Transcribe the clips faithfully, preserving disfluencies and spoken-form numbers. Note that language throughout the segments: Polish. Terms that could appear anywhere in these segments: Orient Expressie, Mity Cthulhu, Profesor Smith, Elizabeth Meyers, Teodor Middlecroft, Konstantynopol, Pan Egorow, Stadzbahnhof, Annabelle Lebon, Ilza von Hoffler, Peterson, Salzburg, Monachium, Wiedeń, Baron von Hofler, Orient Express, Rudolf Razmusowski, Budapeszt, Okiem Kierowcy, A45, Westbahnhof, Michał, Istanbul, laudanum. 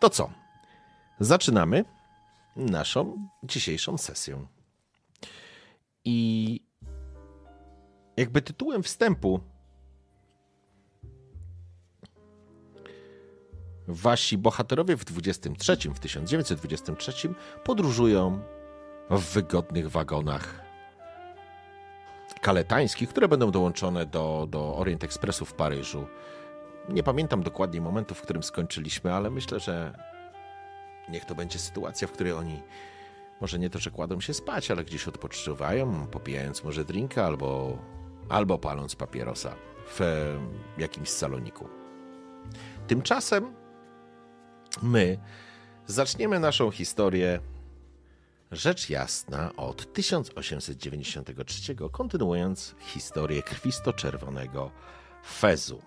To co? Zaczynamy naszą dzisiejszą sesję. I jakby tytułem wstępu wasi bohaterowie w tysiąc dziewięćset dwudziestym trzecim podróżują w wygodnych wagonach kaletańskich, które będą dołączone do, do Orient Expressu w Paryżu. Nie pamiętam dokładnie momentu, w którym skończyliśmy, ale myślę, że niech to będzie sytuacja, w której oni może nie to, że kładą się spać, ale gdzieś odpoczywają, popijając może drinka albo, albo paląc papierosa w jakimś saloniku. Tymczasem my zaczniemy naszą historię, rzecz jasna, od tysiąc osiemset dziewięćdziesiątego trzeciego, kontynuując historię krwisto-czerwonego Fezu.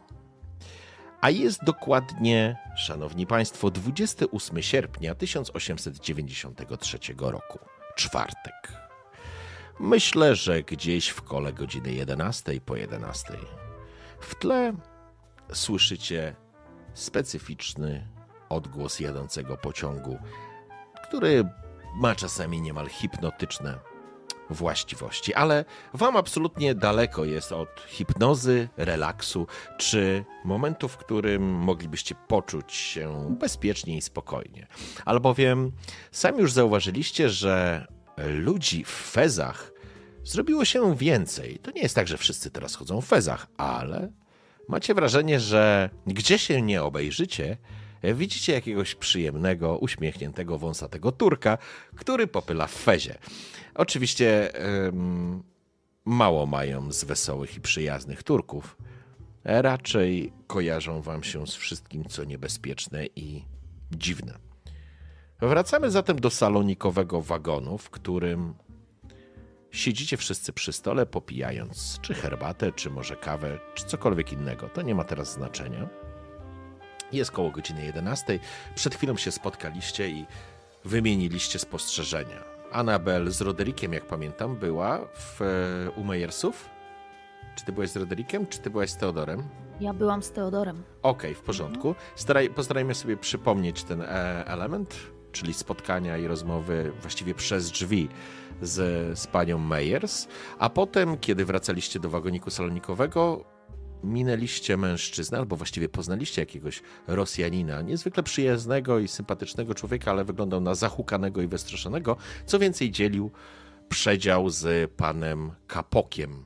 A jest dokładnie, szanowni państwo, dwudziestego ósmego sierpnia tysiąc osiemset dziewięćdziesiątego trzeciego roku, czwartek. Myślę, że gdzieś w kole godziny jedenastej po jedenastej. W tle słyszycie specyficzny odgłos jadącego pociągu, który ma czasami niemal hipnotyczne właściwości, ale wam absolutnie daleko jest od hipnozy, relaksu czy momentu, w którym moglibyście poczuć się bezpiecznie i spokojnie. Albowiem sami już zauważyliście, że ludzi w fezach zrobiło się więcej. To nie jest tak, że wszyscy teraz chodzą w fezach, ale macie wrażenie, że gdzie się nie obejrzycie, widzicie jakiegoś przyjemnego, uśmiechniętego, wąsatego Turka, który popyla w fezie. Oczywiście ym, mało mają z wesołych i przyjaznych Turków. Raczej kojarzą wam się z wszystkim, co niebezpieczne i dziwne. Wracamy zatem do salonikowego wagonu, w którym siedzicie wszyscy przy stole, popijając czy herbatę, czy może kawę, czy cokolwiek innego. To nie ma teraz znaczenia. Jest koło godziny jedenastej. Przed chwilą się spotkaliście i wymieniliście spostrzeżenia. Annabelle z Roderickiem, jak pamiętam, była w, u Meyersów. Czy ty byłaś z Roderickiem, czy ty byłaś z Teodorem? Ja byłam z Teodorem. Okej, okay, w porządku. Staraj, postarajmy sobie przypomnieć ten element, czyli spotkania i rozmowy właściwie przez drzwi z, z panią Meyers. A potem, kiedy wracaliście do wagoniku salonikowego, minęliście mężczyznę, albo właściwie poznaliście jakiegoś Rosjanina, niezwykle przyjaznego i sympatycznego człowieka, ale wyglądał na zahukanego i wystraszonego. Co więcej, dzielił przedział z panem Kapokiem,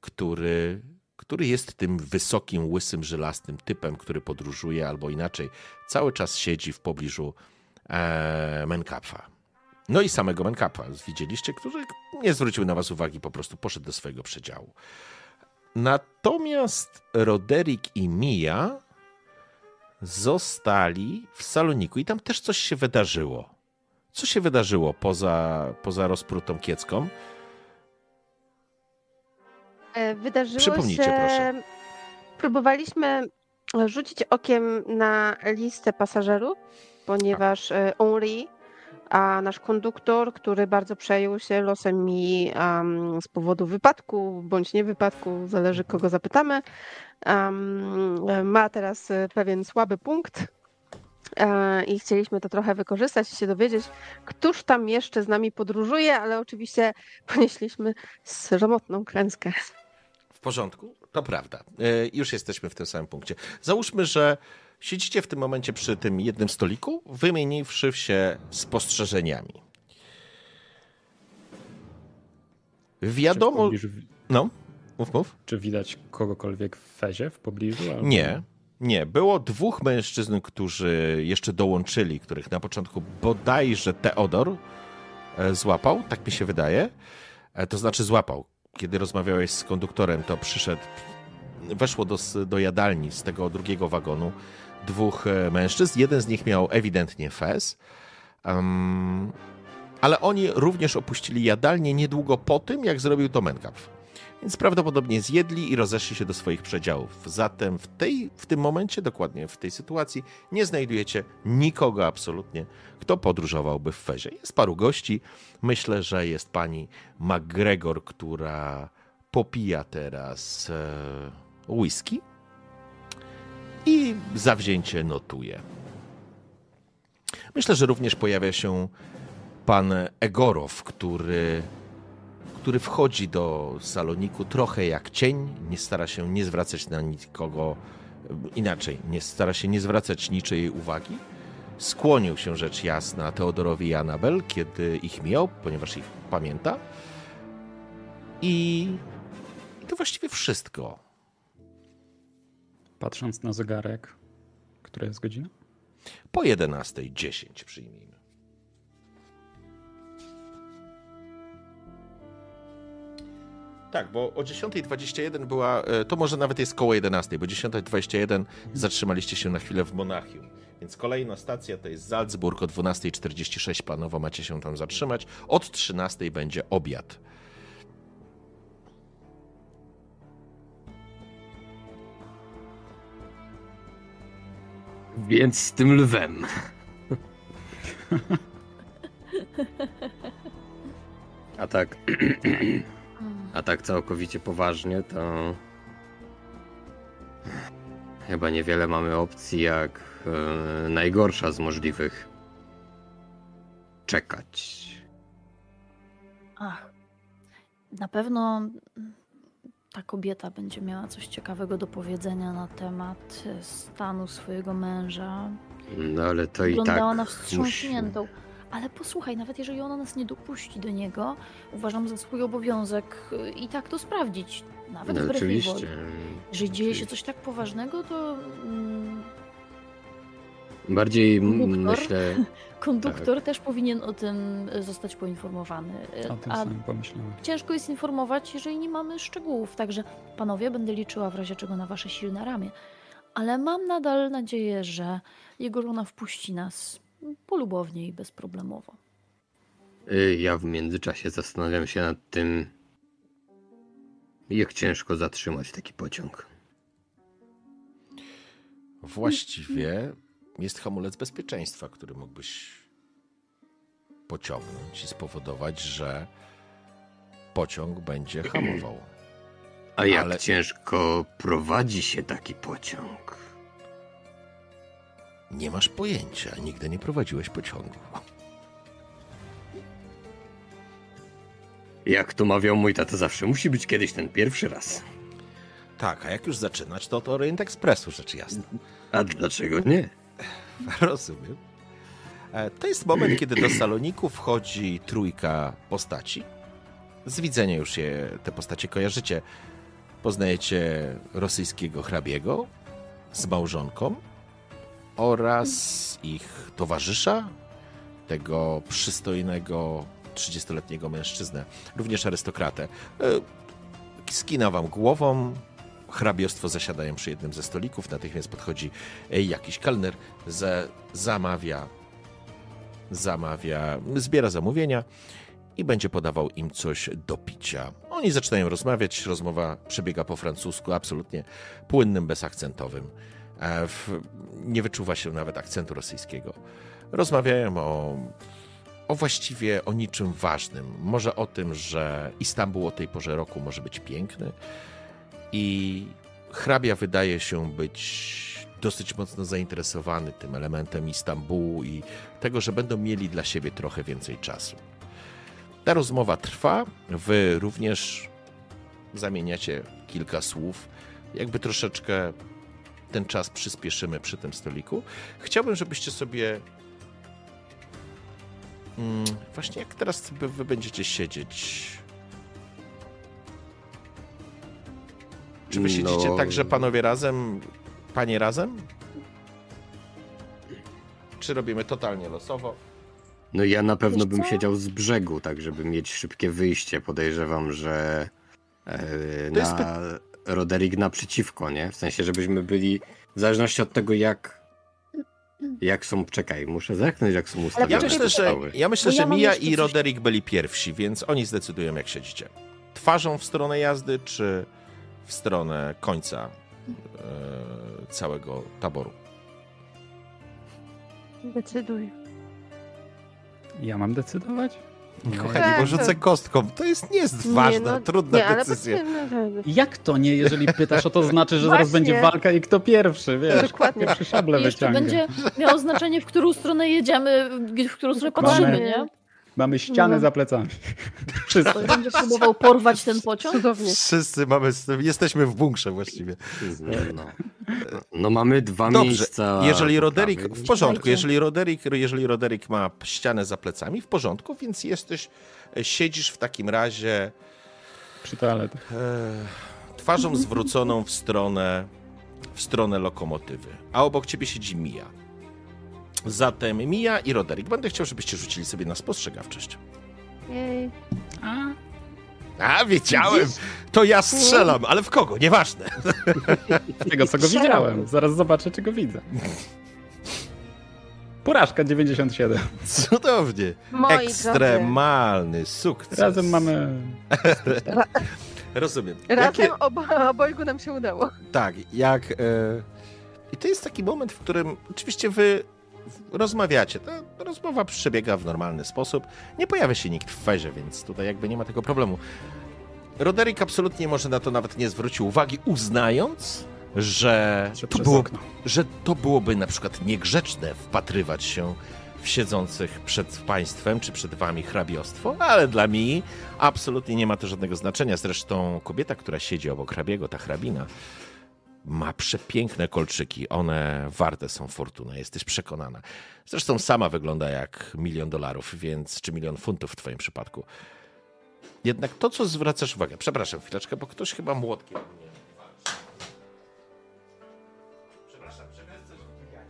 który, który jest tym wysokim, łysym, żelastym typem, który podróżuje, albo inaczej, cały czas siedzi w pobliżu e, Mencapa. No i samego Mencapa widzieliście, który nie zwrócił na was uwagi, po prostu poszedł do swojego przedziału. Natomiast Roderick i Mia zostali w saloniku i tam też coś się wydarzyło. Co się wydarzyło poza, poza rozprutą kiecką? Wydarzyło Przypomnijcie, się... proszę. Próbowaliśmy rzucić okiem na listę pasażerów, ponieważ Henri, a nasz konduktor, który bardzo przejął się losem mi um, z powodu wypadku, bądź nie wypadku, zależy kogo zapytamy, um, ma teraz pewien słaby punkt um, i chcieliśmy to trochę wykorzystać i się dowiedzieć, któż tam jeszcze z nami podróżuje, ale oczywiście ponieśliśmy sromotną klęskę. W porządku, to prawda. Już jesteśmy w tym samym punkcie. Załóżmy, że siedzicie w tym momencie przy tym jednym stoliku, wymieniwszy się spostrzeżeniami. Wiadomo... Czy w pobliżu... No, mów, mów. Czy widać kogokolwiek w fezie w pobliżu? Albo... Nie, nie. Było dwóch mężczyzn, którzy jeszcze dołączyli, których na początku bodajże Teodor złapał, tak mi się wydaje. To znaczy złapał. Kiedy rozmawiałeś z konduktorem, to przyszedł... Weszło do, do jadalni z tego drugiego wagonu dwóch mężczyzn. Jeden z nich miał ewidentnie fez, um, ale oni również opuścili jadalnię niedługo po tym, jak zrobił to Mencap. Więc prawdopodobnie zjedli i rozeszli się do swoich przedziałów. Zatem w, tej, w tym momencie, dokładnie w tej sytuacji, nie znajdujecie nikogo absolutnie, kto podróżowałby w fezie. Jest paru gości. Myślę, że jest pani McGregor, która popija teraz e, whisky i zawzięcie notuje. Myślę, że również pojawia się pan Egorow, który... który wchodzi do saloniku trochę jak cień, nie stara się nie zwracać na nikogo inaczej, nie stara się nie zwracać niczyjej uwagi. Skłonił się rzecz jasna Teodorowi i Annabelle, kiedy ich mijał, ponieważ ich pamięta. I to właściwie wszystko. Patrząc na zegarek, która jest godzina? Po jedenastej dziesięć przyjmijmy. Tak, bo o dziesiątej dwadzieścia jeden była, to może nawet jest koło jedenastej, bo dziesiąta dwadzieścia jeden zatrzymaliście się na chwilę w Monachium. Więc kolejna stacja to jest Salzburg, o dwunastej czterdzieści sześć planowo macie się tam zatrzymać, od trzynastej będzie obiad. Więc z tym lwem. A tak... A tak całkowicie poważnie, to chyba niewiele mamy opcji, jak yy, najgorsza z możliwych. Czekać. Ach, na pewno ta kobieta będzie miała coś ciekawego do powiedzenia na temat stanu swojego męża. No ale to i tak... Wyglądała na wstrząśniętą. Musi... Ale posłuchaj, nawet jeżeli ona nas nie dopuści do niego, uważam za swój obowiązek i tak to sprawdzić. Nawet no, wbrew jej woli. Jeżeli oczywiście. Dzieje się coś tak poważnego, to... Mm, bardziej konduktor, myślę... Konduktor tak. też powinien o tym zostać poinformowany. O tym samym pomyślałem. Ciężko jest informować, jeżeli nie mamy szczegółów. Także, panowie, będę liczyła w razie czego na wasze silne ramię. Ale mam nadal nadzieję, że jego żona wpuści nas... polubownie i bezproblemowo. Ja w międzyczasie zastanawiam się nad tym, jak ciężko zatrzymać taki pociąg. Właściwie jest hamulec bezpieczeństwa, który mógłbyś pociągnąć i spowodować, że pociąg będzie hamował. A jak Ale... ciężko prowadzi się taki pociąg? Nie masz pojęcia, nigdy nie prowadziłeś pociągu. Jak to mawiał mój tata, zawsze musi być kiedyś ten pierwszy raz. Tak, a jak już zaczynać, to to Orient Expressu, rzecz jasna. A dlaczego nie? Rozumiem. To jest moment, kiedy do saloniku wchodzi trójka postaci. Z widzenia już je, te postacie kojarzycie. Poznajecie rosyjskiego hrabiego z małżonką oraz ich towarzysza, tego przystojnego trzydziestoletniego mężczyznę, również arystokratę. Skina wam głową, hrabiostwo zasiadają przy jednym ze stolików, natychmiast podchodzi jakiś kelner, zamawia, zamawia, zbiera zamówienia i będzie podawał im coś do picia. Oni zaczynają rozmawiać, rozmowa przebiega po francusku, absolutnie płynnym, bezakcentowym. W, nie wyczuwa się nawet akcentu rosyjskiego. Rozmawiają o, o właściwie o niczym ważnym. Może o tym, że Istanbul o tej porze roku może być piękny i hrabia wydaje się być dosyć mocno zainteresowany tym elementem Istanbulu i tego, że będą mieli dla siebie trochę więcej czasu. Ta rozmowa trwa. Wy również zamieniacie kilka słów. Jakby troszeczkę ten czas przyspieszymy przy tym stoliku. Chciałbym, żebyście sobie... Hmm, właśnie jak teraz wy będziecie siedzieć? Czy wy siedzicie no... tak, że panowie razem, panie razem? Czy robimy totalnie losowo? No ja na pewno bym siedział z brzegu, tak żeby mieć szybkie wyjście. Podejrzewam, że yy, na... Jest... Roderick naprzeciwko, nie? W sensie, żebyśmy byli, w zależności od tego, jak Jak są, czekaj, muszę zerknąć, jak są ustawione. Ja myślę, że, ja myślę, że Mia i Roderick byli pierwsi, więc oni zdecydują, jak siedzicie. Twarzą w stronę jazdy, czy w stronę końca e, całego taboru? Decyduj. Ja mam decydować? Kochani, bo rzucę kostką. To jest nie jest ważna, no, trudna nie, decyzja. Potem... Jak to nie, jeżeli pytasz, o to znaczy, że zaraz będzie walka i kto pierwszy, wiesz? Dokładnie. Pierwszy szable wyciągnie. Będzie miało znaczenie, w którą stronę jedziemy, w którą stronę patrzymy, mamy, nie? Mamy ściany no. za plecami. Wszyscy. Będzie próbował porwać ten pociąg? Cudownie. Wszyscy mamy, jesteśmy w bunkrze właściwie. No, no mamy dwa Dobrze. miejsca. Jeżeli Roderick, w porządku, jeżeli Roderick, jeżeli Roderick ma ścianę za plecami, w porządku, więc jesteś, siedzisz w takim razie przy toaletach. Twarzą zwróconą w stronę, w stronę lokomotywy, a obok ciebie siedzi Mia. Zatem Mia i Roderick. Będę chciał, żebyście rzucili sobie na spostrzegawczość. Jej. A? A, wiedziałem! Widzisz? To ja strzelam, ale w kogo? Nieważne. Tego, co go widziałem. Zaraz zobaczę, czego widzę. Porażka dziewięćdziesiąt siedem. Cudownie. Moi ekstremalny drodzy. Sukces. Razem mamy... Ra... Rozumiem. Razem Jakie... obo- obojgu nam się udało. Tak, jak... Y... I to jest taki moment, w którym oczywiście wy... rozmawiacie. Ta rozmowa przebiega w normalny sposób. Nie pojawia się nikt w fezie, więc tutaj jakby nie ma tego problemu. Roderick absolutnie może na to nawet nie zwrócił uwagi, uznając, że to, było, że to byłoby na przykład niegrzeczne wpatrywać się w siedzących przed państwem czy przed wami hrabiostwo, ale dla Mii absolutnie nie ma to żadnego znaczenia. Zresztą kobieta, która siedzi obok hrabiego, ta hrabina, ma przepiękne kolczyki, one warte są fortuny, jesteś przekonana. Zresztą sama wygląda jak milion dolarów, więc czy milion funtów w twoim przypadku. Jednak to, co zwracasz uwagę, przepraszam chwileczkę, bo ktoś chyba młotkiem mnie walczy. Przepraszam,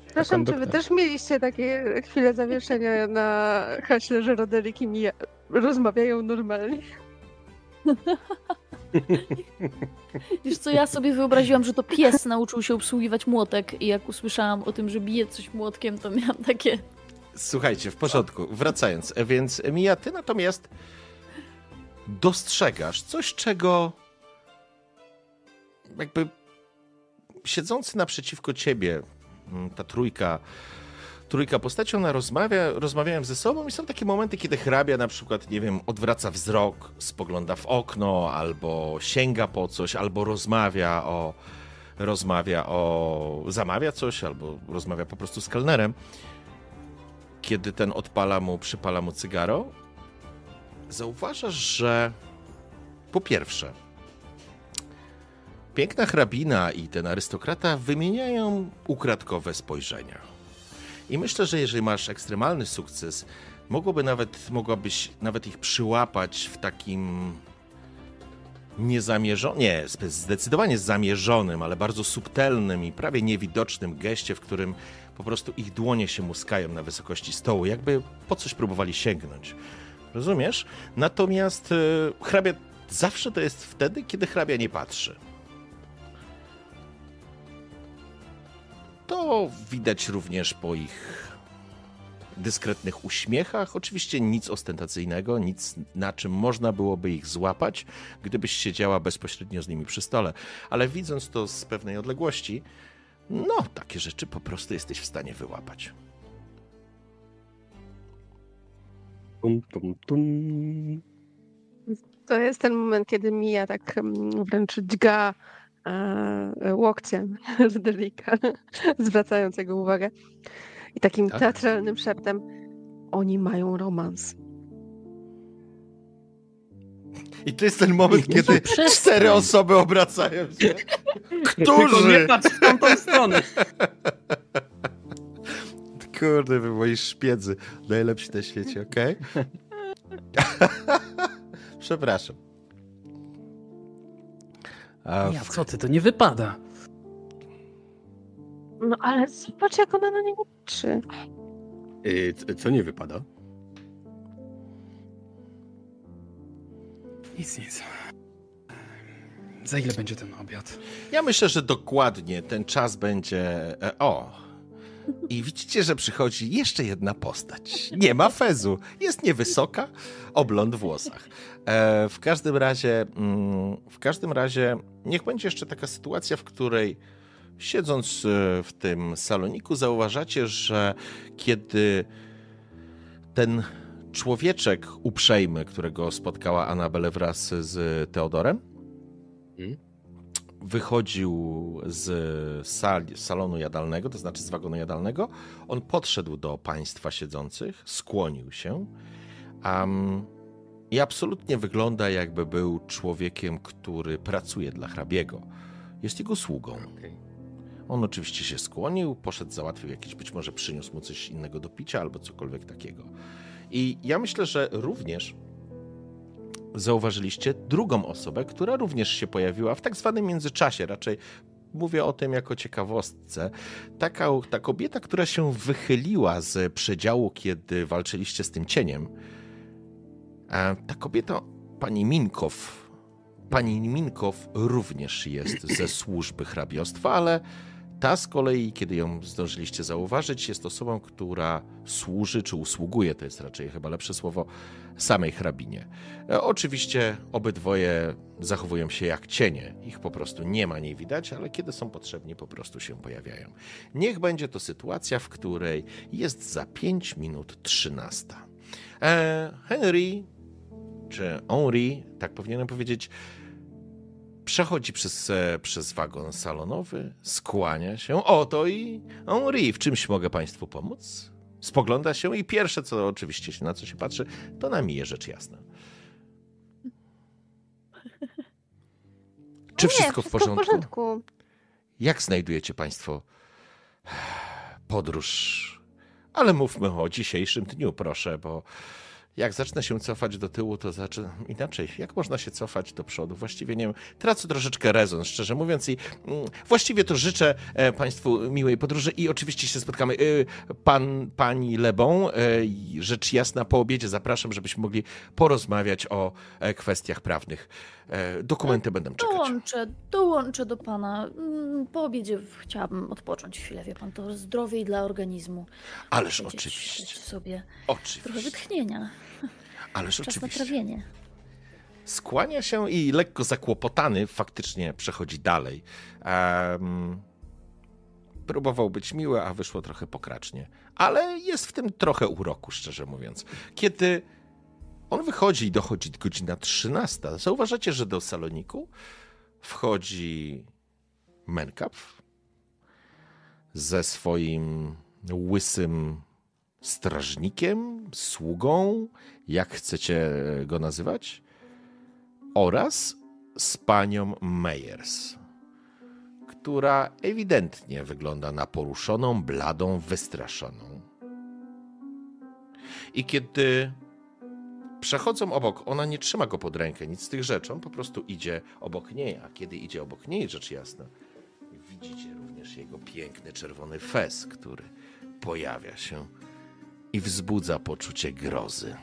Przepraszam, czy wy też mieliście takie chwile zawieszenia na haśle, że Roderick i Mia rozmawiają normalnie? Wiesz co, ja sobie wyobraziłam, że to pies nauczył się obsługiwać młotek i jak usłyszałam o tym, że bije coś młotkiem, to miałam takie... Słuchajcie, w porządku, wracając, więc Mia, ty natomiast dostrzegasz coś, czego jakby siedzący naprzeciwko ciebie, ta trójka, trójka postaci, ona rozmawia, rozmawiałem ze sobą i są takie momenty, kiedy hrabia na przykład, nie wiem, odwraca wzrok, spogląda w okno, albo sięga po coś, albo rozmawia o, rozmawia o, zamawia coś, albo rozmawia po prostu z kelnerem. Kiedy ten odpala mu, przypala mu cygaro, zauważasz, że po pierwsze, piękna hrabina i ten arystokrata wymieniają ukradkowe spojrzenia. I myślę, że jeżeli masz ekstremalny sukces, mogłoby nawet, mogłabyś nawet ich przyłapać w takim niezamierzonym, nie, zdecydowanie zamierzonym, ale bardzo subtelnym i prawie niewidocznym geście, w którym po prostu ich dłonie się muskają na wysokości stołu, jakby po coś próbowali sięgnąć. Rozumiesz? Natomiast yy, hrabia zawsze to jest wtedy, kiedy hrabia nie patrzy. To widać również po ich dyskretnych uśmiechach. Oczywiście nic ostentacyjnego, nic na czym można byłoby ich złapać, gdybyś siedziała bezpośrednio z nimi przy stole. Ale widząc to z pewnej odległości, no takie rzeczy po prostu jesteś w stanie wyłapać. Tum, tum, tum. To jest ten moment, kiedy Mia tak wręcz dźga łokciem Rodericka, zwracając jego uwagę i takim tak. teatralnym szeptem: oni mają romans. I to jest ten moment, kiedy cztery osoby obracają się. Którzy? Nie patrz w tamtą stronę. Kurde, wy moi szpiedzy. Najlepsi na świecie, okej? Okay? Przepraszam. A w... Ja, co ty, to nie wypada. No ale zobacz, jak ona na niego patrzy. Yy, co, co nie wypada? Nic, nic. Za ile będzie ten obiad? Ja myślę, że dokładnie ten czas będzie... O, I widzicie, że przychodzi jeszcze jedna postać. Nie ma fezu. Jest niewysoka, o blond włosach. E, w każdym razie, w każdym razie niech będzie jeszcze taka sytuacja, w której siedząc w tym saloniku zauważacie, że kiedy ten człowieczek uprzejmy, którego spotkała Annabelle wraz z Teodorem, hmm? wychodził z sali, salonu jadalnego, to znaczy z wagonu jadalnego. On podszedł do państwa siedzących, skłonił się um, i absolutnie wygląda, jakby był człowiekiem, który pracuje dla hrabiego. Jest jego sługą. Okay. On oczywiście się skłonił, poszedł, załatwił jakiś, być może przyniósł mu coś innego do picia albo cokolwiek takiego. I ja myślę, że również zauważyliście drugą osobę, która również się pojawiła w tak zwanym międzyczasie. Raczej mówię o tym jako ciekawostce. Taka, ta kobieta, która się wychyliła z przedziału, kiedy walczyliście z tym cieniem. Ta kobieta, pani Minkow, pani Minkow również jest ze służby hrabiostwa, ale ta z kolei, kiedy ją zdążyliście zauważyć, jest osobą, która służy czy usługuje, to jest raczej chyba lepsze słowo, samej hrabinie. Oczywiście obydwoje zachowują się jak cienie. Ich po prostu nie ma, nie widać, ale kiedy są potrzebni, po prostu się pojawiają. Niech będzie to sytuacja, w której jest za pięć minut trzynaście. Eee, Henri, czy Henri, tak powinienem powiedzieć, przechodzi przez, przez wagon salonowy, skłania się. Oto i Henri, w czymś mogę państwu pomóc? Spogląda się i pierwsze, co oczywiście się, na co się patrzy, to na Miję, rzecz jasna. Czy nie, wszystko, w wszystko w porządku? Jak znajdujecie państwo podróż? Ale mówmy o dzisiejszym dniu, proszę, bo jak zacznę się cofać do tyłu, to zacznę inaczej. Jak można się cofać do przodu? Właściwie nie wiem. Tracę troszeczkę rezon, szczerze mówiąc. I mm, właściwie to życzę e, państwu miłej podróży i oczywiście się spotkamy. Y, pan, pani Lebon, y, rzecz jasna, po obiedzie zapraszam, żebyśmy mogli porozmawiać o e, kwestiach prawnych. E, dokumenty e, będę czekać. Dołączę, dołączę do pana. Po obiedzie chciałabym odpocząć chwilę, wie pan, to zdrowie i dla organizmu. Ależ Wiedzieć, oczywiście. Sobie oczywiście. Trochę wytchnienia. Ależ czas oczywiście. Na trawienie. Skłania się i lekko zakłopotany faktycznie przechodzi dalej. Um, próbował być miły, a wyszło trochę pokracznie. Ale jest w tym trochę uroku, szczerze mówiąc. Kiedy on wychodzi i dochodzi godzina trzynasta, zauważacie, że do saloniku wchodzi Mencap ze swoim łysym strażnikiem, sługą, jak chcecie go nazywać, oraz z panią Meyers, która ewidentnie wygląda na poruszoną, bladą, wystraszoną. I kiedy przechodzą obok, ona nie trzyma go pod rękę, nic z tych rzeczy, on po prostu idzie obok niej, a kiedy idzie obok niej, rzecz jasna, widzicie również jego piękny, czerwony fez, który pojawia się i wzbudza poczucie grozy.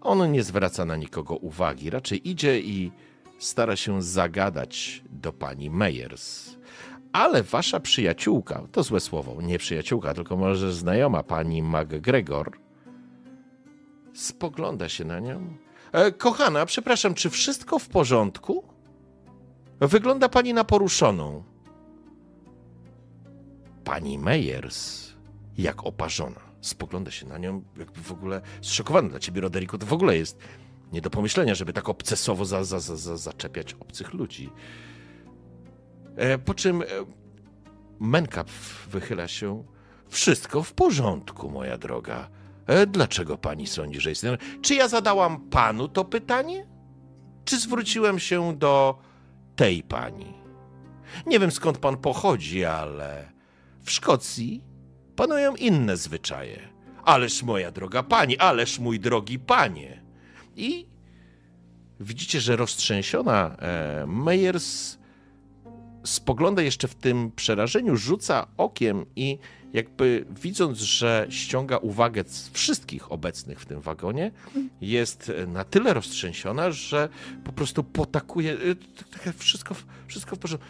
On nie zwraca na nikogo uwagi, raczej idzie i stara się zagadać do pani Meyers. Ale wasza przyjaciółka, to złe słowo, nie przyjaciółka, tylko może znajoma, pani McGregor, spogląda się na nią. E, kochana, przepraszam, czy wszystko w porządku? Wygląda pani na poruszoną. Pani Meyers jak oparzona. Spogląda się na nią, jakby w ogóle zszokowany. Dla ciebie, Roderiku, to w ogóle jest nie do pomyślenia, żeby tak obcesowo za, za, za, za, zaczepiać obcych ludzi. E, po czym e, Mencap wychyla się. Wszystko w porządku, moja droga. E, dlaczego pani sądzi, że jest... Czy ja zadałam panu to pytanie? Czy zwróciłem się do tej pani? Nie wiem, skąd pan pochodzi, ale w Szkocji panują inne zwyczaje. Ależ moja droga pani, ależ mój drogi panie. I widzicie, że roztrzęsiona Meyers spogląda jeszcze w tym przerażeniu, rzuca okiem i jakby widząc, że ściąga uwagę z wszystkich obecnych w tym wagonie, jest na tyle roztrzęsiona, że po prostu potakuje. Wszystko, wszystko w porządku.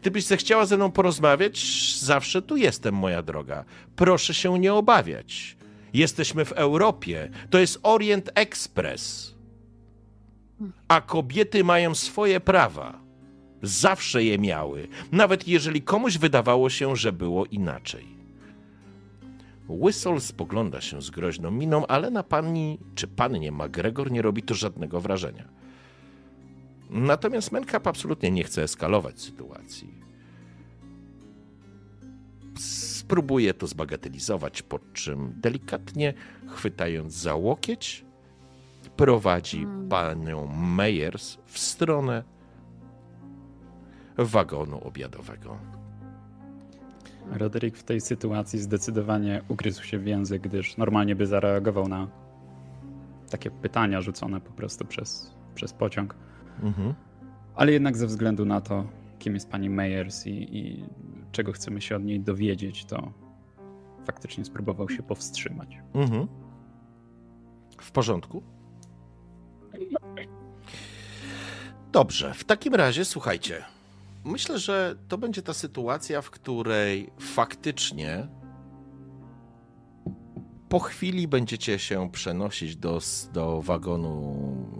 Gdybyś zechciała ze mną porozmawiać, zawsze tu jestem, moja droga. Proszę się nie obawiać. Jesteśmy w Europie. To jest Orient Express. A kobiety mają swoje prawa. Zawsze je miały. Nawet jeżeli komuś wydawało się, że było inaczej. Whistle spogląda się z groźną miną, ale na pani czy pannie McGregor nie robi to żadnego wrażenia. Natomiast Mencap absolutnie nie chce eskalować sytuacji. Spróbuje to zbagatelizować, po czym delikatnie, chwytając za łokieć, prowadzi panią Meyers w stronę wagonu obiadowego. Roderick w tej sytuacji zdecydowanie ugryzł się w język, gdyż normalnie by zareagował na takie pytania rzucone po prostu przez, przez pociąg. Mhm. Ale jednak ze względu na to, kim jest pani Meyers i, i czego chcemy się od niej dowiedzieć, to faktycznie spróbował się powstrzymać. Mhm. W porządku? Dobrze, w takim razie słuchajcie. Myślę, że to będzie ta sytuacja, w której faktycznie po chwili będziecie się przenosić do, do wagonu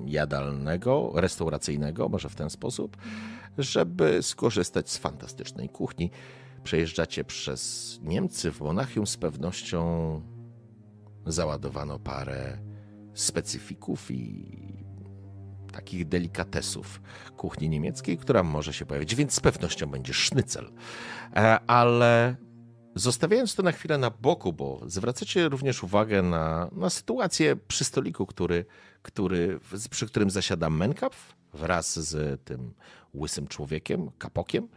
jadalnego, restauracyjnego, może w ten sposób, żeby skorzystać z fantastycznej kuchni. Przejeżdżacie przez Niemcy w Monachium, z pewnością załadowano parę specyfików i takich delikatesów kuchni niemieckiej, która może się pojawić, więc z pewnością będzie sznycel. Ale zostawiając to na chwilę na boku, bo zwracacie również uwagę na, na sytuację przy stoliku, który, który, przy którym zasiada Mencap wraz z tym łysym człowiekiem, Kapokiem,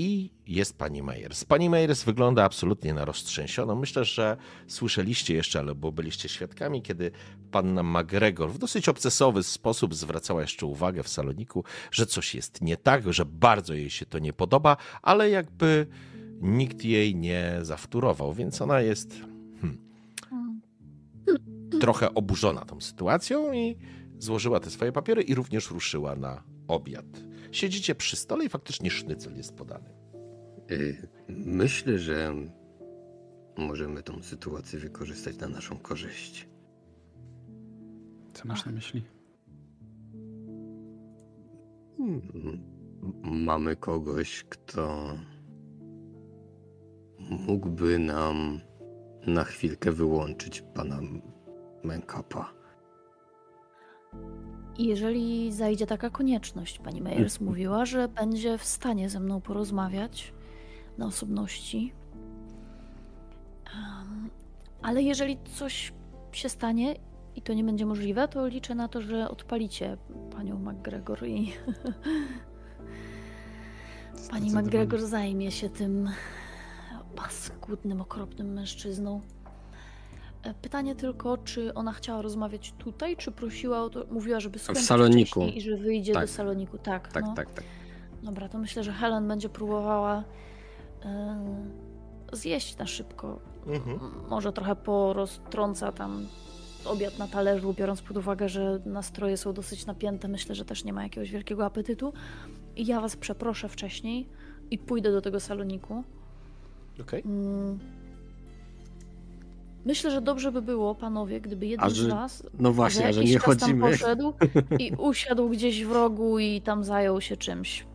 i jest pani Meyers. Pani Meyers wygląda absolutnie na roztrzęsioną. Myślę, że słyszeliście jeszcze, albo byliście świadkami, kiedy panna McGregor w dosyć obcesowy sposób zwracała jeszcze uwagę w saloniku, że coś jest nie tak, że bardzo jej się to nie podoba, ale jakby nikt jej nie zawtórował, więc ona jest hmm, trochę oburzona tą sytuacją i złożyła te swoje papiery i również ruszyła na obiad. Siedzicie przy stole i faktycznie sznycel jest podany. Myślę, że możemy tą sytuację wykorzystać na naszą korzyść. Co masz na myśli? Mamy kogoś, kto mógłby nam na chwilkę wyłączyć pana Mencapa. Jeżeli zajdzie taka konieczność, pani Meyers mówiła, że będzie w stanie ze mną porozmawiać na osobności. Um, ale jeżeli coś się stanie i to nie będzie możliwe, to liczę na to, że odpalicie panią McGregor i pani McGregor zajmie się tym paskudnym, okropnym mężczyzną. Pytanie tylko, czy ona chciała rozmawiać tutaj, czy prosiła o to, mówiła, żeby skończyć w saloniku i że wyjdzie tak. do saloniku. Tak, tak, no. tak, tak. Dobra, to myślę, że Helen będzie próbowała y, zjeść na szybko. Mhm. Może trochę poroztrąca tam obiad na talerzu, biorąc pod uwagę, że nastroje są dosyć napięte. Myślę, że też nie ma jakiegoś wielkiego apetytu. I ja was przeproszę wcześniej i pójdę do tego saloniku. Okej. Okay. Y, Myślę, że dobrze by było, panowie, gdyby jeden z nas no właśnie, że, że nie chodzimy. Poszedł i usiadł gdzieś w rogu i tam zajął się czymś.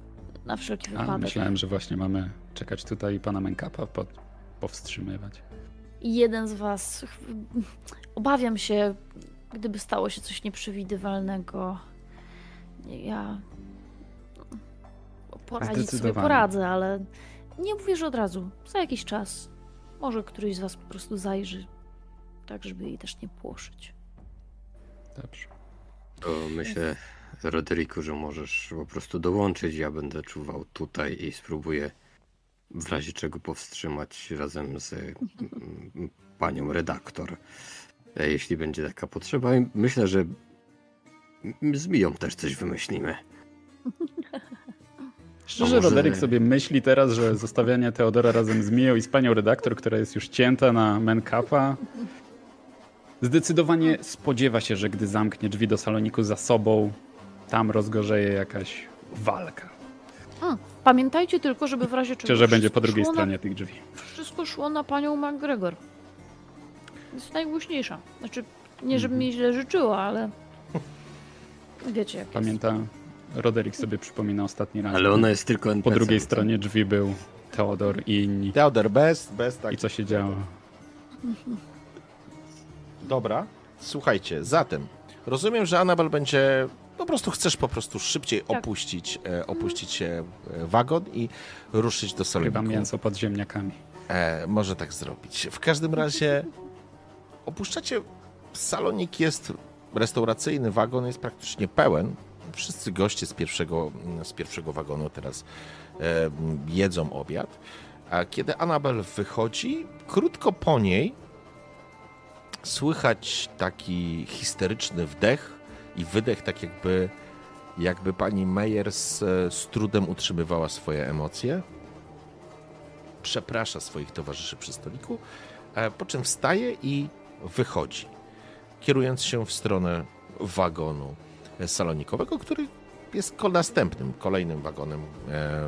Na wszelki wypadek. A, myślałem, że właśnie mamy czekać tutaj i pana Mencapa pod... powstrzymywać. Jeden z was, obawiam się, gdyby stało się coś nieprzewidywalnego, ja poradzić sobie poradzę, ale nie mówię, że od razu, za jakiś czas. Może któryś z was po prostu zajrzy, tak żeby jej też nie płoszyć. Dobrze. To myślę, Roderiku, że możesz po prostu dołączyć. Ja będę czuwał tutaj i spróbuję w razie czego powstrzymać razem z panią redaktor, jeśli będzie taka potrzeba. Myślę, że z Miją też coś wymyślimy. Szczerze, może... Roderick sobie myśli teraz, że zostawianie Teodora razem z Miją i z panią redaktor, która jest już cięta na Mencapa, zdecydowanie spodziewa się, że gdy zamknie drzwi do saloniku za sobą, tam rozgorzeje jakaś walka. Pamiętajcie tylko, żeby w razie czego... Że będzie po drugiej stronie na... tych drzwi. Wszystko szło na panią McGregor. Jest najgłośniejsza. Znaczy, nie żeby mi źle życzyła, ale... Wiecie jak Pamiętam, jest. Roderick sobie przypomina ostatni raz. Ale ona jest tylko N P C. Po drugiej stronie drzwi był Teodor i inni. Teodor bez, bez tak. I co się działo? Dobra, słuchajcie, zatem rozumiem, że Annabelle będzie... Po prostu chcesz po prostu szybciej opuścić, tak. e, opuścić e, wagon i ruszyć do Solimiku. Chyba mięso pod ziemniakami. E, może tak zrobić. W każdym razie opuszczacie... Salonik jest restauracyjny, wagon jest praktycznie pełen. Wszyscy goście z pierwszego, z pierwszego wagonu teraz e, jedzą obiad. A kiedy Annabelle wychodzi, krótko po niej słychać taki histeryczny wdech i wydech, tak jakby, jakby pani Meyers z, z trudem utrzymywała swoje emocje. Przeprasza swoich towarzyszy przy stoliku, po czym wstaje i wychodzi, kierując się w stronę wagonu salonikowego, który jest następnym, kolejnym wagonem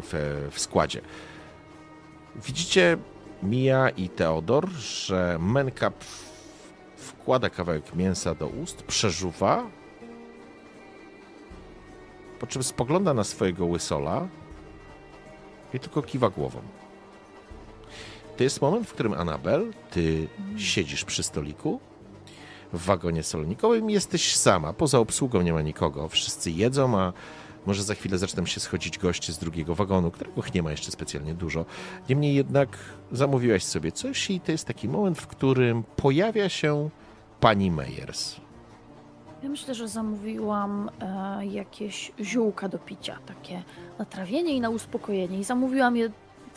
w, w składzie. Widzicie Mia i Teodor, że Menkap wkłada kawałek mięsa do ust, przeżuwa, po czym spogląda na swojego łysola i tylko kiwa głową. To jest moment, w którym Annabelle, ty siedzisz przy stoliku w wagonie salonikowym, jesteś sama, poza obsługą nie ma nikogo, wszyscy jedzą, a może za chwilę zaczną się schodzić goście z drugiego wagonu, którego nie ma jeszcze specjalnie dużo. Niemniej jednak zamówiłaś sobie coś i to jest taki moment, w którym pojawia się pani Meyers. Ja myślę, że zamówiłam e, jakieś ziółka do picia, takie na trawienie i na uspokojenie. I zamówiłam je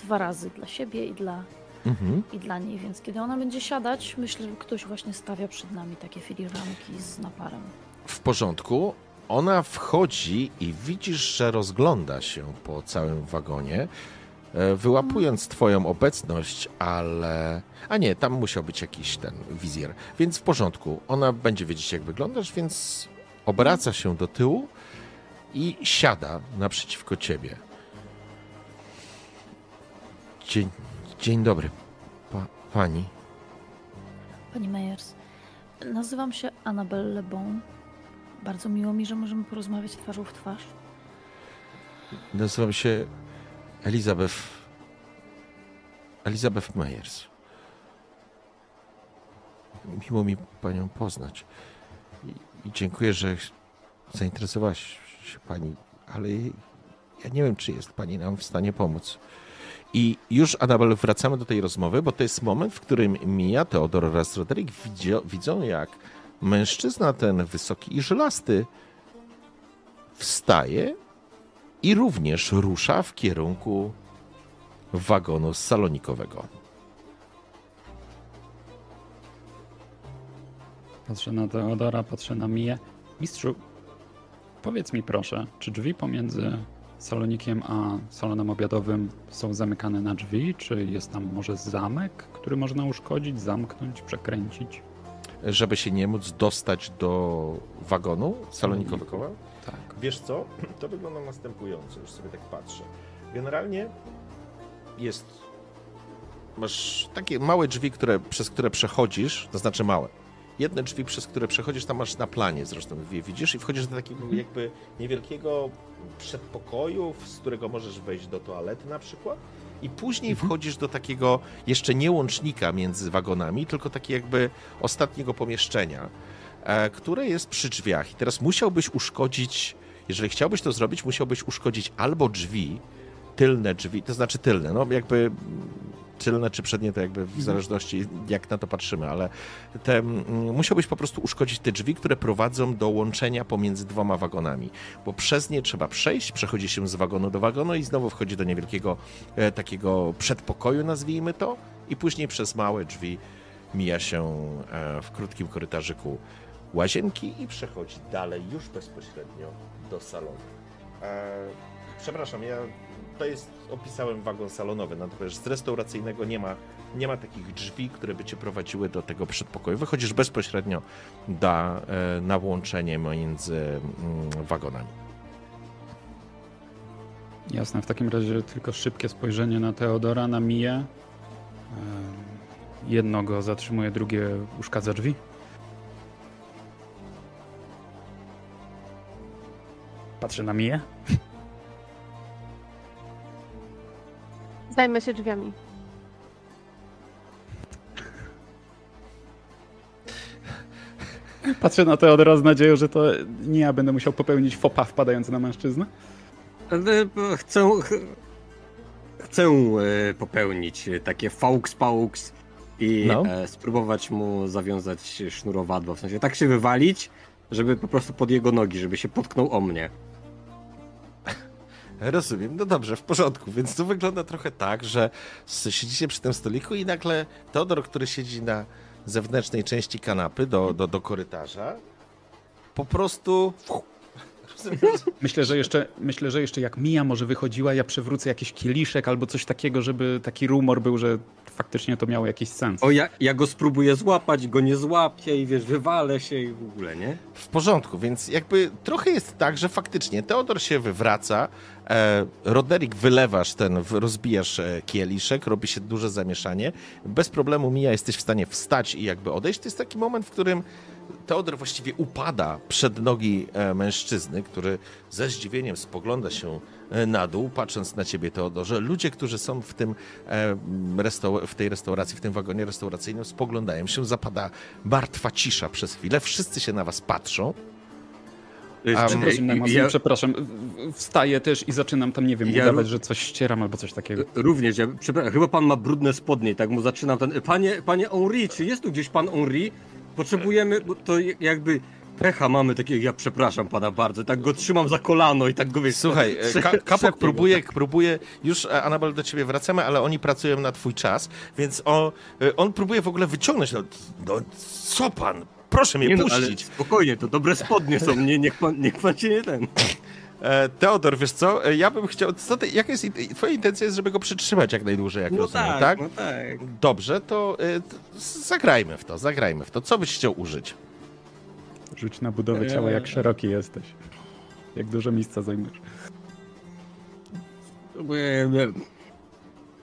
dwa razy dla siebie i dla, mhm. i dla niej, więc kiedy ona będzie siadać, myślę, że ktoś właśnie stawia przed nami takie filiżanki z naparem. W porządku. Ona wchodzi i widzisz, że rozgląda się po całym wagonie, wyłapując twoją obecność, ale... A nie, tam musiał być jakiś ten wizjer. Więc w porządku, ona będzie wiedzieć, jak wyglądasz, więc obraca się do tyłu i siada naprzeciwko ciebie. Dzień, dzień dobry, pa, pani. Pani Meyers, nazywam się Annabelle Lebon. Bardzo miło mi, że możemy porozmawiać twarzą w twarz. Nazywam się Elizabeth... Elizabeth Meyers. Miło mi panią poznać. I dziękuję, że zainteresowałaś się pani, ale ja nie wiem, czy jest pani nam w stanie pomóc. I już, Annabelle, wracamy do tej rozmowy, bo to jest moment, w którym Mia, Teodor oraz Roderick widzą, jak mężczyzna ten wysoki i żylasty wstaje i również rusza w kierunku wagonu salonikowego. Patrzę na Teodora, patrzę na Mię. Mistrzu, powiedz mi proszę, czy drzwi pomiędzy salonikiem a salonem obiadowym są zamykane na drzwi? Czy jest tam może zamek, który można uszkodzić, zamknąć, przekręcić? Żeby się nie móc dostać do wagonu salonikowego? Tak. Wiesz co? To wygląda następująco, już sobie tak patrzę. Generalnie jest... Masz takie małe drzwi, które, przez które przechodzisz, to znaczy małe. Jedne drzwi, przez które przechodzisz, tam masz na planie zresztą, je widzisz i wchodzisz do takiego jakby niewielkiego przedpokoju, z którego możesz wejść do toalety na przykład. I później wchodzisz do takiego jeszcze nie łącznika między wagonami, tylko takie jakby ostatniego pomieszczenia, które jest przy drzwiach. I teraz musiałbyś uszkodzić, jeżeli chciałbyś to zrobić, musiałbyś uszkodzić albo drzwi, tylne drzwi, to znaczy tylne, no jakby tylne czy przednie, to jakby w zależności jak na to patrzymy, ale te, musiałbyś po prostu uszkodzić te drzwi, które prowadzą do łączenia pomiędzy dwoma wagonami, bo przez nie trzeba przejść, przechodzi się z wagonu do wagonu i znowu wchodzi do niewielkiego e, takiego przedpokoju, nazwijmy to, i później przez małe drzwi mija się e, w krótkim korytarzyku łazienki i przechodzi dalej już bezpośrednio do salonu. E, przepraszam, ja... To jest, opisałem wagon salonowy, natomiast z restauracyjnego nie ma, nie ma takich drzwi, które by cię prowadziły do tego przedpokoju. Wychodzisz bezpośrednio da, na łączenie między wagonami. Jasne, w takim razie tylko szybkie spojrzenie na Teodora, na Mię. Jedno go zatrzymuje, drugie uszkadza drzwi. Patrzę na Mię. Zajmę się drzwiami. Patrzę na Teodora z nadzieją, że to nie ja będę musiał popełnić faux pas wpadający na mężczyznę. Chcę, chcę popełnić takie faux paux i no. spróbować mu zawiązać sznurowadło, w sensie tak się wywalić, żeby po prostu pod jego nogi, żeby się potknął o mnie. Rozumiem, no dobrze, w porządku, więc to wygląda trochę tak, że siedzicie przy tym stoliku i nagle Teodor, który siedzi na zewnętrznej części kanapy do, do, do korytarza, po prostu... Myślę, że jeszcze, myślę, że jeszcze jak Mia może wychodziła, ja przewrócę jakiś kieliszek albo coś takiego, żeby taki rumor był, że faktycznie to miało jakiś sens. O, ja, ja go spróbuję złapać, go nie złapię i wiesz, wywalę się i w ogóle, nie? W porządku, więc jakby trochę jest tak, że faktycznie Teodor się wywraca, e, Roderick wylewasz ten, rozbijasz kieliszek, robi się duże zamieszanie, bez problemu Mia jesteś w stanie wstać i jakby odejść. To jest taki moment, w którym Teodor właściwie upada przed nogi mężczyzny, który ze zdziwieniem spogląda się na dół, patrząc na ciebie, Teodorze. Ludzie, którzy są w, tym restaur- w tej restauracji, w tym wagonie restauracyjnym, spoglądają się, zapada martwa cisza przez chwilę, wszyscy się na was patrzą. Um, Przepraszam, ja... Przepraszam, wstaję też i zaczynam tam, nie wiem, ja udawać, ró- że coś ścieram albo coś takiego. Również, ja, przepraszam, chyba pan ma brudne spodnie, tak mu zaczynam ten... Panie, panie Henri, czy jest tu gdzieś pan Henri? Potrzebujemy, bo to jakby pecha mamy takiego, ja przepraszam pana bardzo, tak go trzymam za kolano i tak go wiesz... Słuchaj, ka- Kapok próbuje, próbuje, już Annabelle do ciebie wracamy, ale oni pracują na twój czas, więc on, on próbuje w ogóle wyciągnąć, no, no co pan, proszę mnie nie puścić. No, spokojnie, to dobre spodnie są, nie, niech, pan, niech pan się nie ten... Teodor, wiesz co, ja bym chciał... Co ty, jaka jest, twoja intencja jest, żeby go przytrzymać jak najdłużej, jak no rozumiem, tak, tak? No tak. Dobrze, to y, zagrajmy w to, zagrajmy w to. Co byś chciał użyć? Rzuć na budowę ciała, jak szeroki jesteś. Jak dużo miejsca zajmiesz.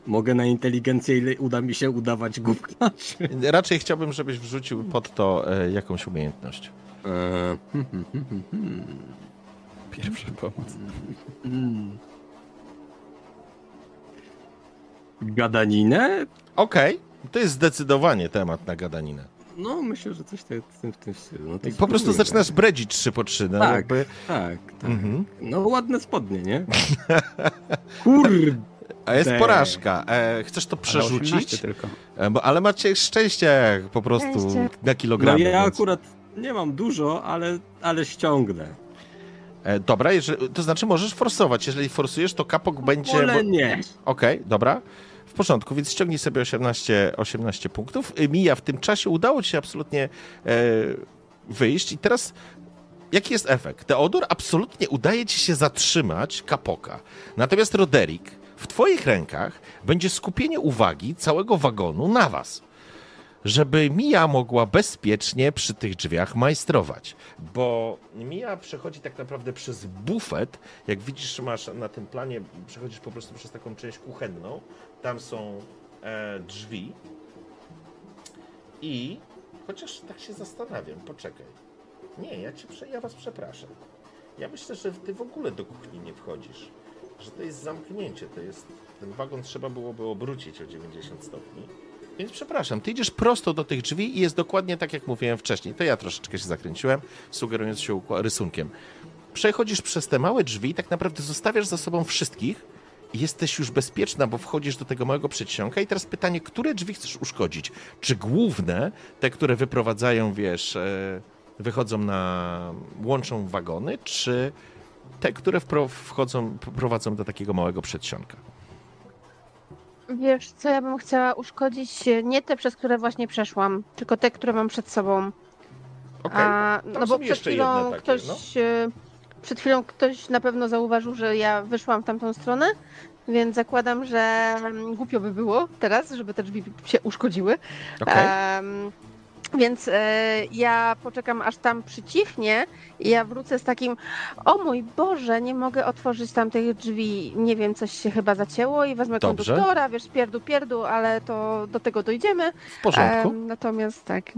Mogę na inteligencję, ile uda mi się udawać gówniarzy. Raczej chciałbym, żebyś wrzucił pod to y, jakąś umiejętność. Eee... Pierwsza pomoc. Gadaninę? Okej, okay. To jest zdecydowanie temat na gadaninę. No, myślę, że coś te, w tym w tym no, po, po prostu zaczynasz tak bredzić trzy po trzy. No, tak, jakby... tak, tak. Mhm. No, ładne spodnie, nie? Kurde. A jest porażka. E, chcesz to przerzucić? Tylko. E, bo, ale macie szczęście po prostu szczęście na kilogramy. No, ja więc... akurat nie mam dużo, ale, ale ściągnę. Dobra, jeżeli, to znaczy możesz forsować. Jeżeli forsujesz, to Kapok będzie... Ale nie. Okej, okay, dobra. W porządku, więc ściągnij sobie osiemnaście punktów. Mija, w tym czasie udało ci się absolutnie e, wyjść. I teraz jaki jest efekt? Teodor, absolutnie udaje ci się zatrzymać Kapoka. Natomiast Roderick, w twoich rękach będzie skupienie uwagi całego wagonu na was, żeby Mia mogła bezpiecznie przy tych drzwiach majstrować. Bo Mia przechodzi tak naprawdę przez bufet. Jak widzisz, masz na tym planie, przechodzisz po prostu przez taką część kuchenną. Tam są e, drzwi. I chociaż tak się zastanawiam, poczekaj. Nie, ja, cię, ja was przepraszam. Ja myślę, że ty w ogóle do kuchni nie wchodzisz. Że to jest zamknięcie. To jest, ten wagon trzeba byłoby obrócić o dziewięćdziesiąt stopni. Więc przepraszam, ty idziesz prosto do tych drzwi i jest dokładnie tak, jak mówiłem wcześniej. To ja troszeczkę się zakręciłem, sugerując się rysunkiem. Przechodzisz przez te małe drzwi i tak naprawdę zostawiasz za sobą wszystkich i jesteś już bezpieczna, bo wchodzisz do tego małego przedsionka. I teraz pytanie, które drzwi chcesz uszkodzić? Czy główne, te, które wyprowadzają, wiesz, wychodzą na... łączą wagony, czy te, które wchodzą, prowadzą do takiego małego przedsionka? Wiesz co, ja bym chciała uszkodzić nie te, przez które właśnie przeszłam, tylko te, które mam przed sobą. Okej, okay, no bo przed chwilą takie, ktoś, no? Przed chwilą ktoś na pewno zauważył, że ja wyszłam w tamtą stronę, więc zakładam, że głupio by było teraz, żeby te drzwi się uszkodziły. Okay. Um, Więc e, ja poczekam, aż tam przycichnie i ja wrócę z takim: o mój Boże, nie mogę otworzyć tamtych drzwi, nie wiem, coś się chyba zacięło, i wezmę Dobrze. konduktora, wiesz, pierdu, pierdu, ale to do tego dojdziemy. W porządku. E, natomiast tak...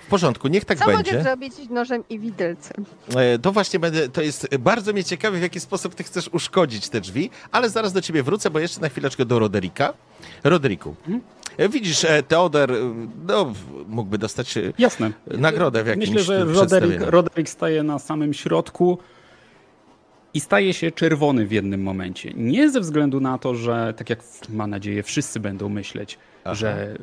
W porządku, niech tak Co będzie. Co mogę zrobić nożem i widelcem? E, to właśnie będę, to jest bardzo mnie ciekawe, w jaki sposób ty chcesz uszkodzić te drzwi, ale zaraz do ciebie wrócę, bo jeszcze na chwileczkę do Roderika. Roderiku, hmm? Widzisz, Teodor no, mógłby dostać Jasne. nagrodę w jakimś Myślę, że Roderick, Roderick staje na samym środku i staje się czerwony w jednym momencie. Nie ze względu na to, że tak jak mam nadzieję wszyscy będą myśleć, Aha. że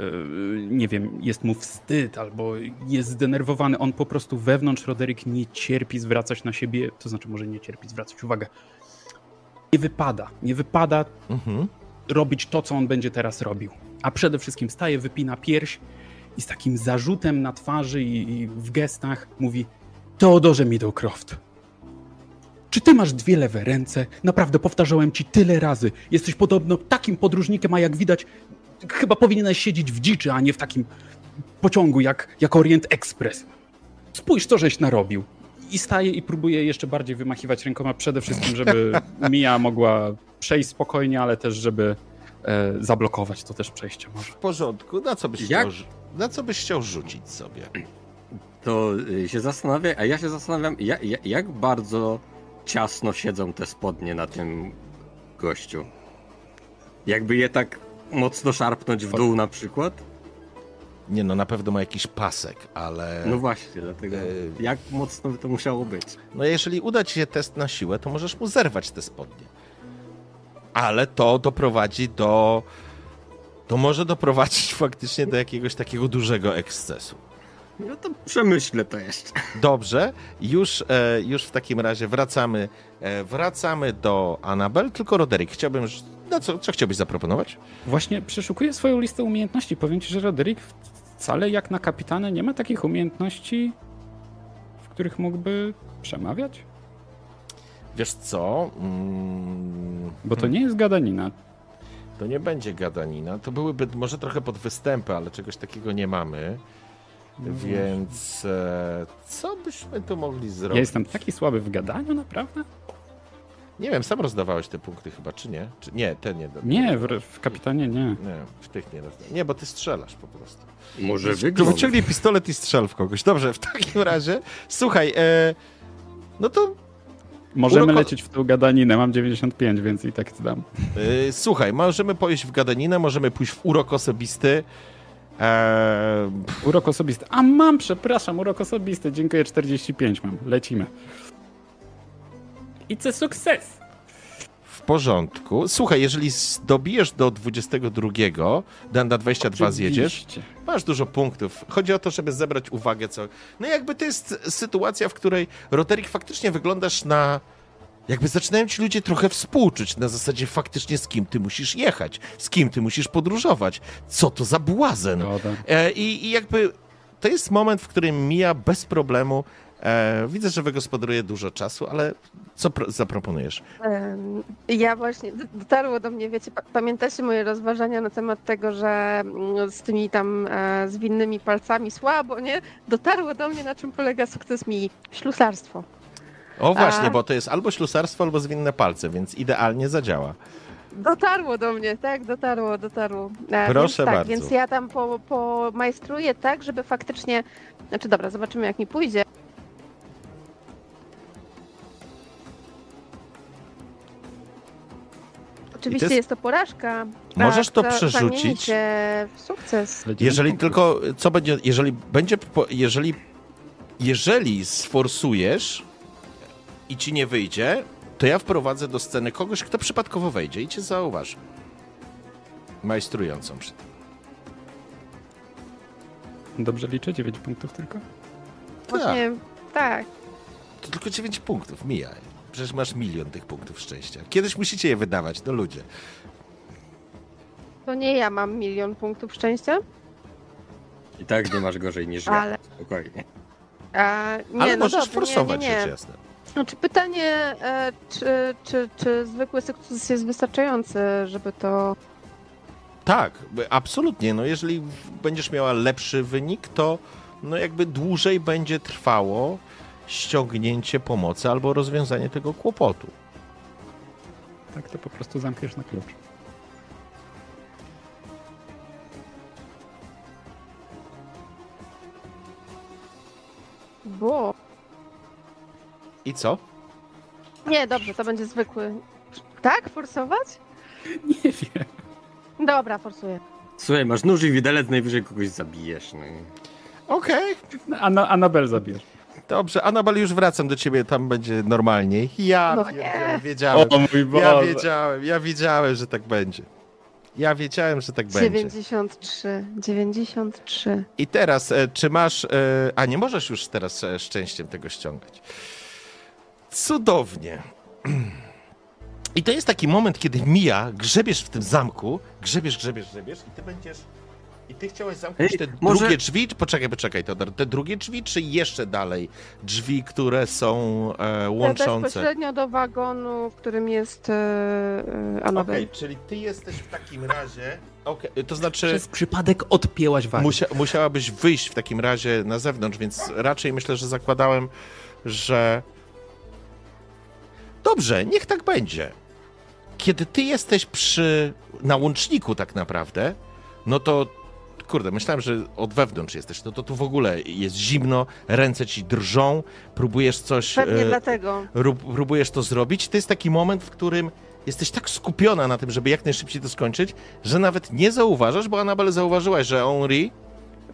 nie wiem, jest mu wstyd albo jest zdenerwowany. On po prostu wewnątrz, Roderick, nie cierpi zwracać na siebie, to znaczy może nie cierpi zwracać uwagę. Nie wypada, nie wypada mhm. robić to, co on będzie teraz robił. A przede wszystkim staje, wypina pierś i z takim zarzutem na twarzy i w gestach mówi: Teodorze Middlecroft, czy ty masz dwie lewe ręce? Naprawdę powtarzałem ci tyle razy. Jesteś podobno takim podróżnikiem, a jak widać chyba powinieneś siedzieć w dziczy, a nie w takim pociągu jak, jak Orient Express. Spójrz, co żeś narobił. I staje i próbuje jeszcze bardziej wymachiwać rękoma, przede wszystkim, żeby Mia mogła przejść spokojnie, ale też żeby e, zablokować to też przejście może. W porządku, na co byś chciał, na co byś chciał rzucić sobie? To się zastanawia, a ja się zastanawiam, jak, jak bardzo ciasno siedzą te spodnie na tym gościu. Jakby je tak mocno szarpnąć w dół na przykład? Nie no, na pewno ma jakiś pasek, ale... No właśnie, dlatego yy... jak mocno by to musiało być? No jeżeli uda ci się test na siłę, to możesz mu zerwać te spodnie. Ale to doprowadzi do... To może doprowadzić faktycznie do jakiegoś takiego dużego ekscesu. No to przemyślę to jeszcze. Dobrze, już, już w takim razie wracamy wracamy do Annabelle, tylko Roderick, chciałbym... No co, co chciałbyś zaproponować? Właśnie przeszukuję swoją listę umiejętności. Powiem ci, że Roderick wcale jak na kapitana nie ma takich umiejętności, w których mógłby przemawiać. Wiesz co? Mm... Bo to nie jest gadanina. To nie będzie gadanina. To byłyby może trochę pod występy, ale czegoś takiego nie mamy. No więc e, co byśmy tu mogli zrobić? Ja jestem taki słaby w gadaniu, naprawdę? Nie wiem, sam rozdawałeś te punkty chyba, czy nie? Czy, nie, te nie. Nie, w, w kapitanie nie. Nie, w tych nie rozdawałeś. Nie, bo ty strzelasz po prostu. Może wygląda. Wyciągnij pistolet i strzel w kogoś. Dobrze, w takim razie, słuchaj, e, no to... Możemy Uroko... lecieć w tą gadaninę, mam dziewięćdziesiąt pięć, więc i tak dam. E, słuchaj, możemy pójść w gadaninę, możemy pójść w urok osobisty. E... Urok osobisty. A mam, przepraszam, urok osobisty. Dziękuję, czterdzieści pięć mam. Lecimy. I co sukces. W porządku. Słuchaj, jeżeli dobijesz do dwudziestego drugiego, na dwadzieścia dwa Oczywiście. zjedziesz, masz dużo punktów. Chodzi o to, żeby zebrać uwagę. co. No jakby to jest sytuacja, w której, Roderick, faktycznie wyglądasz na... Jakby zaczynają ci ludzie trochę współczuć, na zasadzie faktycznie z kim ty musisz jechać, z kim ty musisz podróżować, co to za błazen. E, i, I jakby to jest moment, w którym Mia bez problemu, e, widzę, że wygospodaruje dużo czasu, ale co pro, zaproponujesz? Ja właśnie, dotarło do mnie, wiecie, pamiętacie moje rozważania na temat tego, że z tymi tam e, zwinnymi palcami słabo, nie? Dotarło do mnie, na czym polega sukces Mii. Ślusarstwo. O właśnie, A... bo to jest albo ślusarstwo, albo zwinne palce, więc idealnie zadziała. Dotarło do mnie, tak, dotarło, dotarło. E, Proszę więc, tak, bardzo. Więc ja tam pomajstruję po tak, żeby faktycznie... Znaczy dobra, zobaczymy jak mi pójdzie. Oczywiście jest... jest to porażka. Możesz to przerzucić. W sukces. Jeżeli tylko, co będzie, jeżeli będzie, jeżeli, jeżeli sforsujesz... i ci nie wyjdzie, to ja wprowadzę do sceny kogoś, kto przypadkowo wejdzie i cię zauważy. Majstrującą przy tym. Dobrze liczę? dziewięć punktów tylko? Właśnie, tak. To tylko dziewięć punktów, Mija. Przecież masz milion tych punktów szczęścia. Kiedyś musicie je wydawać, no ludzie. To nie ja mam milion punktów szczęścia? I tak nie masz gorzej niż Ale... ja. Spokojnie. A, nie, Ale no możesz dobrze, forsować, nie, nie, nie. rzecz jasna. Znaczy pytanie, czy, czy, czy zwykły sukces jest wystarczający, żeby to... Tak, absolutnie. No jeżeli będziesz miała lepszy wynik, to no jakby dłużej będzie trwało ściągnięcie pomocy albo rozwiązanie tego kłopotu. Tak, to po prostu zamkniesz na klucz. Bo... I co? Nie, dobrze, to będzie zwykły. Tak? Forsować? Nie wiem. Dobra, forsuję. Słuchaj, masz nóż i widelec, najwyżej kogoś zabijesz. No. Okej. Okay. Annabelle zabijesz. Dobrze, Annabelle, już wracam do ciebie, tam będzie normalniej. Ja no nie. wiedziałem, o mój Boże. ja wiedziałem, ja wiedziałem, że tak będzie. Ja wiedziałem, że tak dziewięćdziesiąt trzy, będzie. dziewięćdziesiąt trzy. I teraz, czy masz... A nie możesz już teraz szczęściem tego ściągać. Cudownie. I to jest taki moment, kiedy Mia, grzebiesz w tym zamku, grzebiesz, grzebiesz, grzebiesz i ty będziesz... I ty chciałeś zamknąć te Ej, drugie może... drzwi? Poczekaj, poczekaj, Teodor. Te drugie drzwi, czy jeszcze dalej drzwi, które są e, łączące? Bezpośrednio do wagonu, w którym jest e, Annabelle. Okej, okay, czyli ty jesteś w takim razie... Okay, to znaczy... Przez przypadek odpięłaś wagę. Musia, musiałabyś wyjść w takim razie na zewnątrz, więc raczej myślę, że zakładałem, że... Dobrze, niech tak będzie. Kiedy ty jesteś przy... na łączniku tak naprawdę, no to... Kurde, myślałem, że od wewnątrz jesteś, no to tu w ogóle jest zimno, ręce ci drżą, próbujesz coś... Pewnie e, dlatego. Próbujesz to zrobić. To jest taki moment, w którym jesteś tak skupiona na tym, żeby jak najszybciej to skończyć, że nawet nie zauważasz, bo Annabelle zauważyłaś, że Henri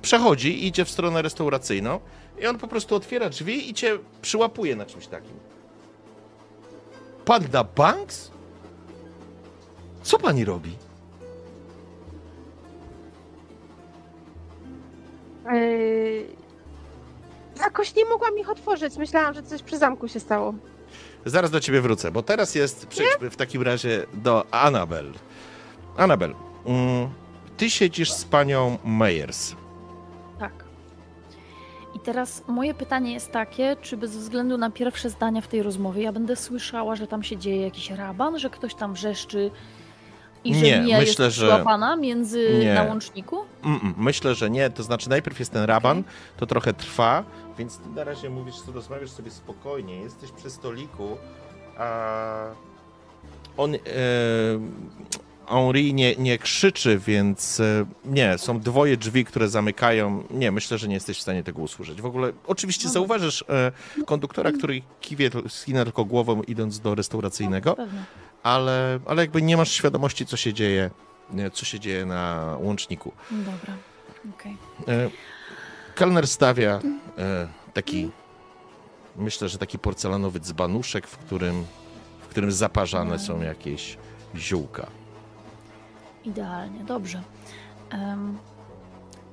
przechodzi i idzie w stronę restauracyjną i on po prostu otwiera drzwi i cię przyłapuje na czymś takim. Panna Banks? Co pani robi? Yy... Jakoś nie mogłam ich otworzyć. Myślałam, że coś przy zamku się stało. Zaraz do ciebie wrócę, bo teraz jest... Przejdźmy w takim razie do Annabelle. Annabelle, mm, ty siedzisz z panią Meyers. Tak. I teraz moje pytanie jest takie, czy bez względu na pierwsze zdania w tej rozmowie ja będę słyszała, że tam się dzieje jakiś raban, że ktoś tam wrzeszczy... I że nie, Mia myślę, jest złapana że... między nie. na łączniku? Mm-mm, myślę, że nie. To znaczy najpierw jest ten raban, okay. to trochę trwa, więc ty na razie mówisz, rozmawiasz sobie spokojnie, jesteś przy stoliku, a on, e... Henri nie, nie krzyczy, więc nie, są dwoje drzwi, które zamykają. Nie, myślę, że nie jesteś w stanie tego usłyszeć. W ogóle oczywiście no, zauważysz e... konduktora, który kiwie, skina tylko głową, idąc do restauracyjnego. No, Ale, ale jakby nie masz świadomości, co się dzieje, co się dzieje na łączniku. Dobra, okej. Okay. Kelner stawia taki, myślę, że taki porcelanowy dzbanuszek, w którym, w którym zaparzane są jakieś ziółka. Idealnie, dobrze.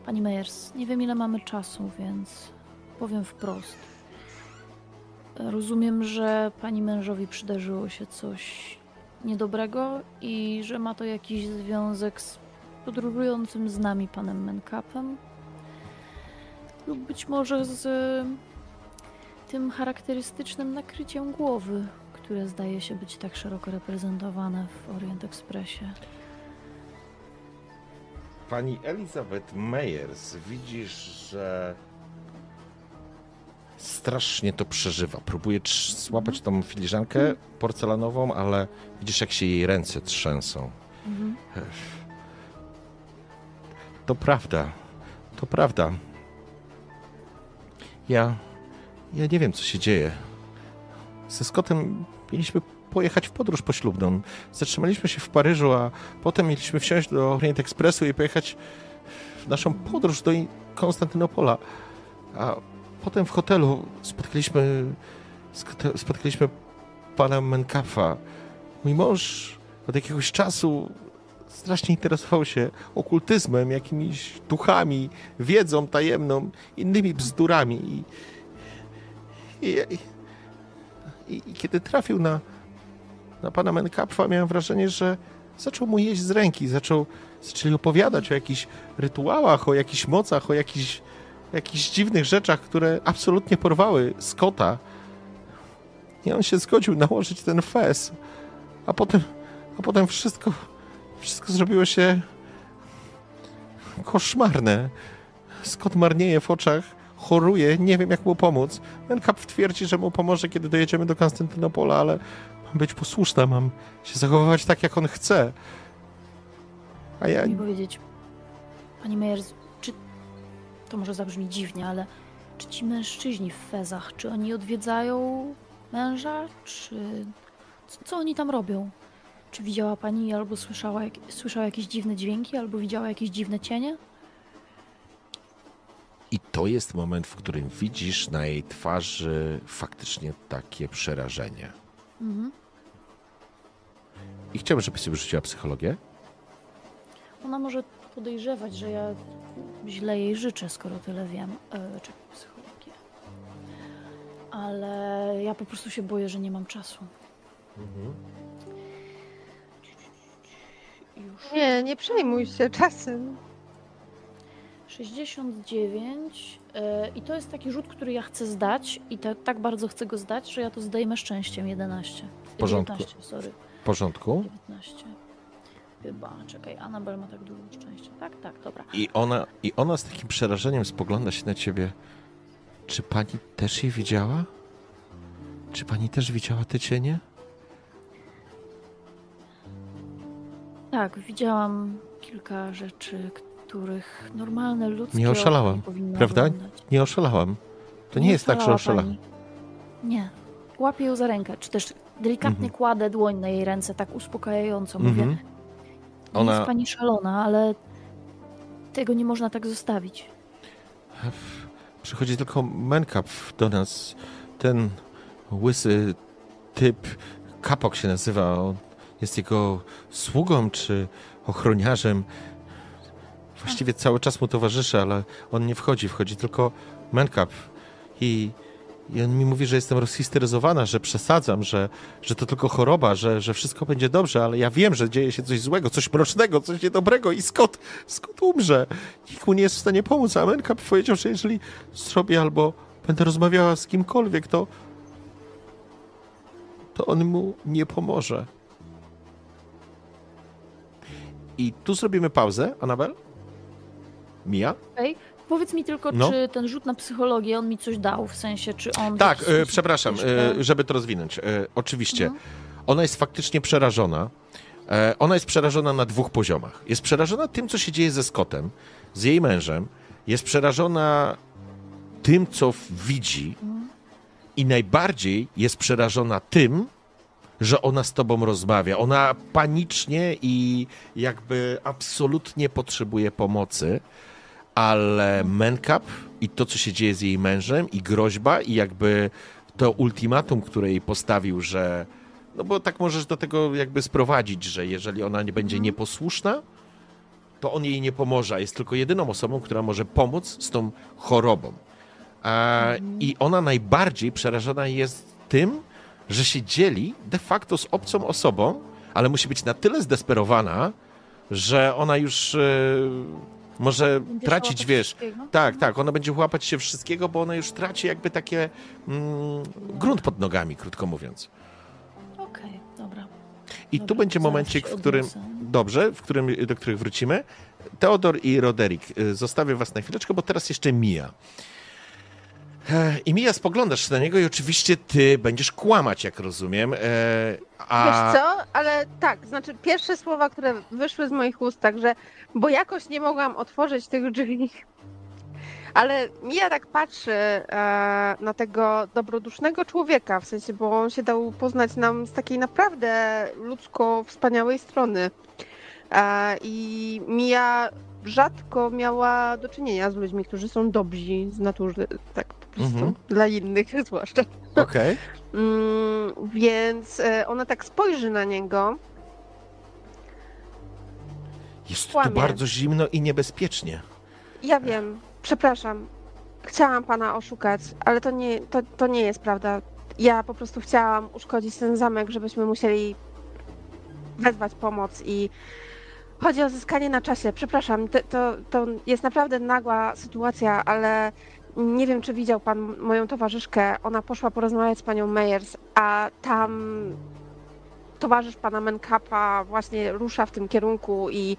Pani Meyers, nie wiem, ile mamy czasu, więc powiem wprost. Rozumiem, że pani mężowi przydarzyło się coś... niedobrego i że ma to jakiś związek z podróżującym z nami panem Mencapem lub być może z tym charakterystycznym nakryciem głowy, które zdaje się być tak szeroko reprezentowane w Orient Expressie. Pani Elizabeth Meyers, widzisz, że strasznie to przeżywa. Próbuje złapać tą filiżankę mm. porcelanową, ale widzisz, jak się jej ręce trzęsą. Mm. To prawda. To prawda. Ja... Ja nie wiem, co się dzieje. Ze Scottem mieliśmy pojechać w podróż poślubną. Zatrzymaliśmy się w Paryżu, a potem mieliśmy wsiąść do Orient Expressu i pojechać w naszą podróż do Konstantynopola. A... Potem w hotelu spotkaliśmy, spotkaliśmy pana Mencapa. Mój mąż od jakiegoś czasu strasznie interesował się okultyzmem, jakimiś duchami, wiedzą tajemną, innymi bzdurami. I, i, i, i kiedy trafił na, na pana Mencapa, miałem wrażenie, że zaczął mu jeść z ręki, zaczął, zaczął opowiadać o jakichś rytuałach, o jakichś mocach, o jakichś jakichś dziwnych rzeczach, które absolutnie porwały Scotta. I on się zgodził nałożyć ten fez. A potem, a potem wszystko, wszystko zrobiło się koszmarne. Scott marnieje w oczach, choruje, nie wiem jak mu pomóc. Mencap twierdzi, że mu pomoże, kiedy dojedziemy do Konstantynopola, ale mam być posłuszna, mam się zachowywać tak, jak on chce. A ja... Chcę mi powiedzieć, pani Meyers, czy... To może zabrzmi dziwnie, ale czy ci mężczyźni w Fezach, czy oni odwiedzają męża, czy... Co oni tam robią? Czy widziała pani albo słyszała, słyszała jakieś dziwne dźwięki, albo widziała jakieś dziwne cienie? I to jest moment, w którym widzisz na jej twarzy faktycznie takie przerażenie. Mhm. I chciałbym, żebyś sobie rzuciła psychologię? Ona może podejrzewać, że ja źle jej życzę, skoro tyle wiem. E, czy psychologię. Ale ja po prostu się boję, że nie mam czasu. Mhm. Już. Nie, nie przejmuj się czasem. sześćdziesiąt dziewięć yy, i to jest taki rzut, który ja chcę zdać i te, tak bardzo chcę go zdać, że ja to zdejmę szczęściem jedenaście. W porządku. dziewiętnaście, sorry. W porządku? dziewiętnaście. Chyba, czekaj, Annabelle ma tak dużo szczęścia. Tak, tak, dobra. I ona, i ona z takim przerażeniem spogląda się na ciebie. Czy pani też jej widziała? Czy pani też widziała te cienie? Tak, widziałam kilka rzeczy, których normalne ludzkie... Nie oszalałam, nie prawda? Oglądać. Nie oszalałam. To nie, nie jest tak, że oszalałam. Nie. Łapię ją za rękę, czy też delikatnie mm-hmm. kładę dłoń na jej ręce, tak uspokajająco. Mówię, mm-hmm. nie Ona... jest pani szalona, ale tego nie można tak zostawić. Przychodzi tylko Mencap do nas. Ten łysy typ, Kapok się nazywa. On jest jego sługą czy ochroniarzem. Właściwie cały czas mu towarzyszy, ale on nie wchodzi. Wchodzi tylko Mencap. I, I on mi mówi, że jestem rozhisteryzowana, że przesadzam, że, że to tylko choroba, że, że wszystko będzie dobrze, ale ja wiem, że dzieje się coś złego, coś mrocznego, coś niedobrego i Scott, Scott umrze. Nikt mu nie jest w stanie pomóc, a Mencap powiedział, że jeżeli zrobię albo będę rozmawiała z kimkolwiek, to to on mu nie pomoże. I tu zrobimy pauzę, Annabelle. Mia? Ej, powiedz mi tylko, no. czy ten rzut na psychologię, on mi coś dał, w sensie, czy on... Tak, jakiś, e, przepraszam, e, żeby to rozwinąć. E, oczywiście, no. Ona jest faktycznie przerażona. E, ona jest przerażona na dwóch poziomach. Jest przerażona tym, co się dzieje ze Scottem, z jej mężem. Jest przerażona tym, co widzi. Mm. I najbardziej jest przerażona tym, że ona z tobą rozmawia. Ona panicznie i jakby absolutnie potrzebuje pomocy, ale Mencap i to, co się dzieje z jej mężem i groźba i jakby to ultimatum, które jej postawił, że no bo tak możesz do tego jakby sprowadzić, że jeżeli ona nie będzie nieposłuszna, to on jej nie pomoże. Jest tylko jedyną osobą, która może pomóc z tą chorobą. I ona najbardziej przerażona jest tym, że się dzieli de facto z obcą osobą, ale musi być na tyle zdesperowana, że ona już yy, może będzie tracić, wiesz... Tak, tak, ona będzie łapać się wszystkiego, bo ona już traci jakby takie mm, grunt pod nogami, krótko mówiąc. Okej, okay, dobra. I dobra, tu będzie momencik, w którym... Dobrze, w którym, do których wrócimy. Teodor i Roderick, zostawię was na chwileczkę, bo teraz jeszcze Mia. I Mia, spoglądasz na niego i oczywiście ty będziesz kłamać, jak rozumiem. A... Wiesz co, ale tak, znaczy pierwsze słowa, które wyszły z moich ust, także, bo jakoś nie mogłam otworzyć tych drzwi, ale Mia tak patrzy e, na tego dobrodusznego człowieka, w sensie, bo on się dał poznać nam z takiej naprawdę ludzko wspaniałej strony. E, I Mia rzadko miała do czynienia z ludźmi, którzy są dobrzy z natury, tak. Mm-hmm. Dla innych zwłaszcza. Okay. mm, więc ona tak spojrzy na niego. Jest Kłamie. Tu bardzo zimno i niebezpiecznie. Ja wiem, przepraszam. Chciałam pana oszukać, ale to nie, to, to nie jest prawda. Ja po prostu chciałam uszkodzić ten zamek, żebyśmy musieli wezwać pomoc i... Chodzi o zyskanie na czasie. Przepraszam, to, to, to jest naprawdę nagła sytuacja, ale... Nie wiem, czy widział pan moją towarzyszkę. Ona poszła porozmawiać z panią Meyers, a tam towarzysz pana Mencapa właśnie rusza w tym kierunku i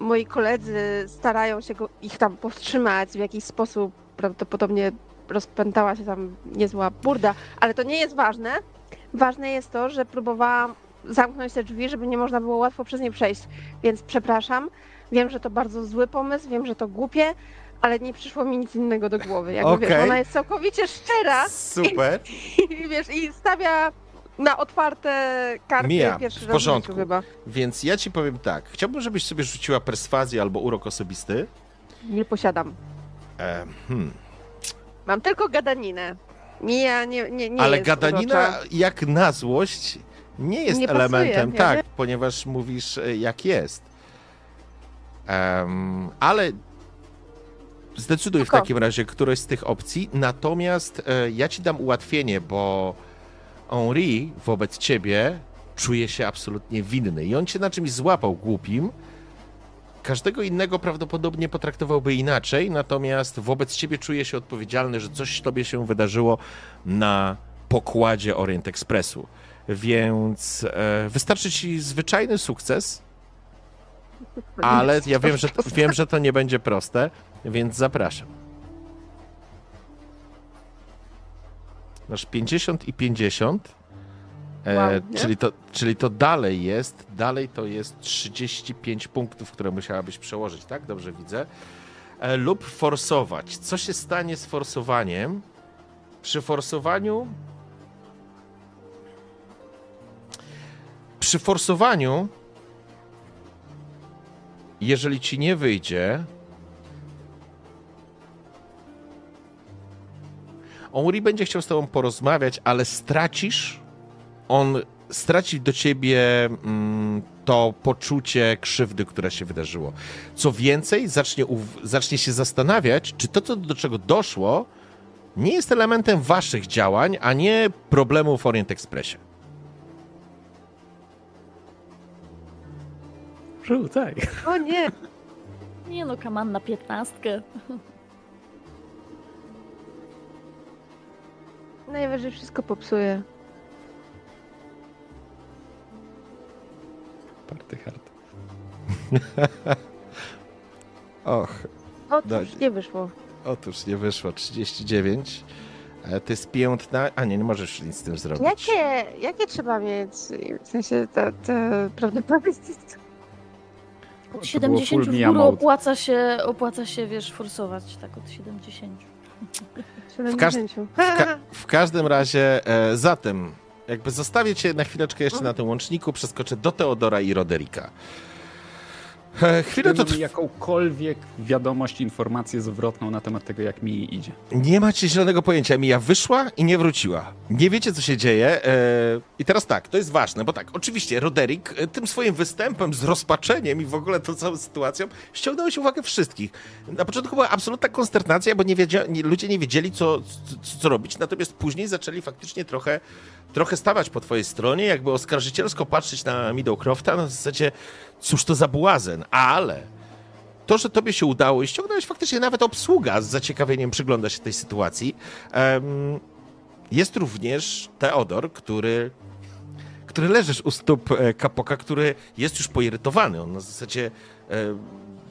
moi koledzy starają się go, ich tam powstrzymać w jakiś sposób. Prawdopodobnie rozpętała się tam niezła burda, ale to nie jest ważne. Ważne jest to, że próbowałam zamknąć te drzwi, żeby nie można było łatwo przez nie przejść, więc przepraszam. Wiem, że to bardzo zły pomysł, wiem, że to głupie, ale nie przyszło mi nic innego do głowy. Jakby, okay. Wiesz, ona jest całkowicie szczera. Super. I, i, wiesz, i stawia na otwarte karty Mia, pierwszy raz w porządku. Chyba. Więc ja ci powiem tak. Chciałbym, żebyś sobie rzuciła perswazję albo urok osobisty. Nie posiadam. E, hmm. Mam tylko gadaninę. Mija nie, nie, nie Ale jest gadanina urocza. Jak na złość nie jest nie elementem. Pasuje, tak, wiemy? Ponieważ mówisz jak jest. Um, ale zdecyduj Tylko. w takim razie któreś z tych opcji. Natomiast e, ja ci dam ułatwienie, bo Henri wobec ciebie czuje się absolutnie winny i on cię na czymś złapał głupim. Każdego innego prawdopodobnie potraktowałby inaczej, natomiast wobec ciebie czuje się odpowiedzialny, że coś tobie się wydarzyło na pokładzie Orient Expressu. Więc e, wystarczy ci zwyczajny sukces, ale ja wiem, że, wiem, że to nie będzie proste, więc zapraszam. Masz pięćdziesiąt i pięćdziesiąt, e, wow, czyli, to, czyli to dalej jest, dalej to jest trzydzieści pięć punktów, które musiałabyś przełożyć, tak? Dobrze widzę. E, lub forsować. Co się stanie z forsowaniem? Przy forsowaniu... Przy forsowaniu, jeżeli ci nie wyjdzie... Henri będzie chciał z tobą porozmawiać, ale stracisz, on straci do ciebie mm, to poczucie krzywdy, które się wydarzyło. Co więcej, zacznie, zacznie się zastanawiać, czy to, co, do czego doszło, nie jest elementem waszych działań, a nie problemu w Orient Expressie. Rzucaj. O nie. Nie no, kaman na piętnastkę. Najwyżej wszystko popsuje. Party hard. Och. Otóż no, nie wyszło. Otóż nie wyszło. trzydzieści dziewięć. Ale to jest piętna... A nie, nie możesz nic z tym zrobić. Jakie, jakie trzeba mieć? W sensie te, te prawdopodobieństwo. Od siedemdziesięciu w górę opłaca się, opłaca się, wiesz, forsować. Tak, od siedemdziesięciu. W, każ w, ka w każdym razie e, zatem jakby zostawię cię na chwileczkę jeszcze na tym łączniku, przeskoczę do Teodora i Roderika. E, chwilę to trwa... jakąkolwiek wiadomość, informację zwrotną na temat tego, jak mi idzie. Nie macie zielonego pojęcia. Mija wyszła i nie wróciła. Nie wiecie, co się dzieje. E, I teraz tak, to jest ważne, bo tak, oczywiście Roderick tym swoim występem z rozpaczeniem i w ogóle tą całą sytuacją ściągnął się uwagę wszystkich. Na początku była absolutna konsternacja, bo nie nie, ludzie nie wiedzieli, co, co, co robić, natomiast później zaczęli faktycznie trochę, trochę stawać po twojej stronie, jakby oskarżycielsko patrzeć na Middlecrofta, no w zasadzie cóż to za błazen, ale to, że tobie się udało i ściągnąłeś faktycznie nawet obsługa z zaciekawieniem przygląda się tej sytuacji. Um, jest również Teodor, który, który leżysz u stóp Kapoka, który jest już poirytowany. On na zasadzie um,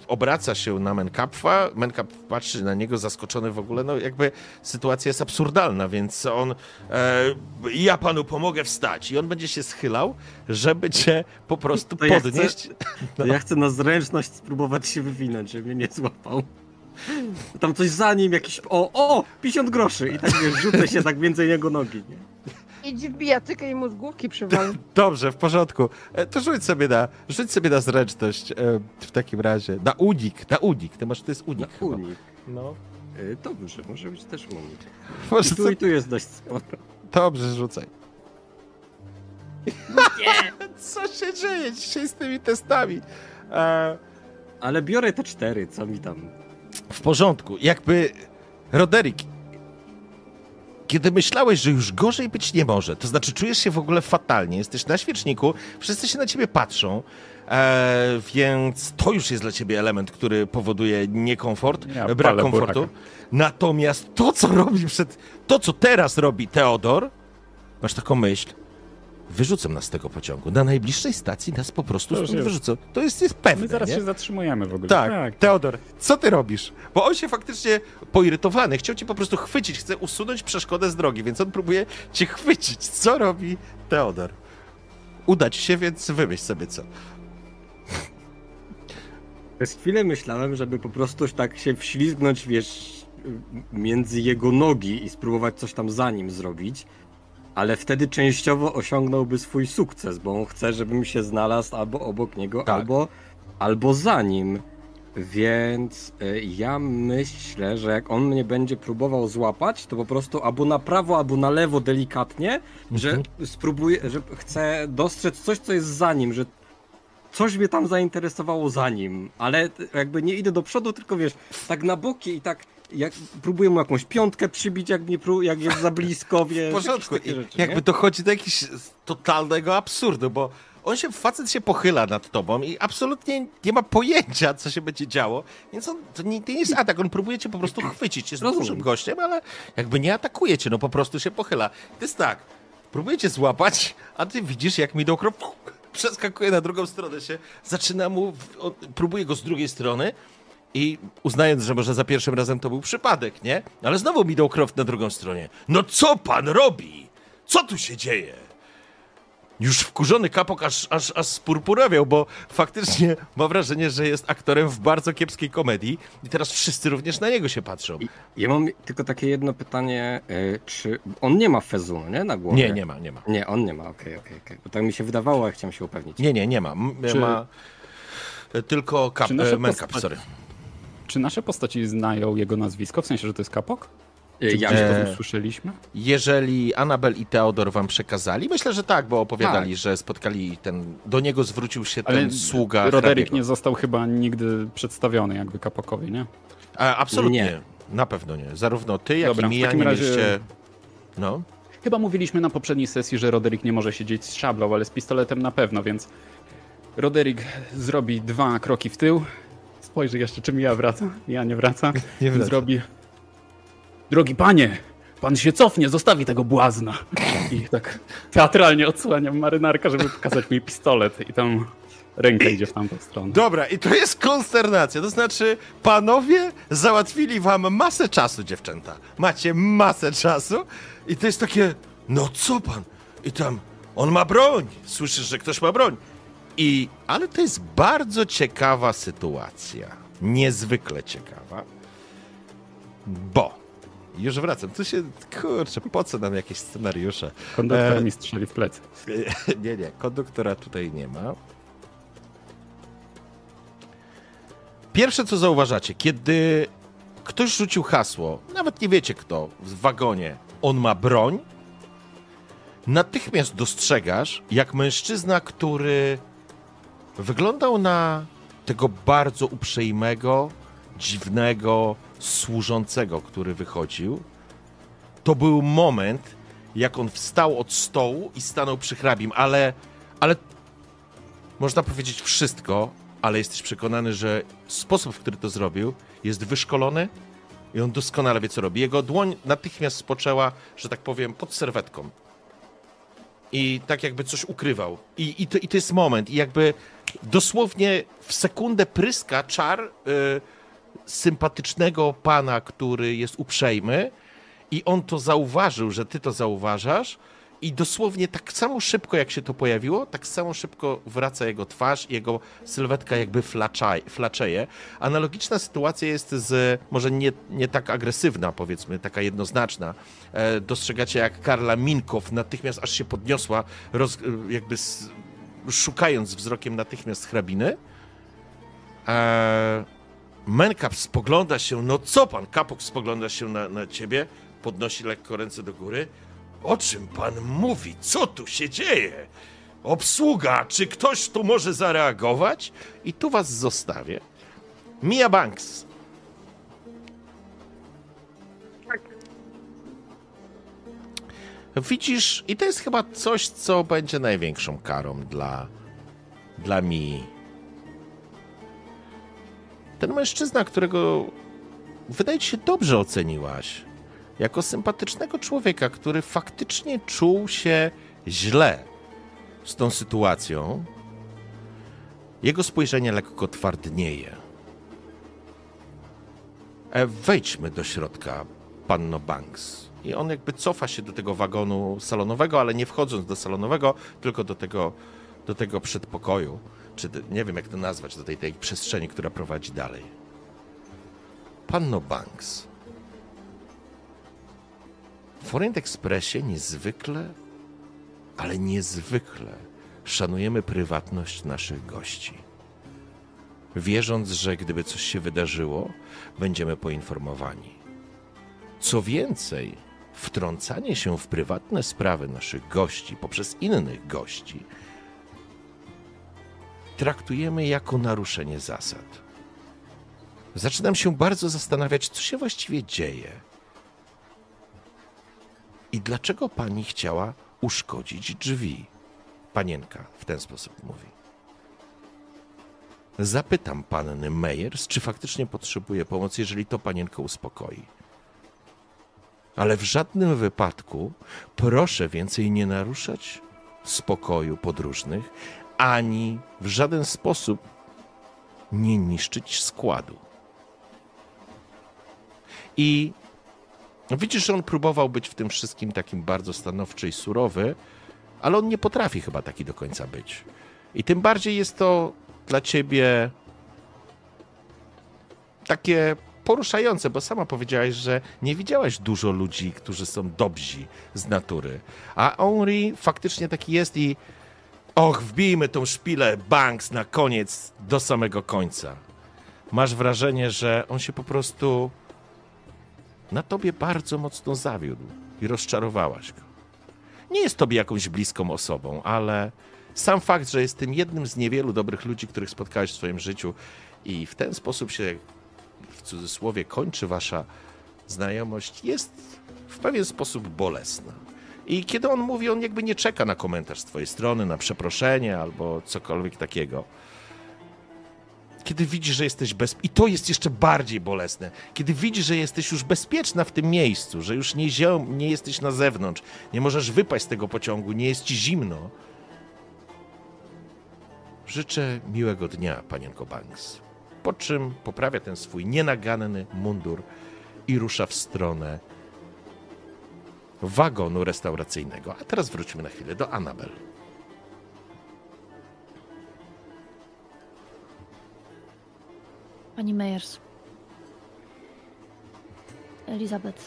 obraca się na Mencapfa, Mencap patrzy na niego zaskoczony w ogóle, no jakby sytuacja jest absurdalna, więc on e, ja panu pomogę wstać i on będzie się schylał, żeby cię po prostu to podnieść. Ja chcę, no. ja chcę na zręczność spróbować się wywinąć, żeby mnie nie złapał. Tam coś za nim, jakiś o, o, pięćdziesiąt groszy i tak wiesz, rzucę się tak między jego nogi. Nie? Idź w bijatykę i mu z główki przywal. Dobrze, w porządku. To rzuć sobie na, rzuć sobie na zręczność w takim razie. Na unik, na unik. Ty masz, to jest unik. Na unik. No. Dobrze, może być też unik. Może I tu, sobie... i tu jest dość sporo. Dobrze, rzucaj. Nie. Co się dzieje dzisiaj z tymi testami? E... Ale biorę te cztery, co mi tam... W porządku. Jakby... Roderick... Kiedy myślałeś, że już gorzej być nie może, to znaczy czujesz się w ogóle fatalnie, jesteś na świeczniku, wszyscy się na ciebie patrzą, e, więc to już jest dla ciebie element, który powoduje niekomfort, ja brak komfortu. Buraka. Natomiast to, co robi przed, to, co teraz robi Teodor, masz taką myśl, wyrzucą nas z tego pociągu. Na najbliższej stacji nas po prostu to stąd wyrzucą. To jest, jest pewne. My zaraz nie? się zatrzymujemy w ogóle. Tak, tak, Teodor, co ty robisz? Bo on się faktycznie poirytowany, chciał cię po prostu chwycić, chce usunąć przeszkodę z drogi, więc on próbuje cię chwycić. Co robi Teodor? Udać się, więc wymyśl sobie co. Przez chwilę myślałem, żeby po prostu tak się wślizgnąć, wiesz, między jego nogi i spróbować coś tam za nim zrobić, ale wtedy częściowo osiągnąłby swój sukces, bo on chce, żebym się znalazł albo obok niego, tak. albo, albo za nim. Więc ja myślę, że jak on mnie będzie próbował złapać, to po prostu albo na prawo, albo na lewo delikatnie, mhm. że spróbuję, że chcę dostrzec coś, co jest za nim, że coś mnie tam zainteresowało za nim, ale jakby nie idę do przodu, tylko wiesz, tak na boki i tak jak próbuję mu jakąś piątkę przybić, jak, nie pró jak jest za blisko, wiesz. W porządku, takie rzeczy, jakby nie? dochodzi do jakiegoś totalnego absurdu, bo on się, facet się pochyla nad tobą i absolutnie nie ma pojęcia, co się będzie działo, więc on, to nie, to nie jest atak, on próbuje cię po prostu chwycić, jest Rozumiem. dużym gościem, ale jakby nie atakuje cię, no po prostu się pochyla. To jest tak, próbuje cię złapać, a ty widzisz, jak mi do krop... przeskakuje na drugą stronę się, zaczyna mu, on, próbuje go z drugiej strony i uznając, że może za pierwszym razem to był przypadek, nie? Ale znowu Middlecroft na drugą stronie. No co pan robi? Co tu się dzieje? Już wkurzony Kapok aż, aż, aż spurpurowiał, bo faktycznie mam wrażenie, że jest aktorem w bardzo kiepskiej komedii i teraz wszyscy również na niego się patrzą. I, ja mam tylko takie jedno pytanie, yy, czy on nie ma fezu, nie? Na głowie? Nie, nie ma, nie ma. Nie, on nie ma, okej, okay, okej, okay, okay. Bo tak mi się wydawało, ale chciałem się upewnić. Nie, nie, nie ma. Czy... ma tylko kap, czy Mencap, posta... sorry. Czy nasze postaci znają jego nazwisko, w sensie, że to jest Kapok? Ja to usłyszeliśmy? Jeżeli Annabelle i Teodor wam przekazali, myślę, że tak, bo opowiadali, tak. że spotkali ten. Do niego zwrócił się ten Ale sługa. Roderick hrabiego. nie został chyba nigdy przedstawiony, jakby Kapokowi, nie? A, absolutnie. Nie. Na pewno nie. Zarówno ty, jak Dobra, i Mia nie razie... mieliście. No. Chyba mówiliśmy na poprzedniej sesji, że Roderick nie może siedzieć z szablą, ale z pistoletem na pewno, więc Roderick zrobi dwa kroki w tył. Spojrzy jeszcze, czy Mia wraca. Mia nie wraca. Nie wraca. Zrobi. Drogi panie, pan się cofnie, zostawi tego błazna. I tak teatralnie odsłaniam marynarkę, żeby pokazać mi pistolet i tam ręka idzie w tamtą stronę. Dobra, i to jest konsternacja, to znaczy panowie załatwili wam masę czasu, dziewczęta. Macie masę czasu i to jest takie, no co pan? I tam, on ma broń, słyszysz, że ktoś ma broń. I, ale to jest bardzo ciekawa sytuacja, niezwykle ciekawa, bo... Już wracam. Tu się, kurczę, po co nam jakieś scenariusze? Konduktor e... mi strzeli w plecy. Nie, nie, konduktora tutaj nie ma. Pierwsze, co zauważacie, kiedy ktoś rzucił hasło, nawet nie wiecie kto, w wagonie, on ma broń, natychmiast dostrzegasz, jak mężczyzna, który wyglądał na tego bardzo uprzejmego, dziwnego służącego, który wychodził, to był moment, jak on wstał od stołu i stanął przy hrabim, ale, ale można powiedzieć wszystko, ale jesteś przekonany, że sposób, w który to zrobił, jest wyszkolony i on doskonale wie, co robi. Jego dłoń natychmiast spoczęła, że tak powiem, pod serwetką. I tak jakby coś ukrywał. I, i, to, i to jest moment. I jakby dosłownie w sekundę pryska czar... Yy, sympatycznego pana, który jest uprzejmy i on to zauważył, że ty to zauważasz i dosłownie tak samo szybko, jak się to pojawiło, tak samo szybko wraca jego twarz, jego sylwetka jakby flaczeje. Analogiczna sytuacja jest z, może nie, nie tak agresywna, powiedzmy, taka jednoznaczna. E, dostrzegacie, jak Karla Minkow natychmiast aż się podniosła, roz, jakby s, szukając wzrokiem natychmiast hrabiny. E, Mencap spogląda się, no co pan, Kapok spogląda się na, na ciebie, podnosi lekko ręce do góry. O czym pan mówi? Co tu się dzieje? Obsługa, czy ktoś tu może zareagować? I tu was zostawię. Mia Banks. Tak. Widzisz, i to jest chyba coś, co będzie największą karą dla, dla Mii. Ten mężczyzna, którego wydaje ci się dobrze oceniłaś, jako sympatycznego człowieka, który faktycznie czuł się źle z tą sytuacją, jego spojrzenie lekko twardnieje. E, wejdźmy do środka, panno Banks. I on jakby cofa się do tego wagonu salonowego, ale nie wchodząc do salonowego, tylko do tego, do tego przedpokoju, czy do, nie wiem jak to nazwać, do tej, tej przestrzeni, która prowadzi dalej. Panno Banks, w Orient Expressie niezwykle, ale niezwykle szanujemy prywatność naszych gości, wierząc, że gdyby coś się wydarzyło, będziemy poinformowani. Co więcej, wtrącanie się w prywatne sprawy naszych gości poprzez innych gości traktujemy jako naruszenie zasad. Zaczynam się bardzo zastanawiać, co się właściwie dzieje i dlaczego pani chciała uszkodzić drzwi. Panienka w ten sposób mówi. Zapytam panny Meyers, czy faktycznie potrzebuje pomocy, jeżeli to panienkę uspokoi. Ale w żadnym wypadku proszę więcej nie naruszać spokoju podróżnych, ani w żaden sposób nie niszczyć składu. I widzisz, że on próbował być w tym wszystkim takim bardzo stanowczy i surowy, ale on nie potrafi chyba taki do końca być. I tym bardziej jest to dla ciebie takie poruszające, bo sama powiedziałaś, że nie widziałaś dużo ludzi, którzy są dobrzy z natury. A Henri faktycznie taki jest i och, wbijmy tą szpilę Banks na koniec, do samego końca. Masz wrażenie, że on się po prostu na tobie bardzo mocno zawiódł i rozczarowałaś go. Nie jest tobie jakąś bliską osobą, ale sam fakt, że jest tym jednym z niewielu dobrych ludzi, których spotkałaś w swoim życiu i w ten sposób się w cudzysłowie kończy wasza znajomość, jest w pewien sposób bolesna. I kiedy on mówi, on jakby nie czeka na komentarz z twojej strony, na przeproszenie albo cokolwiek takiego. Kiedy widzisz, że jesteś bezpieczna, i to jest jeszcze bardziej bolesne, kiedy widzisz, że jesteś już bezpieczna w tym miejscu, że już nie, ziom... nie jesteś na zewnątrz, nie możesz wypaść z tego pociągu, nie jest ci zimno. Życzę miłego dnia, panienko Banks. Po czym poprawia ten swój nienaganny mundur i rusza w stronę wagonu restauracyjnego. A teraz wróćmy na chwilę do Annabelle. Pani Meyers. Elizabeth.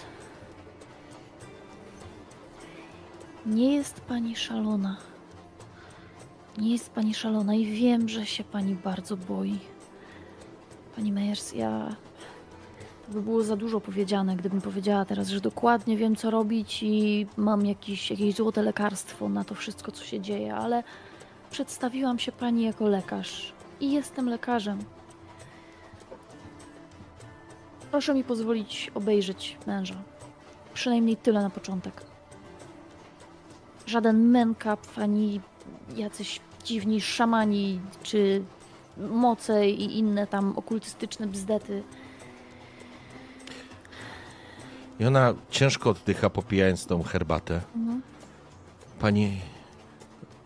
Nie jest pani szalona. Nie jest pani szalona i wiem, że się pani bardzo boi. Pani Meyers, ja... To by było za dużo powiedziane, gdybym powiedziała teraz, że dokładnie wiem, co robić i mam jakieś, jakieś złote lekarstwo na to wszystko, co się dzieje, ale przedstawiłam się pani jako lekarz i jestem lekarzem. Proszę mi pozwolić obejrzeć męża. Przynajmniej tyle na początek. Żaden Mencap, ani jacyś dziwni szamani, czy moce i inne tam okultystyczne bzdety. I ona ciężko oddycha, popijając tą herbatę. Mhm. Pani...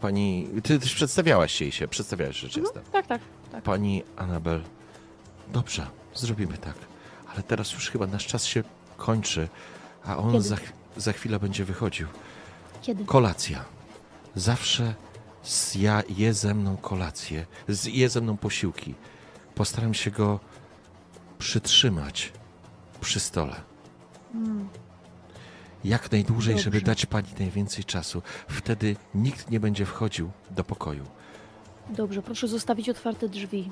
Pani... Ty też przedstawiałaś jej się, przedstawiałaś, że mhm. jestem. Tak, tak, tak. Pani Annabelle. Dobrze, zrobimy tak. Ale teraz już chyba nasz czas się kończy, a on za, za chwilę będzie wychodził. Kiedy? Kolacja. Zawsze z, ja je ze mną kolację, z, je ze mną posiłki. Postaram się go przytrzymać przy stole. Hmm. Jak najdłużej, Dobrze. żeby dać pani najwięcej czasu. Wtedy nikt nie będzie wchodził do pokoju. Dobrze, proszę zostawić otwarte drzwi.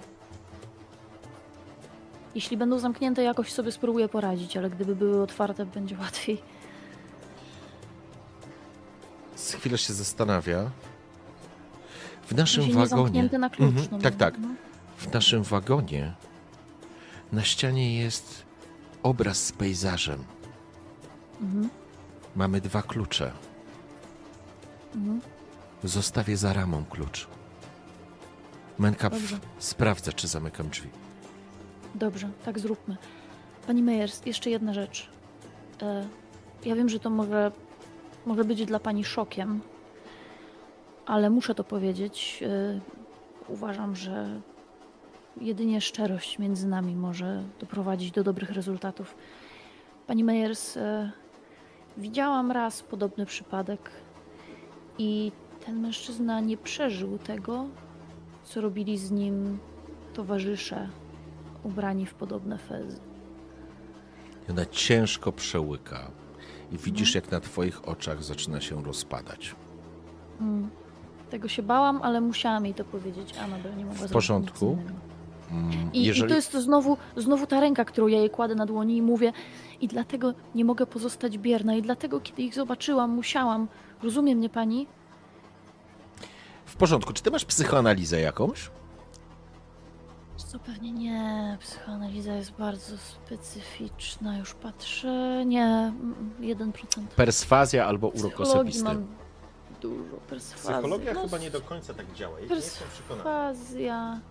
Jeśli będą zamknięte, jakoś sobie spróbuję poradzić, ale gdyby były otwarte, będzie łatwiej. Z chwilę się zastanawia. W naszym Jeśli wagonie... zamknięte na klucz. Mm-hmm. no tak, tak. No. W naszym wagonie na ścianie jest obraz z pejzażem. Mhm. Mamy dwa klucze. Mhm. Zostawię za ramą klucz. Mencap sprawdza, czy zamykam drzwi. Dobrze, tak zróbmy. Pani Meyers, jeszcze jedna rzecz. Ja wiem, że to może, może być dla pani szokiem, ale muszę to powiedzieć. Uważam, że jedynie szczerość między nami może doprowadzić do dobrych rezultatów. Pani Meyers, widziałam raz podobny przypadek i ten mężczyzna nie przeżył tego, co robili z nim towarzysze ubrani w podobne fezy. I ona ciężko przełyka i widzisz, mm. jak na twoich oczach zaczyna się rozpadać. Mm. Tego się bałam, ale musiałam jej to powiedzieć. Annabelle nie mogła. W porządku. I, Jeżeli... I to jest znowu, znowu ta ręka, którą ja jej kładę na dłoni i mówię, i dlatego nie mogę pozostać bierna, i dlatego kiedy ich zobaczyłam, musiałam. Rozumie mnie pani? W porządku. Czy ty masz psychoanalizę jakąś? Zupełnie nie. Psychoanaliza jest bardzo specyficzna. Już patrzę. Nie. jeden procent. Perswazja albo urok osobisty. Mam dużo perswazji. Psychologia no, chyba nie do końca tak działa. Ja perswazja. Nie jestem przekonany.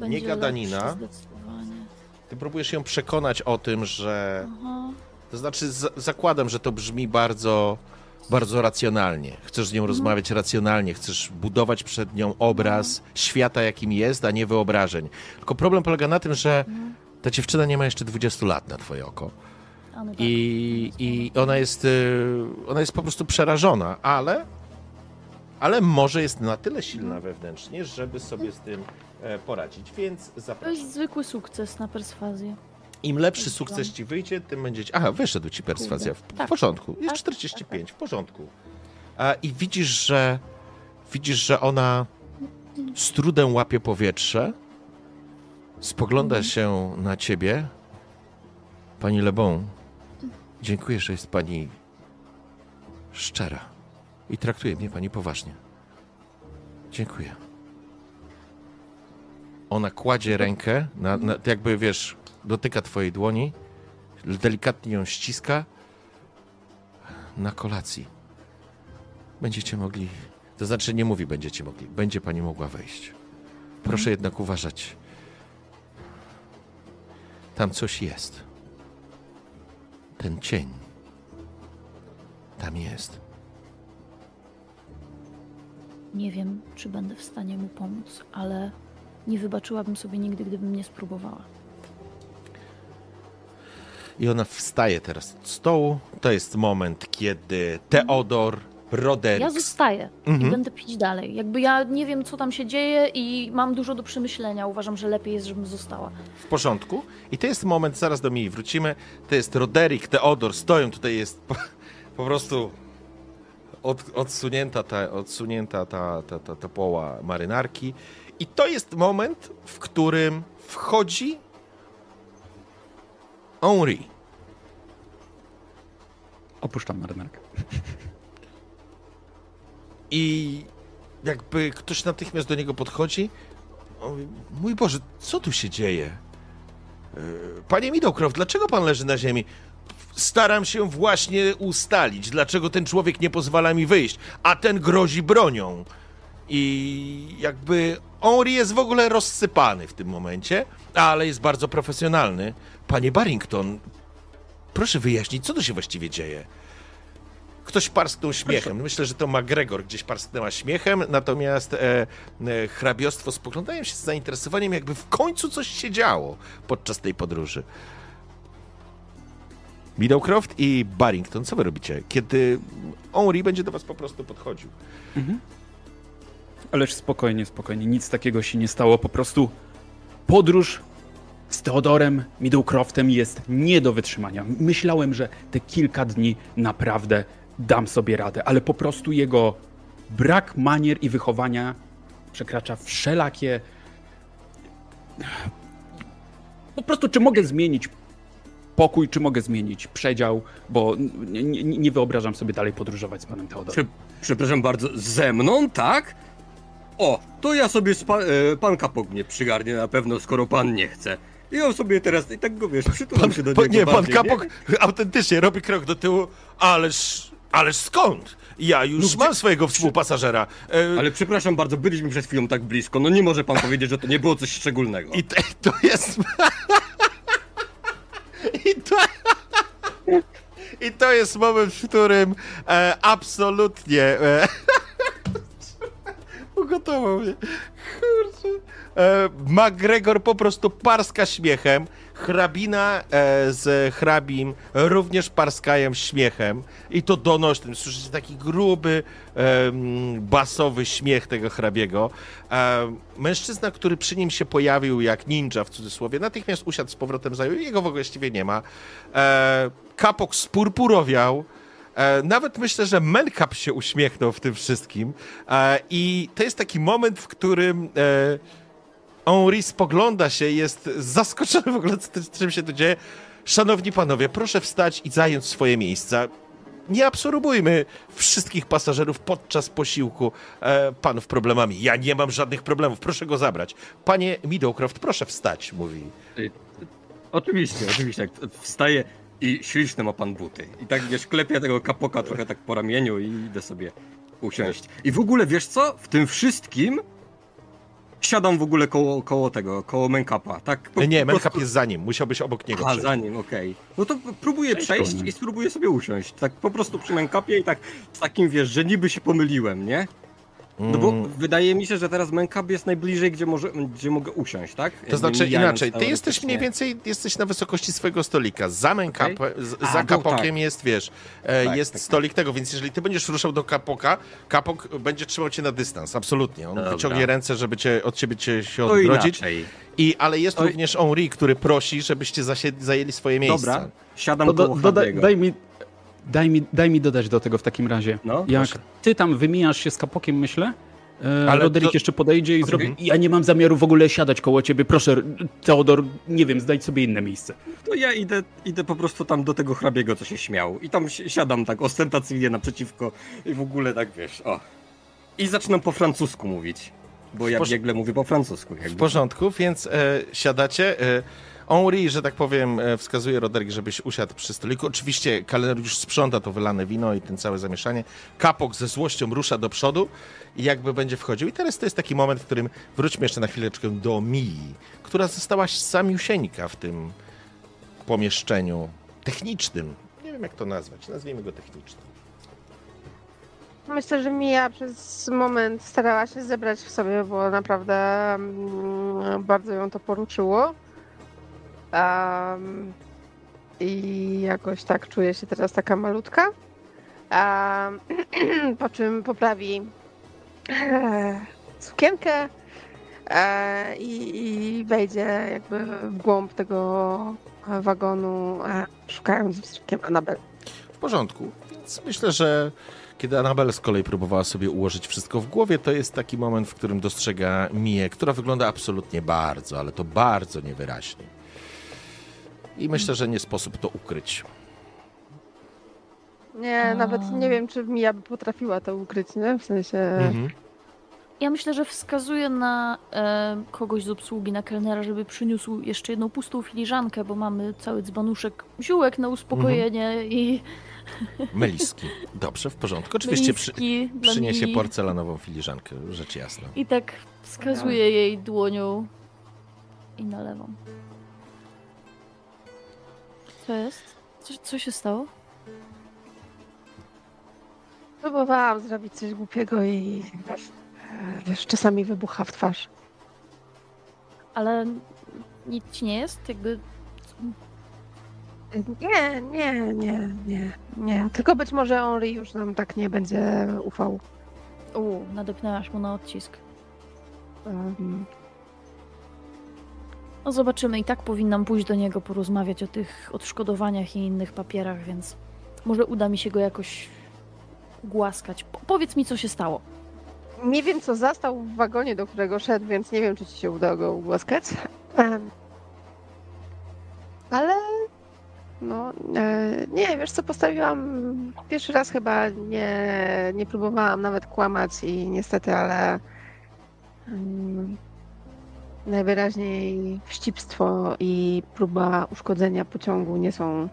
Będzie nie gadanina. Ty próbujesz się przekonać o tym, że... Aha. To znaczy z, zakładam, że to brzmi bardzo, bardzo racjonalnie. Chcesz z nią mhm. rozmawiać racjonalnie, chcesz budować przed nią obraz mhm. świata, jakim jest, a nie wyobrażeń. Tylko problem polega na tym, że mhm. ta dziewczyna nie ma jeszcze dwudziestu lat na twoje oko. No tak. I, i ona, jest, ona jest po prostu przerażona, ale... ale może jest na tyle silna wewnętrznie, żeby sobie z tym poradzić, więc zapraszam. To jest zwykły sukces na perswazję. Im lepszy sukces ci wyjdzie, tym będzie... Aha, wyszedł ci perswazja. W tak. porządku. Jest czterdzieści pięć, w porządku. I widzisz, że widzisz, że ona z trudem łapie powietrze, spogląda mhm. się na ciebie. Pani Lebon, dziękuję, że jest pani szczera. I traktuje mnie pani poważnie. Dziękuję. Ona kładzie rękę, na, na, jakby wiesz, dotyka twojej dłoni, delikatnie ją ściska. Na kolacji. Będziecie mogli, to znaczy nie mówi będziecie mogli, będzie pani mogła wejść. Proszę jednak uważać. Tam coś jest. Ten cień. Tam jest. Nie wiem, czy będę w stanie mu pomóc, ale nie wybaczyłabym sobie nigdy, gdybym nie spróbowała. I ona wstaje teraz od stołu. To jest moment, kiedy Teodor, Roderick... Ja zostaję mhm. i będę pić dalej. Jakby ja nie wiem, co tam się dzieje i mam dużo do przemyślenia. Uważam, że lepiej jest, żebym została. W porządku. I to jest moment, zaraz do niej wrócimy. To jest Roderick, Teodor, stoją. Tutaj jest po, po prostu... Od, odsunięta ta, odsunięta ta, ta, ta, ta poła marynarki. I to jest moment, w którym wchodzi Henri. Opuszczam marynarkę. I jakby ktoś natychmiast do niego podchodzi. Mój Boże, co tu się dzieje? Panie Middlecroft, dlaczego pan leży na ziemi? Staram się właśnie ustalić, dlaczego ten człowiek nie pozwala mi wyjść, a ten grozi bronią. I jakby Henri jest w ogóle rozsypany w tym momencie, ale jest bardzo profesjonalny. Panie Barrington, proszę wyjaśnić, co tu się właściwie dzieje? Ktoś parsknął śmiechem. Myślę, że to McGregor gdzieś parsknęła śmiechem, natomiast e, e, hrabiostwo spoglądają się z zainteresowaniem, jakby w końcu coś się działo podczas tej podróży. Middlecroft i Barrington, co wy robicie? Kiedy Henri będzie do was po prostu podchodził. Mhm. Ależ spokojnie, spokojnie, nic takiego się nie stało. Po prostu podróż z Teodorem Middlecroftem jest nie do wytrzymania. Myślałem, że te kilka dni naprawdę dam sobie radę, ale po prostu jego brak manier i wychowania przekracza wszelakie... Po prostu, czy mogę zmienić pokój, czy mogę zmienić przedział, bo nie, nie, nie wyobrażam sobie dalej podróżować z panem Teodorem. Przepraszam bardzo, ze mną, tak? O, to ja sobie spa, e, pan Kapok mnie przygarnie na pewno, skoro pan nie chce. I on sobie teraz, i tak go wiesz, przytulam się do niego. Nie, bardziej, pan Kapok nie? autentycznie robi krok do tyłu, ależ, ależ skąd? Ja już no gdzie... mam swojego współpasażera. E... Ale przepraszam bardzo, byliśmy przed chwilą tak blisko, no nie może pan powiedzieć, że to nie było coś szczególnego. I te, to jest... I to, I to jest moment, w którym e, absolutnie e, uratował mnie. Kurczę. E, McGregor po prostu parska śmiechem. Hrabina e, z hrabim również parskają śmiechem. I to donośnym. Słyszycie taki gruby, e, basowy śmiech tego hrabiego. E, mężczyzna, który przy nim się pojawił jak ninja w cudzysłowie, natychmiast usiadł z powrotem, zajął. Jego w ogóle właściwie nie ma. E, Kapok spurpurowiał. Nawet myślę, że Mencap się uśmiechnął w tym wszystkim i to jest taki moment, w którym Henri spogląda się, jest zaskoczony w ogóle, czym się tu dzieje. Szanowni panowie, proszę wstać i zająć swoje miejsca. Nie absorbujmy wszystkich pasażerów podczas posiłku panów problemami. Ja nie mam żadnych problemów, proszę go zabrać. Panie Middlecroft, proszę wstać, mówi. Oczywiście, oczywiście, wstaje. I śliczne ma pan buty. I tak, wiesz, klepia tego Kapoka trochę tak po ramieniu i idę sobie usiąść. I w ogóle, wiesz co? W tym wszystkim siadam w ogóle koło, koło tego, koło Mencapa, tak? Po, nie, Mencap prostu... jest za nim, musiałbyś obok niego przejść. A, za nim, okej. Okay. No to próbuję Cześć, przejść i spróbuję sobie usiąść. Tak po prostu przy Mencapie i tak z takim, wiesz, że niby się pomyliłem, nie? No bo mm. wydaje mi się, że teraz Mencap jest najbliżej, gdzie, może, gdzie mogę usiąść, tak? To znaczy inaczej, ty jesteś mniej więcej, jesteś na wysokości swojego stolika, za Mencap, okay. A, za Kapokiem tak. jest, wiesz, tak, jest tak, stolik tak. tego, więc jeżeli ty będziesz ruszał do Kapoka, Kapok będzie trzymał cię na dystans, absolutnie. On Dobra. wyciągnie ręce, żeby cię, od ciebie cię się odgrodzić. I, ale jest Oj. również Henri, który prosi, żebyście zasiedli, zajęli swoje miejsce. Dobra, siadam do, koło do, do, daj mi... Daj mi, daj mi dodać do tego w takim razie. No, jak proszę. Ty tam wymijasz się z Kapokiem, myślę, e, ale Roderick to... jeszcze podejdzie i okay. zrobi. Ja nie mam zamiaru w ogóle siadać koło ciebie. Proszę, Teodor, nie wiem, znajdź sobie inne miejsce. No ja idę, idę po prostu tam do tego hrabiego, co się śmiał. I tam siadam tak ostentacyjnie naprzeciwko i w ogóle tak, wiesz, o. I zaczynam po francusku mówić, bo ja biegle mówię po francusku. Jakby. W porządku, więc e, siadacie... E... Henri, że tak powiem, wskazuje Roderick, żebyś usiadł przy stoliku. Oczywiście kelner już sprząta to wylane wino i ten całe zamieszanie. Kapok ze złością rusza do przodu i jakby będzie wchodził. I teraz to jest taki moment, w którym wróćmy jeszcze na chwileczkę do Mii, która została samiusieńka w tym pomieszczeniu technicznym. Nie wiem, jak to nazwać. Nazwijmy go technicznym. Myślę, że Mia przez moment starała się zebrać w sobie, bo naprawdę mm, bardzo ją to poruczyło. Um, I jakoś tak czuję się teraz taka malutka. Um, po czym poprawi e, sukienkę e, i, i wejdzie jakby w głąb tego wagonu, e, szukając wzrokiem Annabelle. W porządku, więc myślę, że kiedy Annabelle z kolei próbowała sobie ułożyć wszystko w głowie, to jest taki moment, w którym dostrzega Mię, która wygląda absolutnie bardzo, ale to bardzo niewyraźnie. I myślę, że nie sposób to ukryć. Nie, A... nawet nie wiem, czy Mia by potrafiła to ukryć, nie? W sensie... Mhm. Ja myślę, że wskazuję na e, kogoś z obsługi, na kelnera, żeby przyniósł jeszcze jedną pustą filiżankę, bo mamy cały dzbanuszek ziółek na uspokojenie mhm. i... Meliski. Dobrze, w porządku. Oczywiście przy, przyniesie porcelanową filiżankę, rzecz jasna. I tak wskazuję jej dłonią i nalewam. Co jest? Co, co się stało? Próbowałam zrobić coś głupiego i wiesz, czasami wybucha w twarz. Ale nic ci nie jest? Jakby... Nie, nie, nie, nie, nie. Tylko być może Henri już nam tak nie będzie ufał. Uuu, nadepnęłaś mu na odcisk. Um. No zobaczymy, i tak powinnam pójść do niego porozmawiać o tych odszkodowaniach i innych papierach, więc może uda mi się go jakoś głaskać. Po- powiedz mi, co się stało. Nie wiem, co zastał w wagonie, do którego szedł, więc nie wiem, czy ci się uda go ugłaskać. Ale no nie, wiesz co, postawiłam pierwszy raz chyba, nie, nie próbowałam nawet kłamać i niestety, ale... Najwyraźniej wścibstwo i próba uszkodzenia pociągu nie są...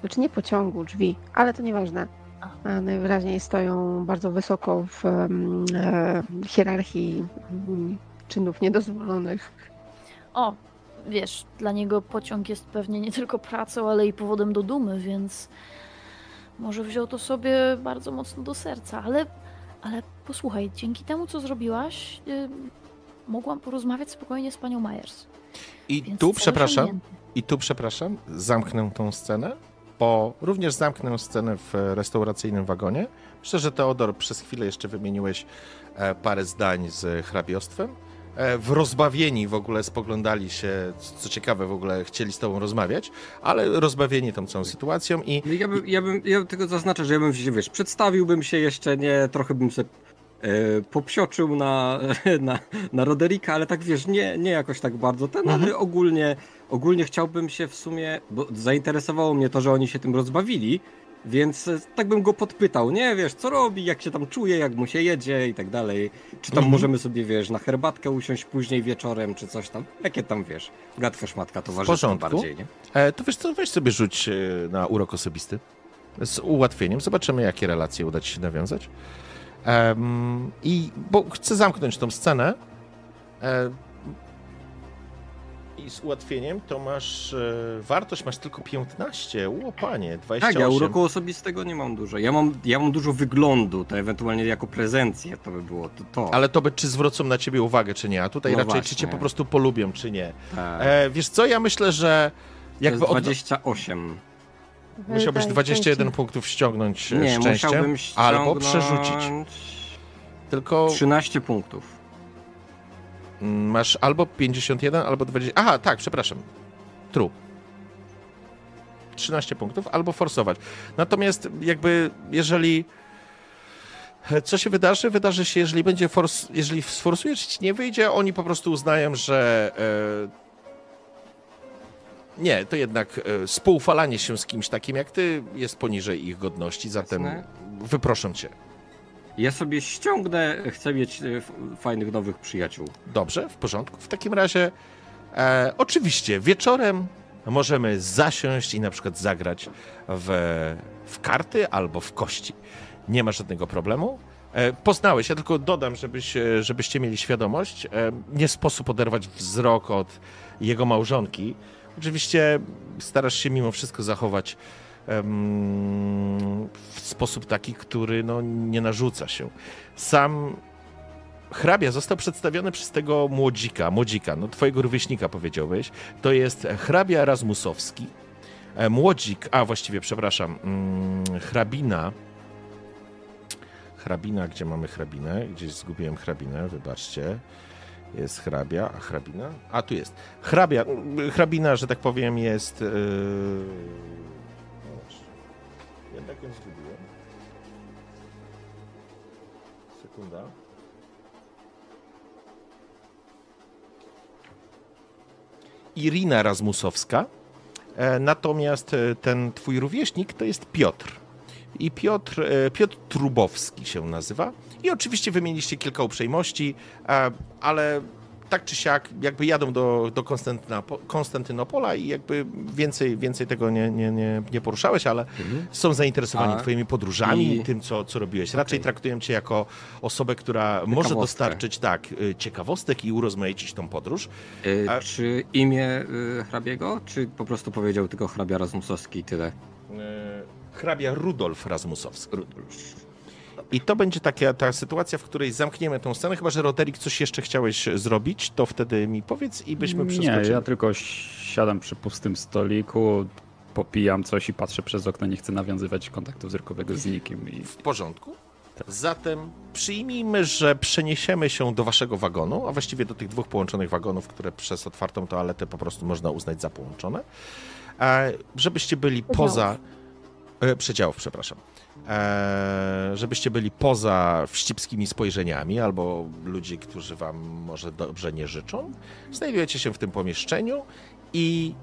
Znaczy nie pociągu, drzwi, ale to nieważne. Najwyraźniej stoją bardzo wysoko w hierarchii czynów niedozwolonych. O, wiesz, dla niego pociąg jest pewnie nie tylko pracą, ale i powodem do dumy, więc może wziął to sobie bardzo mocno do serca, ale... Ale posłuchaj, dzięki temu, co zrobiłaś, yy, mogłam porozmawiać spokojnie z panią Meyers. I Więc tu, przepraszam, mięty. i tu, przepraszam, zamknę tą scenę, bo również zamknę scenę w restauracyjnym wagonie. Myślę, że Teodor, przez chwilę jeszcze wymieniłeś parę zdań z hrabiostwem. W rozbawieni w ogóle spoglądali się, co ciekawe w ogóle chcieli z tobą rozmawiać, ale rozbawieni tą całą sytuacją i... Ja bym, ja bym ja tylko zaznaczę, że ja bym się, wiesz, przedstawiłbym się jeszcze, nie, trochę bym sobie e, popsioczył na, na, na Roderika, ale tak wiesz, nie, nie jakoś tak bardzo ten, mhm. ale ogólnie, ogólnie chciałbym się w sumie, bo zainteresowało mnie to, że oni się tym rozbawili, więc tak bym go podpytał, nie, wiesz, co robi, jak się tam czuje, jak mu się jedzie i tak dalej. Czy tam mm-hmm. możemy sobie, wiesz, na herbatkę usiąść później wieczorem, czy coś tam. Jakie tam, wiesz, gadka szmatka towarzyska bardziej, nie? E, to wiesz co, weź sobie rzuć na urok osobisty. Z ułatwieniem. Zobaczymy, jakie relacje uda ci się nawiązać. Ehm, i, bo chcę zamknąć tą scenę. E, I z ułatwieniem to masz, e, wartość masz tylko piętnaście, o panie, dwadzieścia osiem. Tak, ja uroku osobistego nie mam dużo. Ja mam, ja mam dużo wyglądu, to ewentualnie jako prezencję to by było to. to. Ale to by czy zwrócą na ciebie uwagę, czy nie, a tutaj no raczej właśnie. Czy cię po prostu polubią, czy nie. Tak. E, wiesz co, ja myślę, że... jakby to jest dwadzieścia osiem. Od... Musiałbyś dwadzieścia jeden punktów ściągnąć nie, szczęściem, ściągnąć... albo przerzucić. Tylko... trzynaście punktów. Masz albo pięćdziesiąt jeden, albo dwadzieścia... Aha, tak, przepraszam. True. trzynaście punktów, albo forsować. Natomiast jakby, jeżeli... Co się wydarzy? Wydarzy się, jeżeli będzie fors... Jeżeli sforsujesz, ci nie wyjdzie, oni po prostu uznają, że... Nie, to jednak współfalanie się z kimś takim jak ty jest poniżej ich godności, zatem wyproszą cię. Ja sobie ściągnę, chcę mieć fajnych nowych przyjaciół. Dobrze, w porządku. W takim razie e, oczywiście wieczorem możemy zasiąść i na przykład zagrać w, w karty albo w kości. Nie ma żadnego problemu. E, poznałeś, ja tylko dodam, żebyś, żebyście mieli świadomość. E, nie sposób oderwać wzrok od jego małżonki. Oczywiście starasz się mimo wszystko zachować w sposób taki, który no, nie narzuca się. Sam hrabia został przedstawiony przez tego młodzika, młodzika, no twojego rówieśnika powiedziałbyś. To jest hrabia Razmusowski, młodzik, a właściwie, przepraszam, hrabina, hrabina, gdzie mamy hrabinę? Gdzieś zgubiłem hrabinę, wybaczcie. Jest hrabia, a hrabina? A, tu jest. Hrabia, hrabina, że tak powiem, jest... Yy... Ja tak ją zgubiłem. Sekunda. Irina Razmusowska. Natomiast ten twój rówieśnik to jest Piotr. I Piotr, Piotr Trubowski się nazywa. I oczywiście wymieniliście kilka uprzejmości, ale tak czy siak jakby jadą do, do Konstantynopola i jakby więcej, więcej tego nie, nie, nie, nie poruszałeś, ale mhm. są zainteresowani A. twoimi podróżami i tym, co, co robiłeś. Okay. Raczej traktują cię jako osobę, która może dostarczyć tak ciekawostek i urozmaicić tą podróż. Yy, A... Czy imię yy, hrabiego, czy po prostu powiedział tylko hrabia Razmusowski i tyle? Yy, hrabia Rudolf Razmusowski. Rudolf. I to będzie taka ta sytuacja, w której zamkniemy tą scenę, chyba że Roderick coś jeszcze chciałeś zrobić, to wtedy mi powiedz i byśmy przeskoczyli. Nie, ja tylko siadam przy pustym stoliku, popijam coś i patrzę przez okno, nie chcę nawiązywać kontaktu wzrokowego z nikim. I... W porządku. Tak. Zatem przyjmijmy, że przeniesiemy się do waszego wagonu, a właściwie do tych dwóch połączonych wagonów, które przez otwartą toaletę po prostu można uznać za połączone, żebyście byli Przedziałów. poza... Przedziałów, przepraszam. Eee, żebyście byli poza wścibskimi spojrzeniami albo ludzi, którzy wam może dobrze nie życzą. Znajdujecie się w tym pomieszczeniu i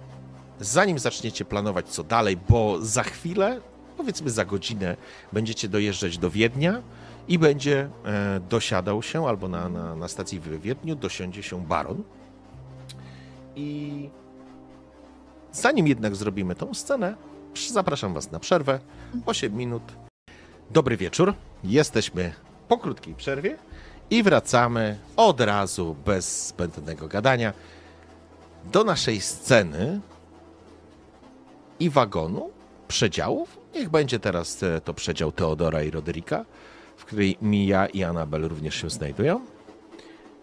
zanim zaczniecie planować co dalej, bo za chwilę, powiedzmy za godzinę, będziecie dojeżdżać do Wiednia i będzie e, dosiadał się, albo na, na, na stacji w Wiedniu dosiądzie się baron. I zanim jednak zrobimy tą scenę, zapraszam was na przerwę. osiem minut. Dobry wieczór, jesteśmy po krótkiej przerwie i wracamy od razu, bez zbędnego gadania, do naszej sceny i wagonu, przedziałów. Niech będzie teraz to przedział Teodora i Roderika, w której Mia i Annabelle również się znajdują.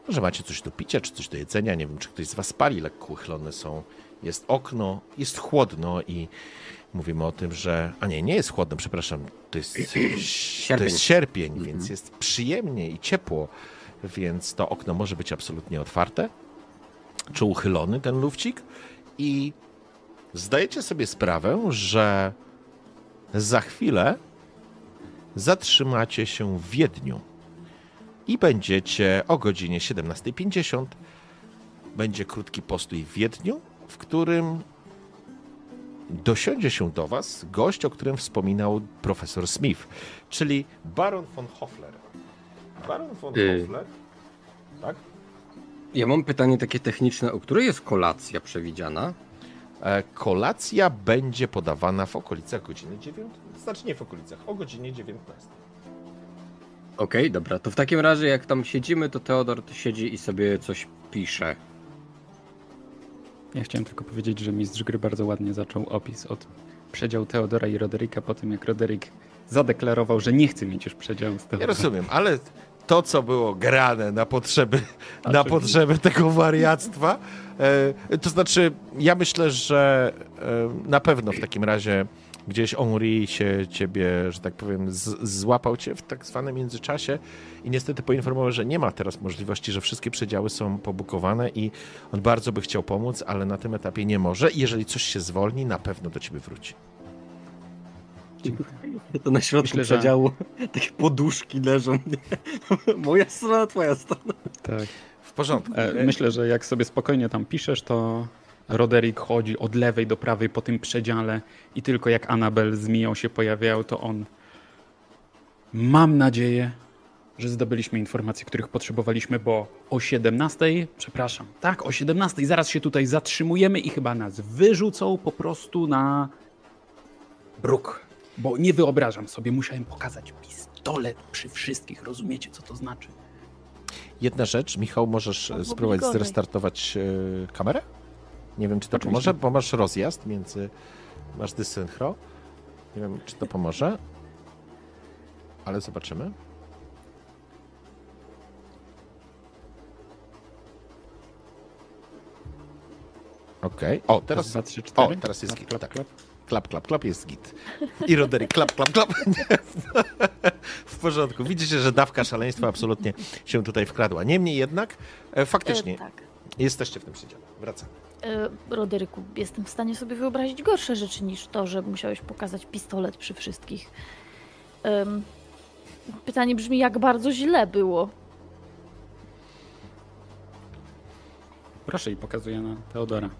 Może macie coś do picia, czy coś do jedzenia, nie wiem, czy ktoś z was pali, lekko uchylone są. Jest okno, jest chłodno i mówimy o tym, że... A nie, nie jest chłodno, przepraszam, to jest sierpień, to jest sierpień mm-hmm. więc jest przyjemnie i ciepło, więc to okno może być absolutnie otwarte, czy uchylony ten lufcik i zdajecie sobie sprawę, że za chwilę zatrzymacie się w Wiedniu i będziecie o godzinie siedemnasta pięćdziesiąt. Będzie krótki postój w Wiedniu, w którym dosiądzie się do was gość, o którym wspominał profesor Smith, czyli Baron von Hoffler. Baron von y- Hoffler, tak? Ja mam pytanie takie techniczne, o której jest kolacja przewidziana? Kolacja będzie podawana w okolicach godziny dziewiętnastej. Znaczy nie w okolicach, o godzinie dziewiętnastej. Okej, okay, dobra. To w takim razie jak tam siedzimy, to Teodor siedzi i sobie coś pisze. Ja chciałem tylko powiedzieć, że mistrz gry bardzo ładnie zaczął opis od przedziału Teodora i Rodericka po tym, jak Roderick zadeklarował, że nie chce mieć już przedziału z Teodora. Ja rozumiem, ale to, co było grane na potrzeby, na potrzeby tego wariactwa, to znaczy ja myślę, że na pewno w takim razie gdzieś Henri się ciebie, że tak powiem, z- złapał cię w tak zwanym międzyczasie i niestety poinformował, że nie ma teraz możliwości, że wszystkie przedziały są pobukowane i on bardzo by chciał pomóc, ale na tym etapie nie może i jeżeli coś się zwolni, na pewno do ciebie wróci. To na środku myślę, przedziału że... takie poduszki leżą. Moja strona, twoja strona. Tak. W porządku. Myślę, że jak sobie spokojnie tam piszesz, to Roderick chodzi od lewej do prawej po tym przedziale i tylko jak Annabelle z Miją się pojawiają, to on... Mam nadzieję, że zdobyliśmy informacje, których potrzebowaliśmy, bo o siedemnastej, przepraszam, tak, o siedemnastej zaraz się tutaj zatrzymujemy i chyba nas wyrzucą po prostu na bruk. Bo nie wyobrażam sobie, musiałem pokazać pistolet przy wszystkich, rozumiecie co to znaczy? Jedna rzecz, Michał, możesz no, spróbować gorzej. Zrestartować yy, kamerę? Nie wiem, czy to Oczywiście. Pomoże, bo masz rozjazd między... Masz dysynchro. Nie wiem, czy to pomoże, ale zobaczymy. Okej. Okay. O, teraz... Raz, dwa, trzy, cztery. O, teraz jest klap, klap, tak. klap. Klap, klap, klap, jest git. I Roderick, klap, klap, klap. W porządku. Widzicie, że dawka szaleństwa absolutnie się tutaj wkradła. Niemniej jednak, faktycznie... E, tak. Jesteście w tym przedziale. Wracam. Yy, Roderyku, jestem w stanie sobie wyobrazić gorsze rzeczy niż to, że musiałeś pokazać pistolet przy wszystkich. Yy, pytanie brzmi, jak bardzo źle było. Proszę i pokazuję na Teodora.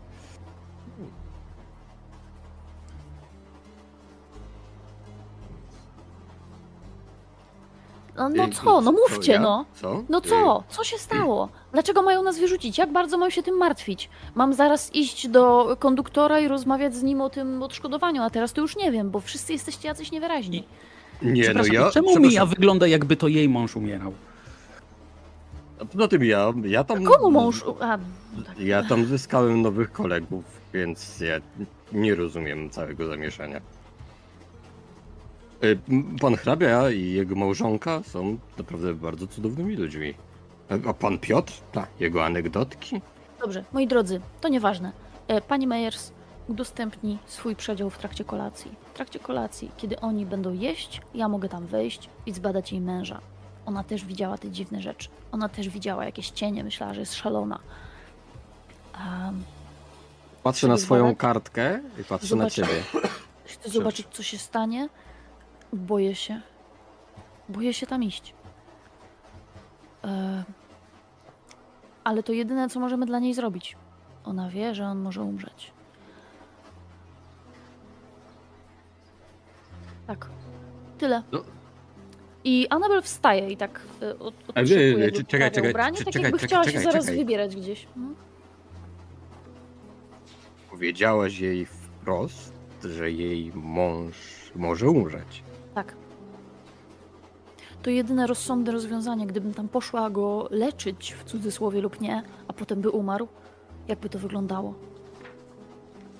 No, no co? No mówcie, co, no. Ja? Co? No co? Co się stało? Dlaczego mają nas wyrzucić? Jak bardzo mam się tym martwić? Mam zaraz iść do konduktora i rozmawiać z nim o tym odszkodowaniu, a teraz to już nie wiem, bo wszyscy jesteście jacyś niewyraźni. Nie, no ja... Czemu Mia wygląda, jakby to jej mąż umierał? No tym ja, ja tam... Komu mąż? A, tak. Ja tam zyskałem nowych kolegów, więc ja nie rozumiem całego zamieszania. Pan hrabia i jego małżonka są naprawdę bardzo cudownymi ludźmi. A pan Piotr? Ta, jego anegdotki? Dobrze, moi drodzy, to nieważne. Pani Meyers udostępni swój przedział w trakcie kolacji. W trakcie kolacji, kiedy oni będą jeść, ja mogę tam wejść i zbadać jej męża. Ona też widziała te dziwne rzeczy. Ona też widziała jakieś cienie, myślała, że jest szalona. Um, Patrzę na swoją zbadać? kartkę i patrzę Zobacz... na ciebie. Chcę zobaczyć, co się stanie. Boję się. Boję się tam iść. E... Ale to jedyne, co możemy dla niej zrobić. Ona wie, że on może umrzeć. Tak. Tyle. No. I Annabelle wstaje i tak od, odczekuje do prawie ubrania, tak jakby chciała się zaraz wybierać gdzieś. Hmm? Powiedziałaś jej wprost, że jej mąż może umrzeć. Tak. To jedyne rozsądne rozwiązanie, gdybym tam poszła go leczyć, w cudzysłowie lub nie, a potem by umarł, jakby to wyglądało.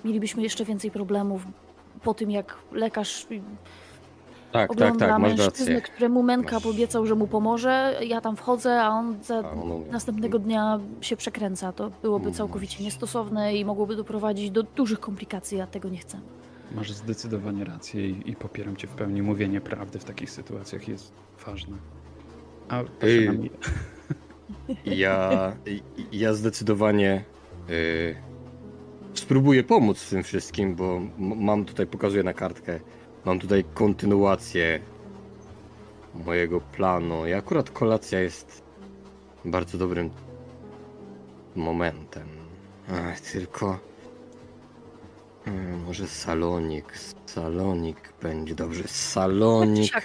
Mielibyśmy jeszcze więcej problemów po tym, jak lekarz Tak, ogląda tak, tak, mężczyznę, któremu Mencap obiecał, że mu pomoże. Ja tam wchodzę, a on za a on... następnego dnia się przekręca. To byłoby całkowicie niestosowne i mogłoby doprowadzić do dużych komplikacji, a tego nie chcemy. Masz zdecydowanie rację i, i popieram cię w pełni. Mówienie prawdy w takich sytuacjach jest ważne. A proszę na mnie. Ja, ja zdecydowanie y, spróbuję pomóc w tym wszystkim, bo mam tutaj, pokazuję na kartkę, mam tutaj kontynuację mojego planu. I akurat kolacja jest bardzo dobrym momentem. Ach, tylko hmm, może salonik, salonik będzie dobrze. Salonik. Czy,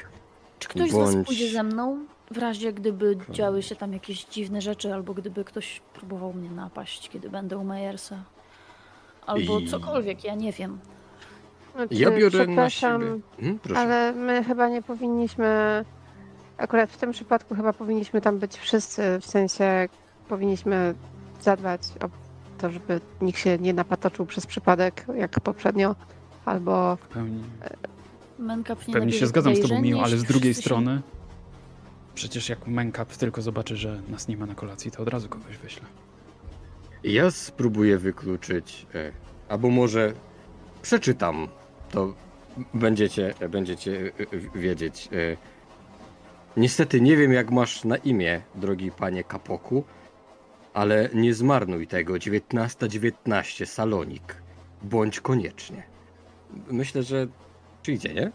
czy ktoś bądź... z was pójdzie ze mną? W razie gdyby działy się tam jakieś dziwne rzeczy, albo gdyby ktoś próbował mnie napaść, kiedy będę u Mejersa. Albo I... cokolwiek, ja nie wiem. Znaczy, ja biorę na siebie. Hmm, ale my chyba nie powinniśmy, akurat w tym przypadku chyba powinniśmy tam być wszyscy, w sensie powinniśmy zadbać o to, żeby nikt się nie napatoczył przez przypadek, jak poprzednio, albo... Pewnie, Mencap nie Pewnie się zgadzam z tobą, Miu, ale z drugiej strony... Się... Przecież jak Mencap tylko zobaczy, że nas nie ma na kolacji, to od razu kogoś wyśle. Ja spróbuję wykluczyć, albo może przeczytam, to będziecie, będziecie wiedzieć. Niestety nie wiem, jak masz na imię, drogi panie Kapoku, ale nie zmarnuj tego. dziewiętnasta dziewiętnaście, salonik. Bądź koniecznie. Myślę, że przyjdzie, nie?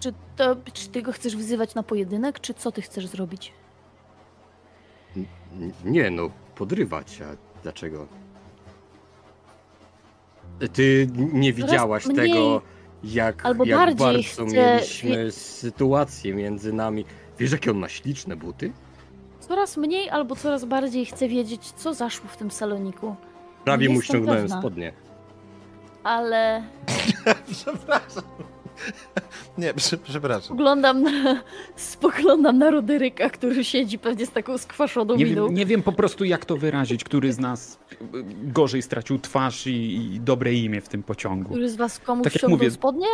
Czy, to, czy ty go chcesz wzywać na pojedynek, czy co ty chcesz zrobić? Nie no, podrywać, a dlaczego? Ty nie widziałaś mniej, tego, jak, albo jak bardziej bardzo chcę... mieliśmy sytuację między nami. Wiesz, jakie on ma śliczne buty? Coraz mniej albo coraz bardziej chcę wiedzieć, co zaszło w tym saloniku. Prawie mu ściągnąłem spodnie. Ale... Przepraszam. Nie, przepraszam. Spoglądam na, spoglądam na Roderyka, który siedzi pewnie z taką skwaszoną nie miną. Wiem, nie wiem po prostu, jak to wyrazić, który z nas gorzej stracił twarz i, i dobre imię w tym pociągu. Który z was komuś tak ściągnął spodnie?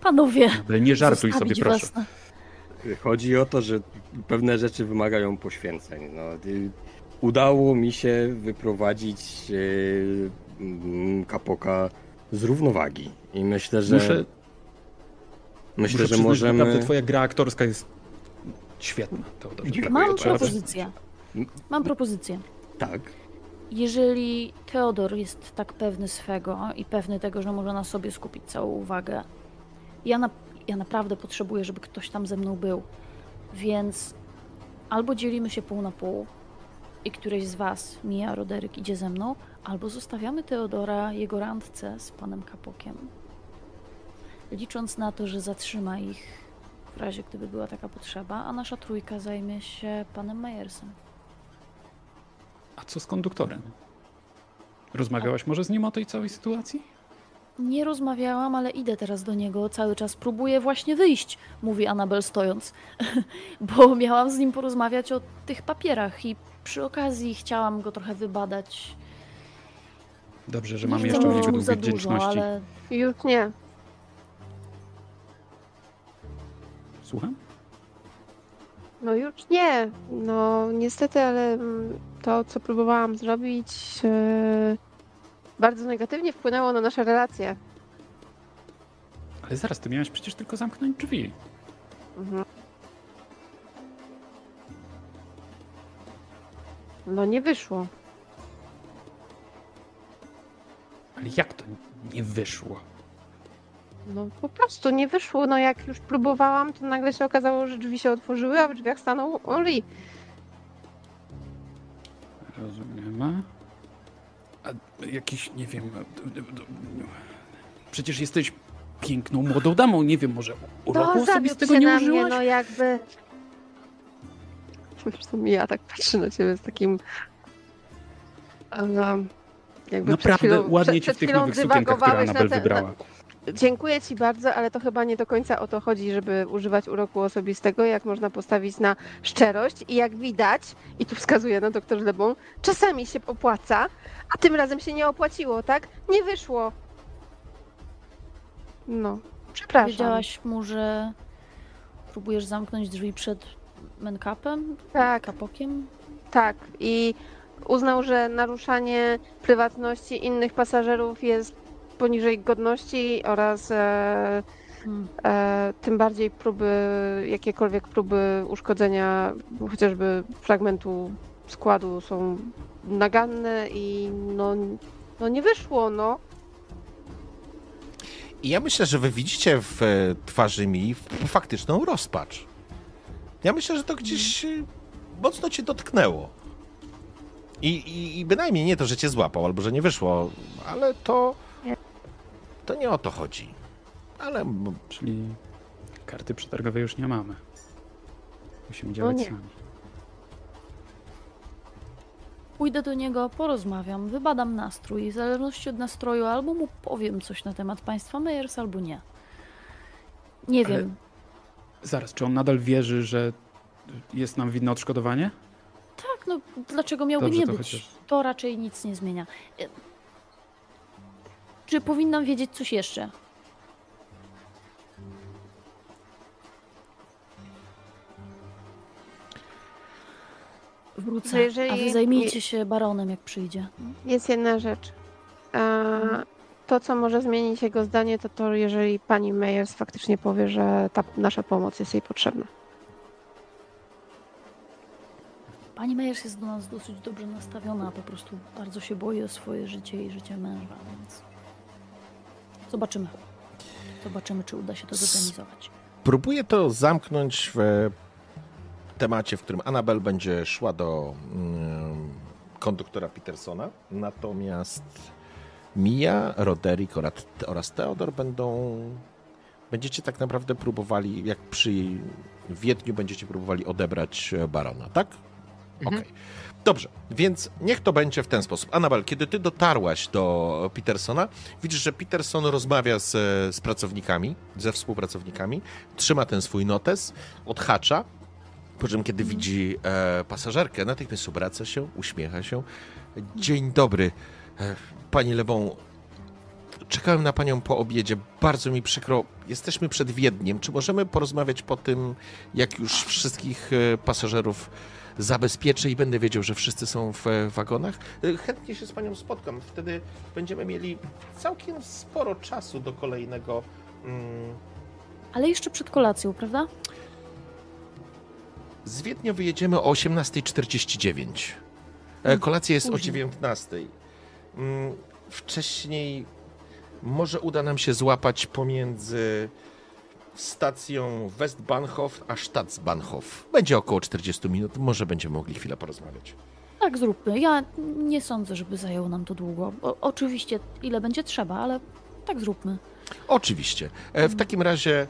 Panowie, ale nie żartuj sobie, proszę. Na... Chodzi o to, że pewne rzeczy wymagają poświęceń. No, udało mi się wyprowadzić yy, Kapoka z równowagi. I myślę, że... Muszę, myślę, muszę że możemy... Naprawdę twoja gra aktorska jest świetna. To dobrze. Mam propozycję. Mam propozycję. Tak. Jeżeli Teodor jest tak pewny swego i pewny tego, że może na sobie skupić całą uwagę, ja, na, ja naprawdę potrzebuję, żeby ktoś tam ze mną był. Więc albo dzielimy się pół na pół i któryś z was, Mia, Roderyk, idzie ze mną, albo zostawiamy Teodora jego randce z panem Kapokiem, licząc na to, że zatrzyma ich w razie, gdyby była taka potrzeba, a nasza trójka zajmie się panem Meyersem. A co z konduktorem? Rozmawiałaś a... może z nim o tej całej sytuacji? Nie rozmawiałam, ale idę teraz do niego. Cały czas próbuję właśnie wyjść, mówi Annabelle stojąc, bo miałam z nim porozmawiać o tych papierach i przy okazji chciałam go trochę wybadać. Dobrze, że mamy jeszcze niego długie wdzięczności. Ale... Już nie. Słucham? No już nie. No niestety, ale to, co próbowałam zrobić, yy, bardzo negatywnie wpłynęło na nasze relacje. Ale zaraz, ty miałeś przecież tylko zamknąć drzwi. Mhm. No nie wyszło. Ale jak to nie wyszło? No po prostu nie wyszło. No jak już próbowałam, to nagle się okazało, że drzwi się otworzyły, a w drzwiach stanął Henri. Rozumiem. A jakiś, nie wiem... Przecież jesteś piękną, młodą damą. Nie wiem, może uroku sobie z tego nie użyłaś? Mnie, no jakby... Zresztą ja tak patrzę na ciebie z takim... Um... Jakby naprawdę chwilą, ładnie przed, ci w tych nowych sukienkach, które Annabelle na te, wybrała. Na... Dziękuję ci bardzo, ale to chyba nie do końca o to chodzi, żeby używać uroku osobistego, jak można postawić na szczerość i jak widać, i tu wskazuje na doktor Lebon, czasami się opłaca, a tym razem się nie opłaciło, tak? Nie wyszło. No. Przepraszam. Powiedziałaś mu, że próbujesz zamknąć drzwi przed Mencapem? Tak. Kapokiem? Tak. I uznał, że naruszanie prywatności innych pasażerów jest poniżej godności oraz e, e, tym bardziej próby, jakiekolwiek próby uszkodzenia chociażby fragmentu składu są naganne i no, no nie wyszło, no. I ja myślę, że wy widzicie w twarzy mi faktyczną rozpacz. Ja myślę, że to gdzieś mocno cię dotknęło. I, i, i bynajmniej nie to, że cię złapał, albo że nie wyszło, ale to... To nie o to chodzi. Ale... Czyli karty przetargowej już nie mamy. Musimy działać sami. Pójdę do niego, porozmawiam, wybadam nastrój. W zależności od nastroju albo mu powiem coś na temat państwa Meyers, albo nie. Nie Ale... wiem. Zaraz, czy on nadal wierzy, że jest nam winne odszkodowanie? Tak, no dlaczego miałby Dobrze, nie to być? Chociaż... To raczej nic nie zmienia. Czy powinnam wiedzieć coś jeszcze? Wrócę, jeżeli... a wy zajmijcie się baronem, jak przyjdzie. Jest jedna rzecz. To, co może zmienić jego zdanie, to to, jeżeli pani Meyers faktycznie powie, że ta nasza pomoc jest jej potrzebna. Pani Meyers jest do nas dosyć dobrze nastawiona, po prostu bardzo się boi o swoje życie i życie męża, więc zobaczymy. Zobaczymy, czy uda się to zorganizować. Próbuję to zamknąć w temacie, w którym Annabelle będzie szła do mm, konduktora Petersona, natomiast Mia, Roderick oraz, oraz Teodor będą... Będziecie tak naprawdę próbowali, jak przy Wiedniu będziecie próbowali odebrać barona, tak? Mhm. Okej. Okay. Dobrze, więc niech to będzie w ten sposób. Annabelle, kiedy ty dotarłaś do Petersona, widzisz, że Peterson rozmawia z, z pracownikami, ze współpracownikami, trzyma ten swój notes, odhacza, po czym kiedy widzi e, pasażerkę, natychmiast obraca się, uśmiecha się. Dzień dobry, e, pani Lebon. Czekałem na panią po obiedzie. Bardzo mi przykro. Jesteśmy przed Wiedniem. Czy możemy porozmawiać po tym, jak już wszystkich e, pasażerów zabezpieczę i będę wiedział, że wszyscy są w wagonach? Chętnie się z panią spotkam. Wtedy będziemy mieli całkiem sporo czasu do kolejnego... Mm... Ale jeszcze przed kolacją, prawda? Z Wiednia wyjedziemy o osiemnasta czterdzieści dziewięć. Kolacja jest później. O dziewiętnasta. Wcześniej może uda nam się złapać pomiędzy stacją Westbahnhof a Stadzbahnhof. Będzie około czterdzieści minut, może będziemy mogli chwilę porozmawiać. Tak, zróbmy. Ja nie sądzę, żeby zajęło nam to długo. O, oczywiście, ile będzie trzeba, ale tak zróbmy. Oczywiście. W takim razie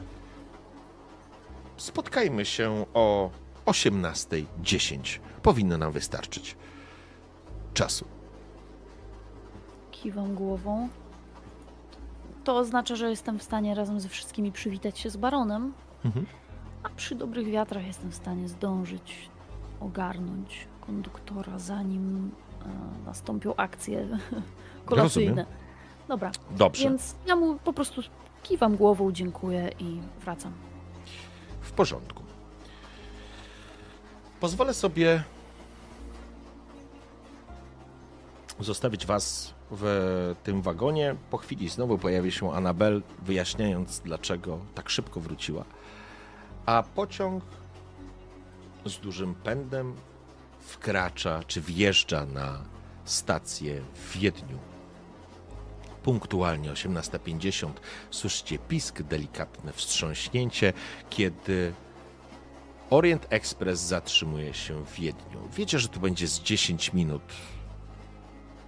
spotkajmy się o osiemnasta dziesięć. Powinno nam wystarczyć czasu. Kiwam głową. To oznacza, że jestem w stanie razem ze wszystkimi przywitać się z baronem, mhm. a przy dobrych wiatrach jestem w stanie zdążyć ogarnąć konduktora, zanim e, nastąpią akcje kolacyjne. Dobra, Dobrze. Więc ja mu po prostu kiwam głową, dziękuję i wracam. W porządku. Pozwolę sobie zostawić was w tym wagonie. Po chwili znowu pojawi się Annabelle, wyjaśniając, dlaczego tak szybko wróciła. A pociąg z dużym pędem wkracza, czy wjeżdża na stację w Wiedniu. Punktualnie osiemnasta pięćdziesiąt. Słyszycie pisk, delikatne wstrząśnięcie, kiedy Orient Express zatrzymuje się w Wiedniu. Wiecie, że tu będzie z dziesięć minut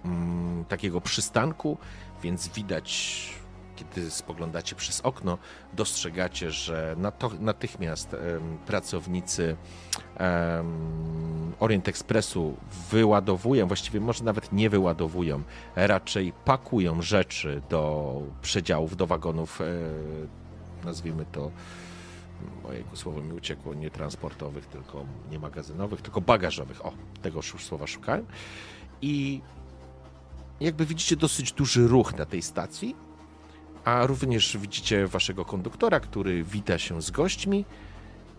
mm, takiego przystanku, więc widać, kiedy spoglądacie przez okno, dostrzegacie, że nato, natychmiast em, pracownicy em, Orient Expressu wyładowują, właściwie może nawet nie wyładowują, raczej pakują rzeczy do przedziałów, do wagonów, e, nazwijmy to, mojego słowa mi uciekło, nie transportowych, tylko nie magazynowych, tylko bagażowych. O, tego słowa szukałem. I jakby widzicie dosyć duży ruch na tej stacji, a również widzicie waszego konduktora, który wita się z gośćmi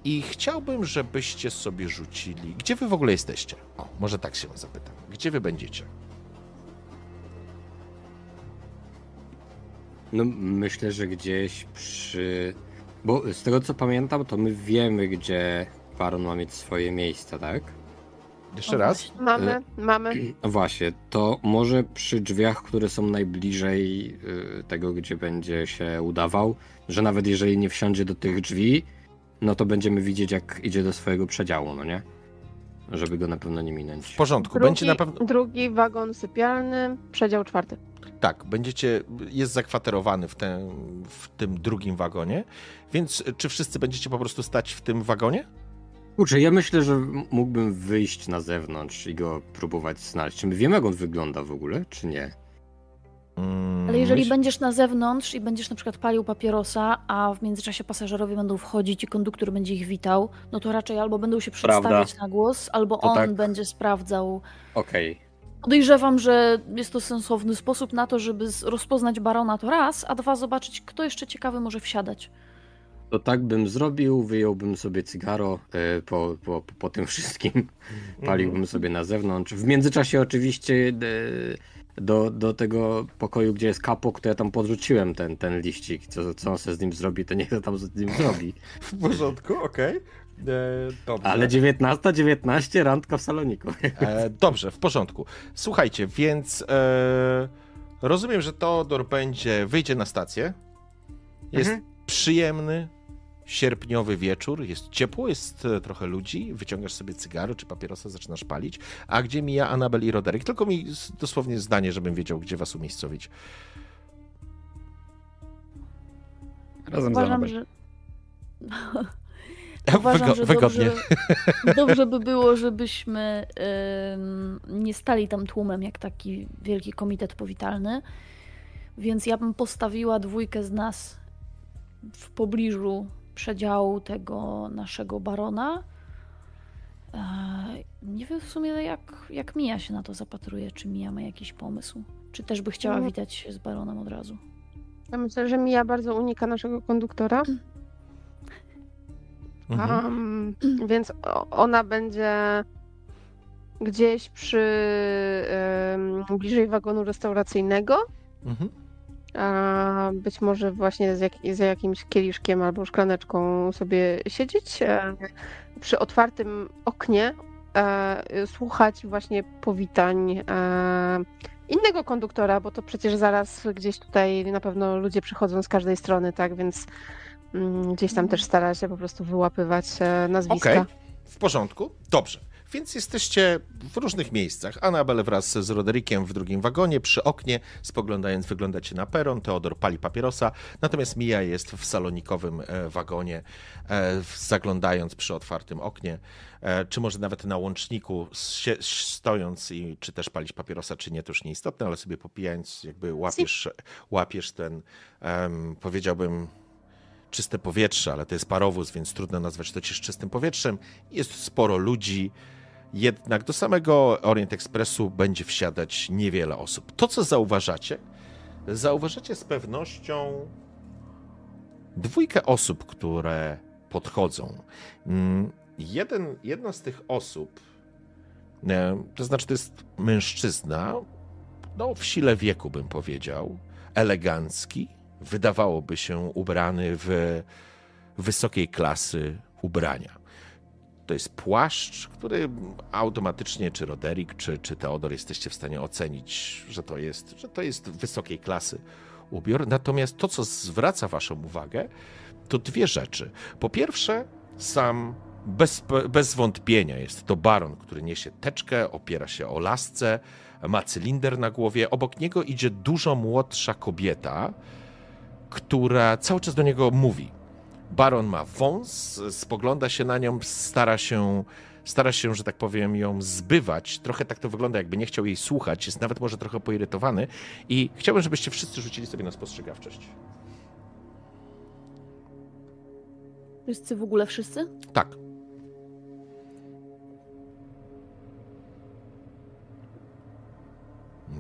i chciałbym, żebyście sobie rzucili... Gdzie wy w ogóle jesteście? O, może tak się zapytam. Gdzie wy będziecie? No, myślę, że gdzieś przy... Bo z tego, co pamiętam, to my wiemy, gdzie Baron ma mieć swoje miejsca, tak? Jeszcze o, raz? Mamy, y- mamy. Właśnie, to może przy drzwiach, które są najbliżej y- tego, gdzie będzie się udawał, że nawet jeżeli nie wsiądzie do tych drzwi, no to będziemy widzieć, jak idzie do swojego przedziału, no nie? Żeby go na pewno nie minąć. W porządku, drugi, będzie na pewno... Drugi wagon sypialny, przedział czwarty. Tak, będziecie, jest zakwaterowany w, ten, w tym drugim wagonie, więc czy wszyscy będziecie po prostu stać w tym wagonie? Kurczę, ja myślę, że mógłbym wyjść na zewnątrz i go próbować znaleźć. Czy my wiemy, jak on wygląda w ogóle, czy nie? Hmm, Ale jeżeli myśl... będziesz na zewnątrz i będziesz na przykład palił papierosa, a w międzyczasie pasażerowie będą wchodzić i konduktor będzie ich witał, no to raczej albo będą się przedstawiać Prawda. na głos, albo to on tak... będzie sprawdzał. Okej. Okay. Podejrzewam, że jest to sensowny sposób na to, żeby rozpoznać barona, to raz, a dwa, zobaczyć, kto jeszcze ciekawy może wsiadać. To tak bym zrobił, wyjąłbym sobie cygaro y, po, po, po tym wszystkim, paliłbym sobie na zewnątrz. W międzyczasie oczywiście y, do, do tego pokoju, gdzie jest kapok, to ja tam podrzuciłem ten, ten liścik. Co, co on sobie z nim zrobi, to niech tam z nim zrobi. W porządku, okej. Okay. Dobrze. Ale dziewiętnasta dziewiętnaście randka w saloniku. E, dobrze, w porządku. Słuchajcie, więc e, rozumiem, że Teodor będzie, wyjdzie na stację. Jest mhm. przyjemny sierpniowy wieczór, jest ciepło, jest trochę ludzi, wyciągasz sobie cygaro czy papierosa, zaczynasz palić. A gdzie mija Annabelle i Roderick? Tylko mi dosłownie zdanie, żebym wiedział, gdzie was umiejscowić. Razem Uważam, z Annabelle. Że... Uważam, że dobrze, dobrze by było, żebyśmy yy, nie stali tam tłumem jak taki wielki komitet powitalny, więc ja bym postawiła dwójkę z nas w pobliżu przedziału tego naszego barona. Yy, nie wiem w sumie jak, jak Mia się na to zapatruje, czy Mia ma jakiś pomysł, czy też by chciała witać się z baronem od razu. Ja myślę, że Mia bardzo unika naszego konduktora. Mhm. Um, więc ona będzie gdzieś przy um, bliżej wagonu restauracyjnego. Mhm. A być może właśnie z, jak, z jakimś kieliszkiem albo szklaneczką sobie siedzieć. E, przy otwartym oknie e, słuchać właśnie powitań e, innego konduktora, bo to przecież zaraz gdzieś tutaj na pewno ludzie przychodzą z każdej strony, tak? Więc gdzieś tam też stara się po prostu wyłapywać nazwiska. Okej, okay. W porządku, dobrze. Więc jesteście w różnych miejscach. Annabelle wraz z Roderickiem w drugim wagonie, przy oknie, spoglądając wyglądacie na peron, Teodor pali papierosa, natomiast Mia jest w salonikowym wagonie, zaglądając przy otwartym oknie, czy może nawet na łączniku stojąc i czy też palić papierosa, czy nie, to już nieistotne, ale sobie popijając jakby łapiesz, łapiesz ten, powiedziałbym, czyste powietrze, ale to jest parowóz, więc trudno nazwać to też czystym powietrzem. Jest sporo ludzi, jednak do samego Orient Expressu będzie wsiadać niewiele osób. To, co zauważacie, zauważacie z pewnością dwójkę osób, które podchodzą. Jeden, jedna z tych osób, to znaczy to jest mężczyzna, no w sile wieku bym powiedział, elegancki, wydawałoby się ubrany w wysokiej klasy ubrania. To jest płaszcz, który automatycznie czy Roderick, czy, czy Teodor jesteście w stanie ocenić, że to jest, że to jest wysokiej klasy ubiór. Natomiast to, co zwraca waszą uwagę, to dwie rzeczy. Po pierwsze, sam bez, bez wątpienia jest to baron, który niesie teczkę, opiera się o lasce, ma cylinder na głowie. Obok niego idzie dużo młodsza kobieta, która cały czas do niego mówi. Baron ma wąs, spogląda się na nią, stara się, stara się, że tak powiem, ją zbywać. Trochę tak to wygląda, jakby nie chciał jej słuchać, jest nawet może trochę poirytowany i chciałbym, żebyście wszyscy rzucili sobie na spostrzegawczość. Wszyscy w ogóle wszyscy? Tak.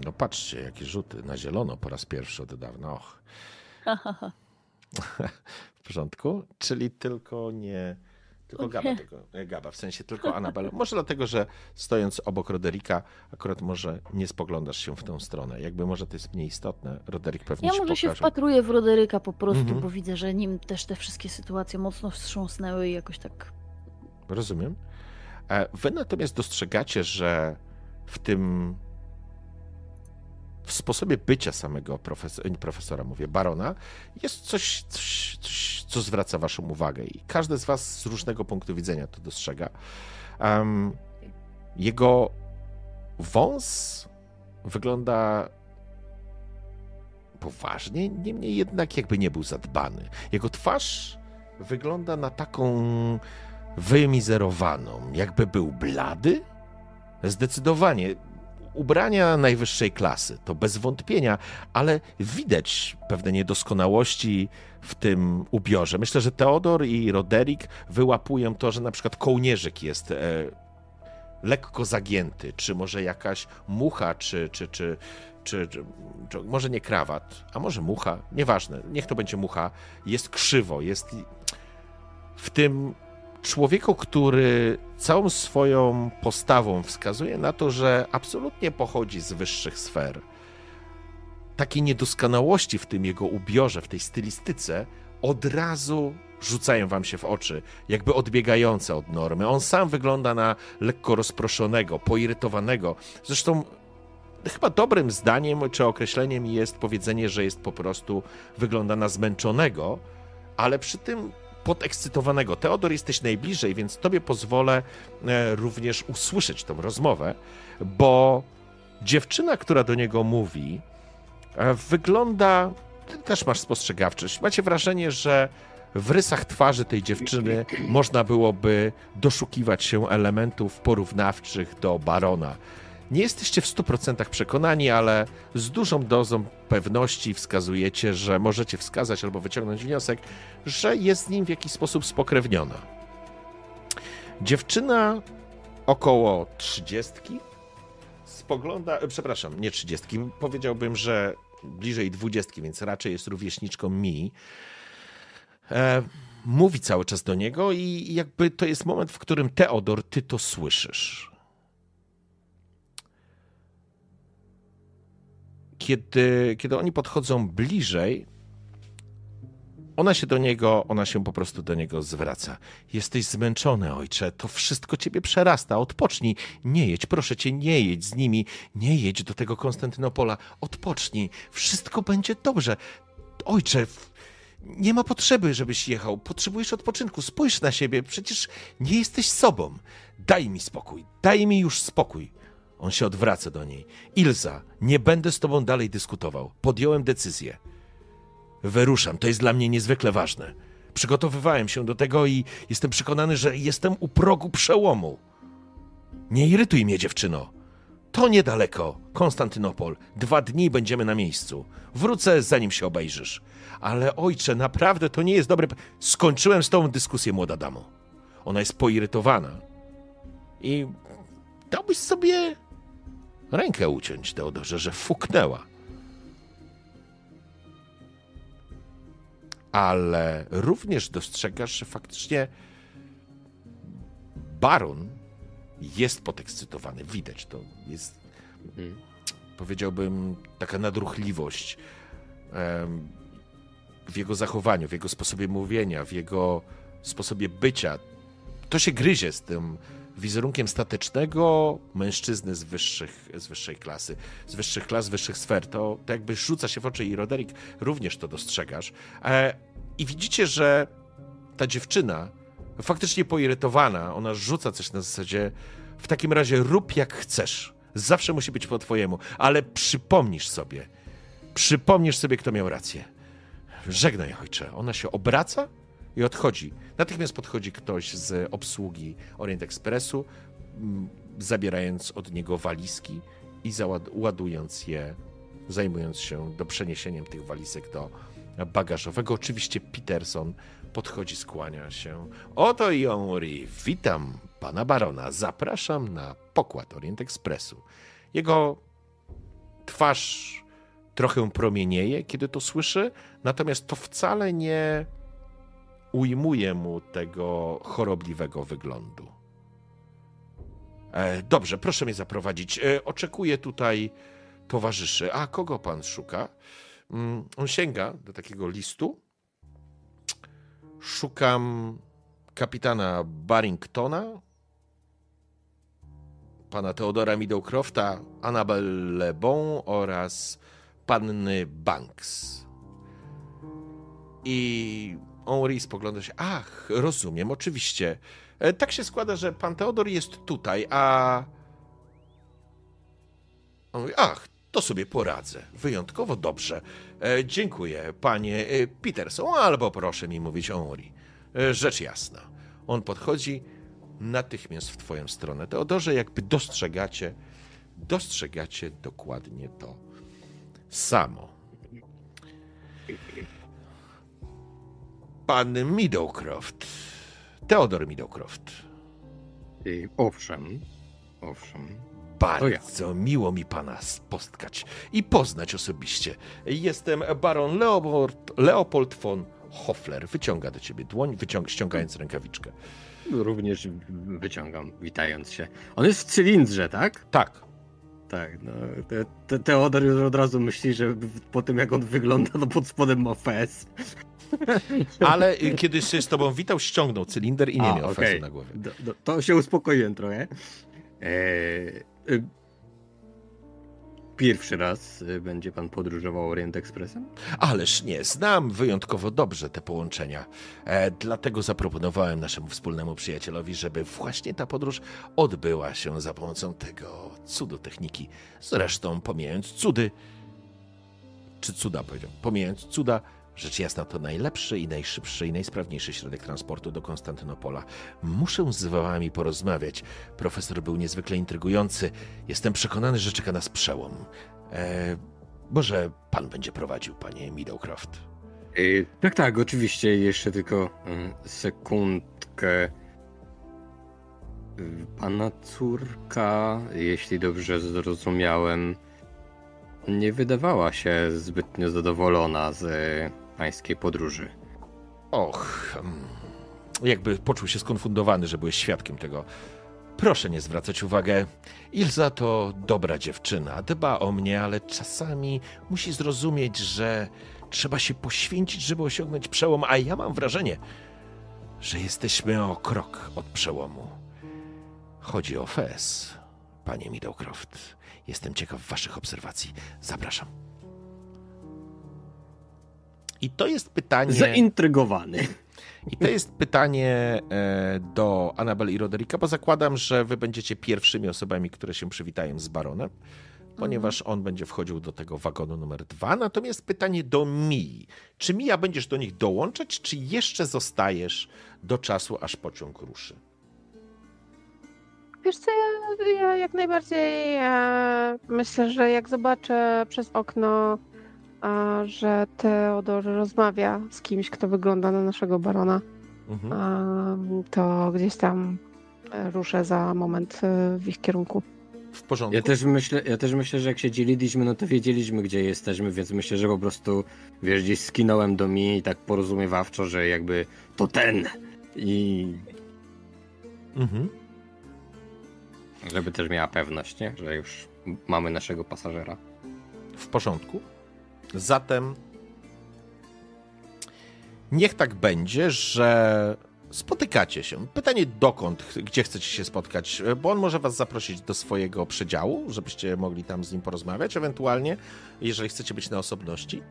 No patrzcie, jakie rzuty na zielono po raz pierwszy od dawna. Och. W porządku, czyli tylko nie... Tylko Gaba, tego, Gaba, w sensie tylko Annabelle. Może dlatego, że stojąc obok Roderika, akurat może nie spoglądasz się w tą stronę. Jakby może to jest mniej istotne. Roderick pewnie ja ci pokaże. Ja może się wpatruję w Roderyka po prostu, mm-hmm. bo widzę, że nim też te wszystkie sytuacje mocno wstrząsnęły i jakoś tak... Rozumiem. Wy natomiast dostrzegacie, że w tym... w sposobie bycia samego profesora, profesora mówię, barona, jest coś, coś, coś, co zwraca waszą uwagę i każdy z was z różnego punktu widzenia to dostrzega. Um, jego wąs wygląda poważnie, niemniej jednak jakby nie był zadbany. Jego twarz wygląda na taką wymizerowaną, jakby był blady. Zdecydowanie. Ubrania najwyższej klasy, to bez wątpienia, ale widać pewne niedoskonałości w tym ubiorze. Myślę, że Teodor i Roderick wyłapują to, że na przykład kołnierzyk jest e, lekko zagięty, czy może jakaś mucha, czy, czy, czy, czy, czy, czy może nie krawat, a może mucha, nieważne, niech to będzie mucha, jest krzywo, jest w tym człowieku, który całą swoją postawą wskazuje na to, że absolutnie pochodzi z wyższych sfer. Takie niedoskonałości w tym jego ubiorze, w tej stylistyce od razu rzucają wam się w oczy, jakby odbiegające od normy. On sam wygląda na lekko rozproszonego, poirytowanego. Zresztą chyba dobrym zdaniem czy określeniem jest powiedzenie, że jest po prostu, wygląda na zmęczonego, ale przy tym podekscytowanego. Teodor, jesteś najbliżej, więc tobie pozwolę również usłyszeć tą rozmowę, bo dziewczyna, która do niego mówi, wygląda... Ty też masz spostrzegawczość. Macie wrażenie, że w rysach twarzy tej dziewczyny można byłoby doszukiwać się elementów porównawczych do barona. Nie jesteście w stu procentach przekonani, ale z dużą dozą pewności wskazujecie, że możecie wskazać albo wyciągnąć wniosek, że jest z nim w jakiś sposób spokrewniona. Dziewczyna około trzydziestki spogląda, przepraszam, nie trzydziestki, powiedziałbym, że bliżej dwudziestki, więc raczej jest rówieśniczką mi. E, mówi cały czas do niego i jakby to jest moment, w którym Teodor, ty to słyszysz. Kiedy, kiedy oni podchodzą bliżej, ona się do niego, ona się po prostu do niego zwraca. Jesteś zmęczony, ojcze, to wszystko ciebie przerasta, odpocznij, nie jedź, proszę cię, nie jedź z nimi, nie jedź do tego Konstantynopola, odpocznij, wszystko będzie dobrze. Ojcze, nie ma potrzeby, żebyś jechał, potrzebujesz odpoczynku, spójrz na siebie, przecież nie jesteś sobą. Daj mi spokój, daj mi już spokój. On się odwraca do niej. Ilza, nie będę z tobą dalej dyskutował. Podjąłem decyzję. Wyruszam, to jest dla mnie niezwykle ważne. Przygotowywałem się do tego i jestem przekonany, że jestem u progu przełomu. Nie irytuj mnie, dziewczyno. To niedaleko, Konstantynopol. Dwa dni będziemy na miejscu. Wrócę, zanim się obejrzysz. Ale ojcze, naprawdę to nie jest dobre... Skończyłem z tą dyskusję, młoda damo. Ona jest poirytowana. I dałbyś sobie... Rękę uciąć, Teodorze, że fuknęła. Ale również dostrzegasz, że faktycznie baron jest podekscytowany. Widać to. Jest, mhm. powiedziałbym, taka nadruchliwość w jego zachowaniu, w jego sposobie mówienia, w jego sposobie bycia. To się gryzie z tym wizerunkiem statecznego mężczyzny z, wyższych, z wyższej klasy, z wyższych klas, wyższych sfer. To, to jakby rzuca się w oczy i Roderick również to dostrzegasz. E, I widzicie, że ta dziewczyna faktycznie poirytowana, ona rzuca coś na zasadzie w takim razie rób jak chcesz. Zawsze musi być po twojemu, ale przypomnisz sobie, przypomnisz sobie, kto miał rację. Żegnaj, ojcze. Ona się obraca i odchodzi. Natychmiast podchodzi ktoś z obsługi Orient Expressu, zabierając od niego walizki i załadując je, zajmując się do przeniesieniem tych walizek do bagażowego. Oczywiście Peterson podchodzi, skłania się. Oto i Henri, witam pana barona, zapraszam na pokład Orient Expressu. Jego twarz trochę promienieje, kiedy to słyszy, natomiast to wcale nie ujmuje mu tego chorobliwego wyglądu. E, dobrze, proszę mnie zaprowadzić. E, oczekuję tutaj towarzyszy. A kogo pan szuka? Mm, on sięga do takiego listu. Szukam kapitana Barringtona, pana Teodora Middlecrofta, Annabelle Lebon oraz panny Banks. I Henri spogląda się. Ach, rozumiem, oczywiście. Tak się składa, że pan Teodor jest tutaj, a... On mówi, ach, to sobie poradzę. Wyjątkowo dobrze. Dziękuję, panie Peterson, albo proszę mi mówić Henri. Rzecz jasna. On podchodzi natychmiast w twoją stronę. Teodorze, jakby dostrzegacie, dostrzegacie dokładnie to samo. Pan Middlecroft. Teodor Middlecroft. I owszem, owszem. Bardzo ja. miło mi pana spotkać i poznać osobiście. Jestem baron Leopold, Leopold von Hoffler. Wyciąga do ciebie dłoń, wyciąg, ściągając rękawiczkę. Również wyciągam, witając się. On jest w cylindrze, tak? Tak. Tak, no. Te, te, Teodor już od razu myśli, że po tym jak on wygląda, to pod spodem ma fez. Ale kiedy się z tobą witał, ściągnął cylinder i nie A, miał okay. fezu na głowie. Do, do, to się uspokoiłem trochę. Eee, e, pierwszy raz będzie pan podróżował Orient Expressem? Ależ nie, znam wyjątkowo dobrze te połączenia. E, dlatego zaproponowałem naszemu wspólnemu przyjacielowi, żeby właśnie ta podróż odbyła się za pomocą tego cudu techniki. Zresztą pomijając cudy, czy cuda powiedział, pomijając cuda, rzecz jasna to najlepszy i najszybszy i najsprawniejszy środek transportu do Konstantynopola. Muszę z wami porozmawiać. Profesor był niezwykle intrygujący. Jestem przekonany, że czeka nas przełom. Eee, może pan będzie prowadził, panie Middlecroft? Yy, tak, tak, oczywiście. Jeszcze tylko y, sekundkę. Y, pana córka, jeśli dobrze zrozumiałem, nie wydawała się zbytnio zadowolona z pańskiej podróży. Och, jakby poczuł się skonfundowany, że byłeś świadkiem tego. Proszę nie zwracać uwagi. Ilza to dobra dziewczyna, dba o mnie, ale czasami musi zrozumieć, że trzeba się poświęcić, żeby osiągnąć przełom, a ja mam wrażenie, że jesteśmy o krok od przełomu. Chodzi o Fez, panie Middlecroft. Jestem ciekaw waszych obserwacji. Zapraszam. I to jest pytanie... Zaintrygowany. I to jest pytanie do Annabelle i Rodericka, bo zakładam, że wy będziecie pierwszymi osobami, które się przywitają z baronem, ponieważ on będzie wchodził do tego wagonu numer dwa. Natomiast pytanie do Mii. Czy Mia będziesz do nich dołączać, czy jeszcze zostajesz do czasu, aż pociąg ruszy? Wiesz co, ja, ja jak najbardziej ja myślę, że jak zobaczę przez okno, a, że Teodor rozmawia z kimś, kto wygląda na naszego barona, mhm. a, to gdzieś tam ruszę za moment w ich kierunku. W porządku. Ja też myślę, ja też myślę, że jak się dzieliliśmy, no to wiedzieliśmy, gdzie jesteśmy, więc myślę, że po prostu, wiesz, gdzieś skinąłem do mnie i tak porozumiewawczo, że jakby to ten i... Mhm. Żeby też miała pewność, nie? Że już mamy naszego pasażera. W porządku. Zatem niech tak będzie, że spotykacie się. Pytanie dokąd, gdzie chcecie się spotkać, bo on może was zaprosić do swojego przedziału, żebyście mogli tam z nim porozmawiać, ewentualnie, jeżeli chcecie być na osobności.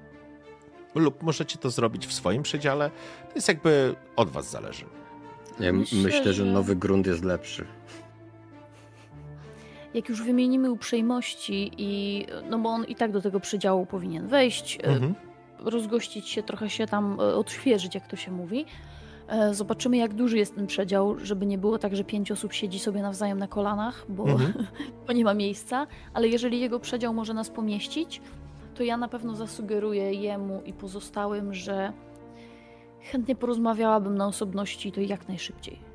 Lub możecie to zrobić w swoim przedziale. To jest jakby od was zależy. Ja myślę, że nowy grunt jest lepszy. Jak już wymienimy uprzejmości i no bo on i tak do tego przydziału powinien wejść, mhm. rozgościć się, trochę się tam odświeżyć, jak to się mówi. Zobaczymy, jak duży jest ten przedział, żeby nie było tak, że pięć osób siedzi sobie nawzajem na kolanach, bo, mhm. bo nie ma miejsca, ale jeżeli jego przedział może nas pomieścić, to ja na pewno zasugeruję jemu i pozostałym, że chętnie porozmawiałabym na osobności i to jak najszybciej.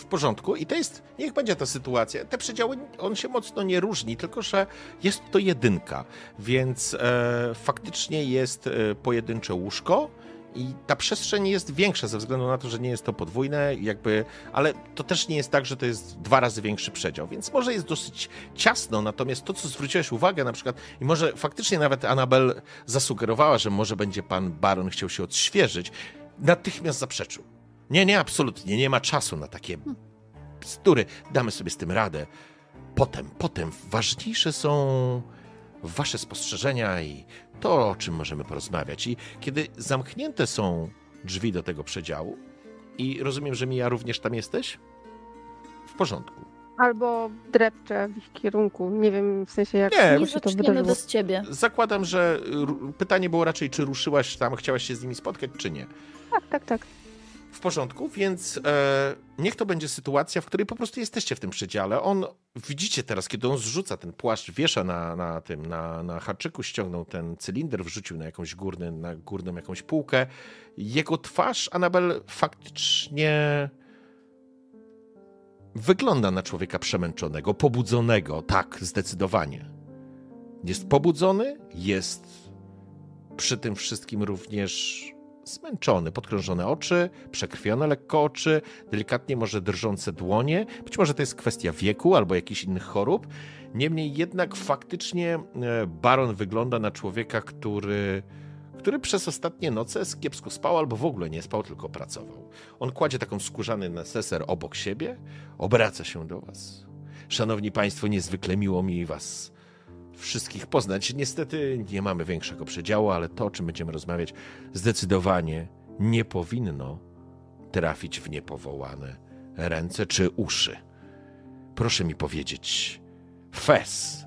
w porządku i to jest, niech będzie ta sytuacja. Te przedziały, on się mocno nie różni, tylko że jest to jedynka, więc e, faktycznie jest pojedyncze łóżko i ta przestrzeń jest większa ze względu na to, że nie jest to podwójne, jakby, ale to też nie jest tak, że to jest dwa razy większy przedział, więc może jest dosyć ciasno, natomiast to, co zwróciłeś uwagę na przykład i może faktycznie nawet Annabelle zasugerowała, że może będzie pan baron chciał się odświeżyć, natychmiast zaprzeczył. Nie, nie, absolutnie, nie ma czasu na takie bzdury, damy sobie z tym radę. Potem, potem, ważniejsze są wasze spostrzeżenia i to, o czym możemy porozmawiać. I kiedy zamknięte są drzwi do tego przedziału i rozumiem, że Mia również tam jesteś? W porządku. Albo drepczę w ich kierunku. Nie wiem, w sensie jak... Nie, nie się to wydarzyło. Bez ciebie. Zakładam, że pytanie było raczej, czy ruszyłaś tam, chciałaś się z nimi spotkać, czy nie. Tak, tak, tak. W porządku, więc e, niech to będzie sytuacja, w której po prostu jesteście w tym przedziale. On, widzicie teraz, kiedy on zrzuca ten płaszcz, wiesza na, na tym, na, na haczyku, ściągnął ten cylinder, wrzucił na jakąś górny, na górną jakąś półkę. Jego twarz, Annabelle, faktycznie wygląda na człowieka przemęczonego, pobudzonego, tak, zdecydowanie. Jest pobudzony, jest przy tym wszystkim również... zmęczony, podkrążone oczy, przekrwione lekko oczy, delikatnie może drżące dłonie. Być może to jest kwestia wieku albo jakichś innych chorób. Niemniej jednak faktycznie baron wygląda na człowieka, który, który przez ostatnie noce kiepsko spał albo w ogóle nie spał, tylko pracował. On kładzie taką skórzany neseser obok siebie, obraca się do was. Szanowni Państwo, niezwykle miło mi was wszystkich poznać. Niestety nie mamy większego przedziału, ale to, o czym będziemy rozmawiać, zdecydowanie nie powinno trafić w niepowołane ręce czy uszy. Proszę mi powiedzieć, Fez,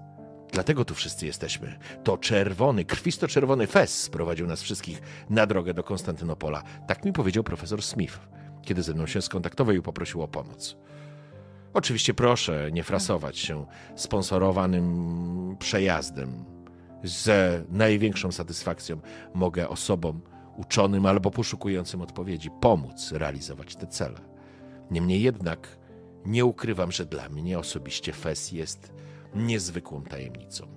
dlatego tu wszyscy jesteśmy. To czerwony, krwisto-czerwony Fez sprowadził nas wszystkich na drogę do Konstantynopola. Tak mi powiedział profesor Smith, kiedy ze mną się skontaktował i poprosił o pomoc. Oczywiście proszę nie frasować się sponsorowanym przejazdem. Z największą satysfakcją mogę osobom uczonym albo poszukującym odpowiedzi pomóc realizować te cele. Niemniej jednak nie ukrywam, że dla mnie osobiście Fez jest niezwykłą tajemnicą,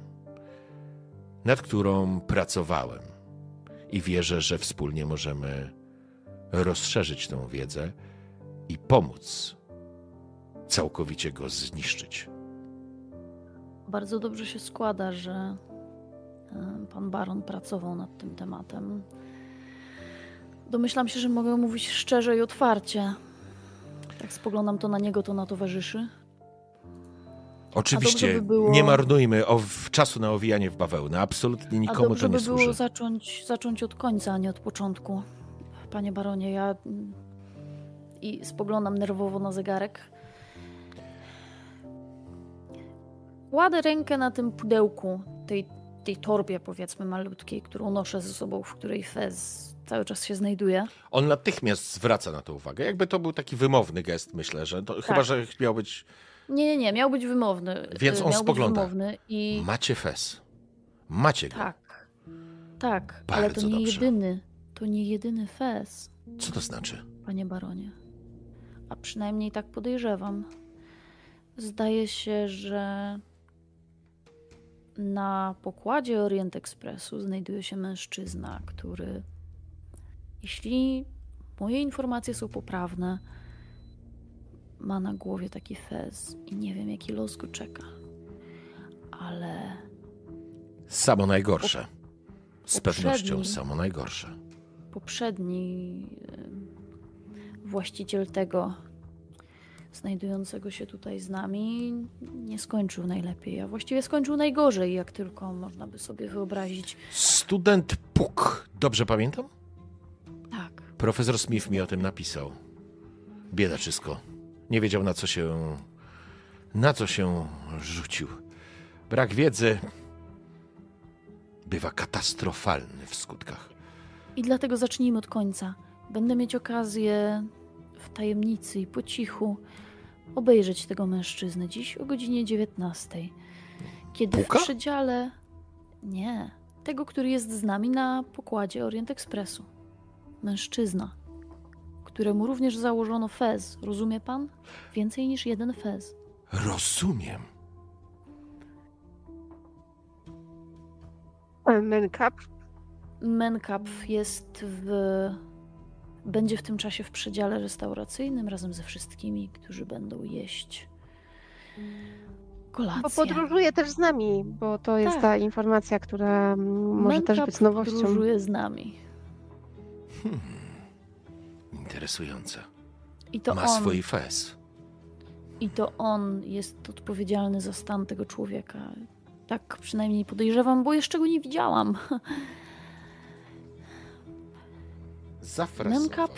nad którą pracowałem i wierzę, że wspólnie możemy rozszerzyć tą wiedzę i pomóc całkowicie go zniszczyć. Bardzo dobrze się składa, że pan baron pracował nad tym tematem. Domyślam się, że mogę mówić szczerze i otwarcie. Tak spoglądam to na niego, to na towarzyszy. Oczywiście, by było... nie marnujmy o, czasu na owijanie w bawełnę. Absolutnie nikomu to nie służy. A dobrze by było zacząć, zacząć od końca, a nie od początku. Panie baronie, ja... I spoglądam nerwowo na zegarek. Kładę rękę na tym pudełku, tej, tej torbie, powiedzmy, malutkiej, którą noszę ze sobą, w której Fez cały czas się znajduje. On natychmiast zwraca na to uwagę. Jakby to był taki wymowny gest, myślę, że to, tak. Chyba, że miał być... Nie, nie, nie, miał być wymowny. Więc on miał spogląda. I... Macie Fez. Macie go. Tak, tak, bardzo ale to nie dobrze. jedyny, to nie jedyny Fez. Co to znaczy? Panie baronie. A przynajmniej tak podejrzewam. Zdaje się, że... Na pokładzie Orient Expressu znajduje się mężczyzna, który, jeśli moje informacje są poprawne, ma na głowie taki fez i nie wiem, jaki los go czeka, ale... Samo najgorsze. Z pewnością samo najgorsze. Poprzedni właściciel tego znajdującego się tutaj z nami nie skończył najlepiej, a właściwie skończył najgorzej, jak tylko można by sobie wyobrazić. Student Puk, dobrze pamiętam? Tak. Profesor Smith mi o tym napisał. Biedaczysko. Nie wiedział na co się, na co się rzucił. Brak wiedzy bywa katastrofalny w skutkach. I dlatego zacznijmy od końca. Będę mieć okazję w tajemnicy i po cichu obejrzeć tego mężczyznę dziś o godzinie dziewiętnastej. Kiedy Puka? w przedziale... Nie. Tego, który jest z nami na pokładzie Orient Expressu. Mężczyzna, któremu również założono fez. Rozumie pan? Więcej niż jeden fez. Rozumiem. Menkap? Menkap jest w... będzie w tym czasie w przedziale restauracyjnym razem ze wszystkimi, którzy będą jeść kolację. Bo podróżuje też z nami, bo to jest tak. ta informacja, która może Menkap też być nowością. Podróżuje z nami. Hmm. Interesujące. I to Ma on. swój fez. I to on jest odpowiedzialny za stan tego człowieka. Tak przynajmniej podejrzewam, bo jeszcze go nie widziałam. Menkap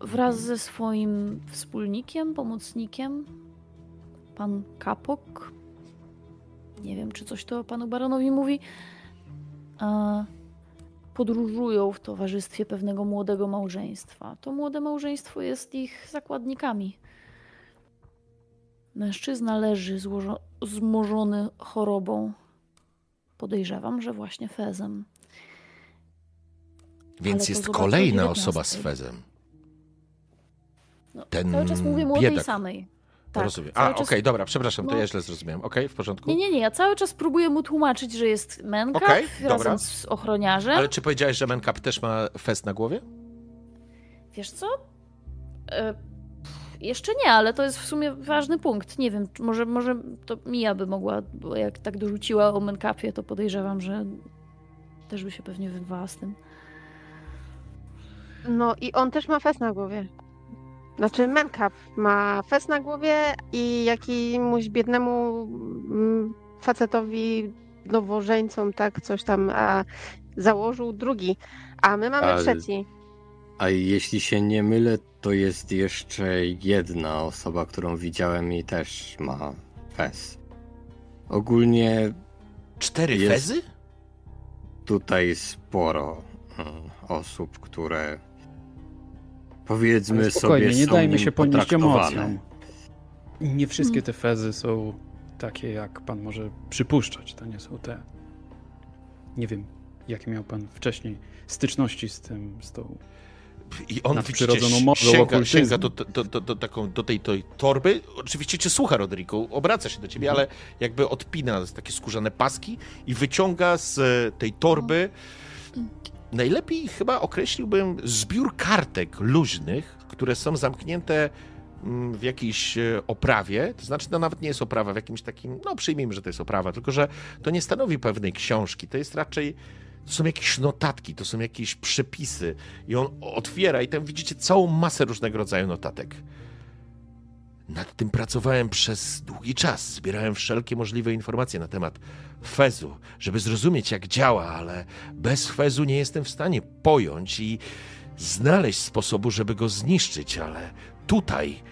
wraz ze swoim wspólnikiem, pomocnikiem, pan Kapok, nie wiem, czy coś to panu baronowi mówi, podróżują w towarzystwie pewnego młodego małżeństwa. To młode małżeństwo jest ich zakładnikami. Mężczyzna leży złożo- zmożony chorobą. Podejrzewam, że właśnie fezem. Więc jest kolejna osoba z fezem. No, Ten cały czas mówię młodej biedak. samej. Tak, Rozumiem. A, czas... okej, okay, dobra, przepraszam, no. to ja źle zrozumiałem. Okej, okay, w porządku? Nie, nie, nie, ja cały czas próbuję mu tłumaczyć, że jest Menkap okay, razem dobra. z ochroniarzem. Ale czy powiedziałeś, że Menkap też ma fez na głowie? Wiesz co? E, pff, jeszcze nie, ale to jest w sumie ważny punkt. Nie wiem, może, może to Mia by mogła, bo jak tak dorzuciła o Menkapie, to podejrzewam, że też by się pewnie wyrwała z tym. No i on też ma fez na głowie. Znaczy Menkap ma fez na głowie i jakiemuś biednemu facetowi nowożeńcom tak coś tam a założył drugi, a my mamy a, trzeci. A jeśli się nie mylę, to jest jeszcze jedna osoba, którą widziałem i też ma fez. Ogólnie... Cztery fezy? Tutaj sporo osób, które... Powiedzmy sobie, nie dajmy się ponieść emocjom. Nie wszystkie te fezy są takie, jak pan może przypuszczać. To nie są te... Nie wiem, jakie miał pan wcześniej styczności z tym, z tą I on nadprzyrodzoną mową sięga, sięga do, do, do, do, taką, do tej, tej torby. Oczywiście cię słucha, Rodriku, obraca się do ciebie, mhm. ale jakby odpina takie skórzane paski i wyciąga z tej torby... Najlepiej chyba określiłbym zbiór kartek luźnych, które są zamknięte w jakiejś oprawie, to znaczy to nawet nie jest oprawa, w jakimś takim, no przyjmijmy, że to jest oprawa, tylko że to nie stanowi pewnej książki, to jest raczej, to są jakieś notatki, to są jakieś przepisy i on otwiera i tam widzicie całą masę różnego rodzaju notatek. Nad tym pracowałem przez długi czas, zbierałem wszelkie możliwe informacje na temat fezu, żeby zrozumieć jak działa, ale bez fezu nie jestem w stanie pojąć i znaleźć sposobu, żeby go zniszczyć, ale tutaj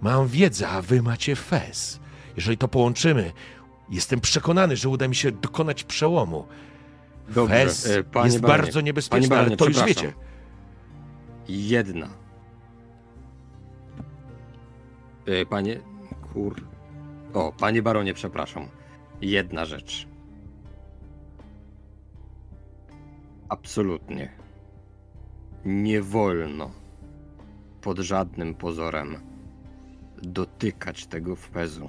mam wiedzę, a wy macie fez. Jeżeli to połączymy, jestem przekonany, że uda mi się dokonać przełomu. Dobrze, fez e, panie jest Barnie, bardzo niebezpieczny, panie Barnie, ale to już wiecie. Jedna. Panie... Kur... O, panie baronie, przepraszam. Jedna rzecz. Absolutnie. Nie wolno pod żadnym pozorem dotykać tego fezu.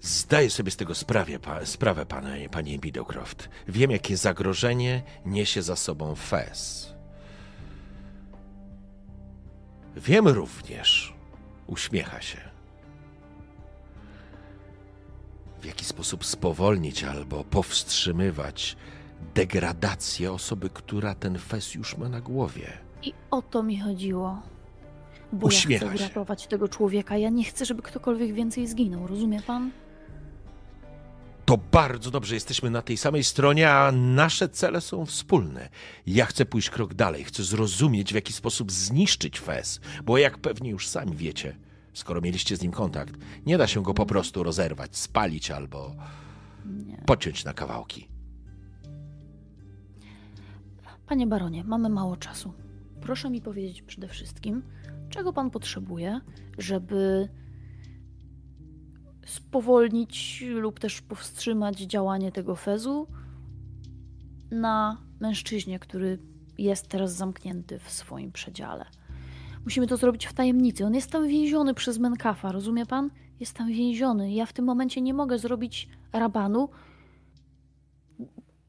Zdaję sobie z tego sprawie, pa, sprawę, panie, panie Middlecroft. Wiem, jakie zagrożenie niesie za sobą fez. Wiem również, uśmiecha się, w jaki sposób spowolnić albo powstrzymywać degradację osoby, która ten fez już ma na głowie. I o to mi chodziło, bo uśmiecha ja chcę uratować tego człowieka. Ja nie chcę, żeby ktokolwiek więcej zginął, rozumie pan? To bardzo dobrze, jesteśmy na tej samej stronie, a nasze cele są wspólne. Ja chcę pójść krok dalej, chcę zrozumieć, w jaki sposób zniszczyć fez, bo jak pewnie już sami wiecie, skoro mieliście z nim kontakt, nie da się go po prostu rozerwać, spalić albo nie. pociąć na kawałki. Panie baronie, mamy mało czasu. Proszę mi powiedzieć przede wszystkim, czego pan potrzebuje, żeby... spowolnić lub też powstrzymać działanie tego fezu na mężczyźnie, który jest teraz zamknięty w swoim przedziale. Musimy to zrobić w tajemnicy. On jest tam więziony przez Menkafa, rozumie pan? Jest tam więziony. Ja w tym momencie nie mogę zrobić rabanu,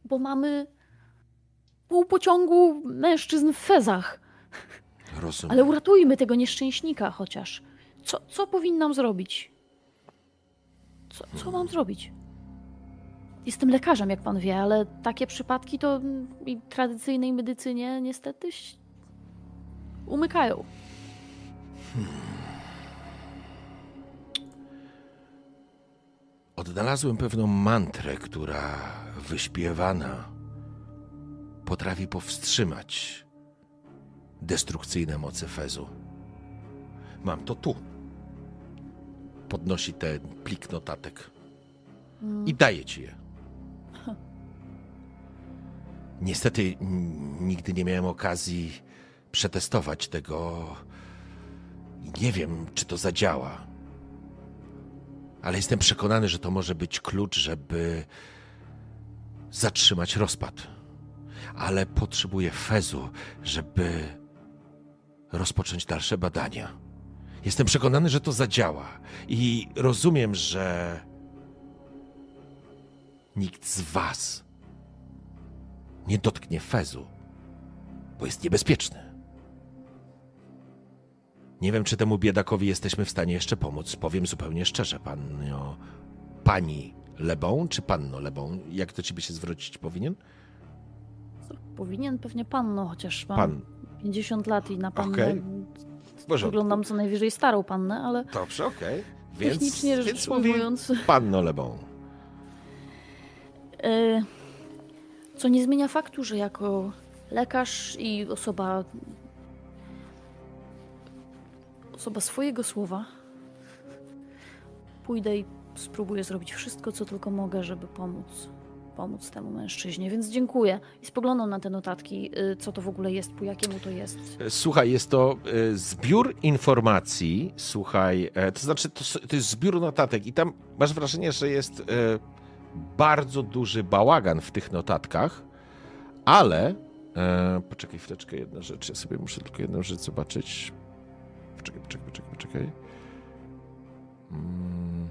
bo mamy pół pociągu mężczyzn w fezach. Rozumiem. Ale uratujmy tego nieszczęśnika chociaż. Co, co powinnam zrobić? Co, co hmm. mam zrobić? Jestem lekarzem, jak pan wie, ale takie przypadki to w tradycyjnej medycynie niestety umykają. Hmm. Odnalazłem pewną mantrę, która wyśpiewana potrafi powstrzymać destrukcyjne moce Fezu. Mam to tu. Podnosi ten plik notatek hmm. i daje ci je. Niestety nigdy nie miałem okazji przetestować tego. Nie wiem, czy to zadziała. Ale jestem przekonany, że to może być klucz, żeby zatrzymać rozpad. Ale potrzebuję Fezu, żeby rozpocząć dalsze badania. Jestem przekonany, że to zadziała. I rozumiem, że nikt z was nie dotknie Fezu, bo jest niebezpieczny. Nie wiem, czy temu biedakowi jesteśmy w stanie jeszcze pomóc. Powiem zupełnie szczerze, panio, pani Lebon czy panno Lebon? Jak do ciebie się zwrócić powinien? Powinien pewnie panno, chociaż mam pan. pięćdziesiąt lat i na pannę okay. wyglądam co najwyżej starą pannę, ale dobrze, okej. Okay. Więc, technicznie więc rzecz ujmując, panno Lebon. Co nie zmienia faktu, że jako lekarz i osoba Osoba swojego słowa. Pójdę i spróbuję zrobić wszystko, co tylko mogę, żeby pomóc, pomóc temu mężczyźnie. Więc dziękuję. I spoglądam na te notatki, co to w ogóle jest, po jakiemu to jest. Słuchaj, jest to zbiór informacji, słuchaj, to znaczy to, to jest zbiór notatek i tam masz wrażenie, że jest bardzo duży bałagan w tych notatkach, ale... Poczekaj chwileczkę, jedna rzecz, ja sobie muszę tylko jedną rzecz zobaczyć. Poczekaj, poczekaj, poczekaj, poczekaj. Hmm.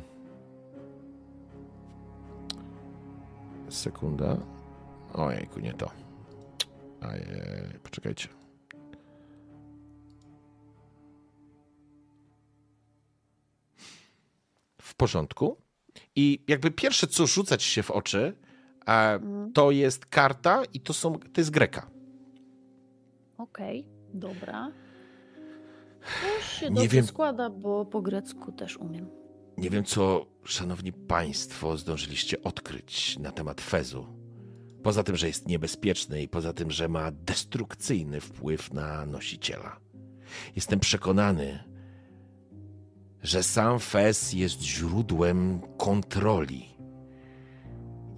Sekunda. Ojejku, nie to. Ajej, poczekajcie. W porządku. I jakby pierwsze, co rzucać się w oczy, to jest karta i to są, to jest Greka. Okej, okay, dobra. To się dobrze wiem, składa, bo po grecku też umiem. Nie wiem, co, szanowni państwo, zdążyliście odkryć na temat Fezu. Poza tym, że jest niebezpieczny i poza tym, że ma destrukcyjny wpływ na nosiciela. Jestem przekonany, że sam Fez jest źródłem kontroli.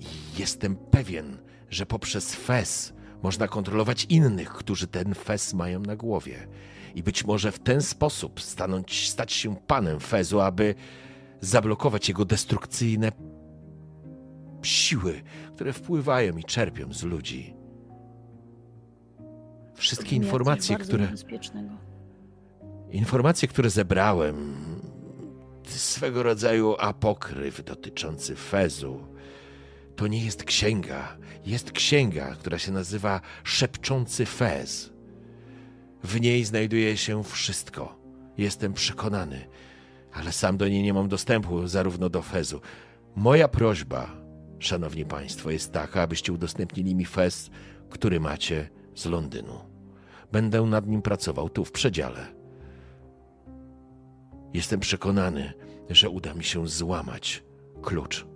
I jestem pewien, że poprzez Fez można kontrolować innych, którzy ten Fez mają na głowie. I być może w ten sposób stanąć, stać się panem Fezu, aby zablokować jego destrukcyjne siły, które wpływają i czerpią z ludzi. Wszystkie informacje, które... Informacje, które zebrałem, swego rodzaju apokryf dotyczący Fezu. To nie jest księga. Jest księga, która się nazywa Szepczący Fez. W niej znajduje się wszystko. Jestem przekonany, ale sam do niej nie mam dostępu, zarówno do Fezu. Moja prośba, szanowni państwo, jest taka, abyście udostępnili mi Fez, który macie z Londynu. Będę nad nim pracował tu, w przedziale. Jestem przekonany, że uda mi się złamać klucz.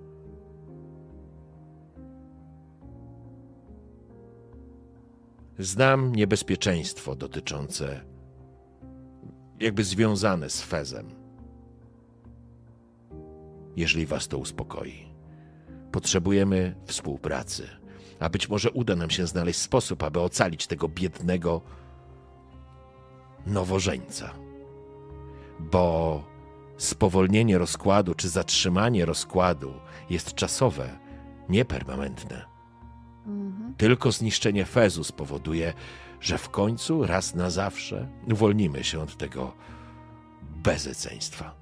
Znam niebezpieczeństwo dotyczące, jakby związane z Fezem. Jeżeli was to uspokoi, potrzebujemy współpracy, a być może uda nam się znaleźć sposób, aby ocalić tego biednego nowożeńca. Bo spowolnienie rozkładu czy zatrzymanie rozkładu jest czasowe, niepermanentne. Tylko zniszczenie Fezu spowoduje, że w końcu raz na zawsze uwolnimy się od tego bezeceństwa.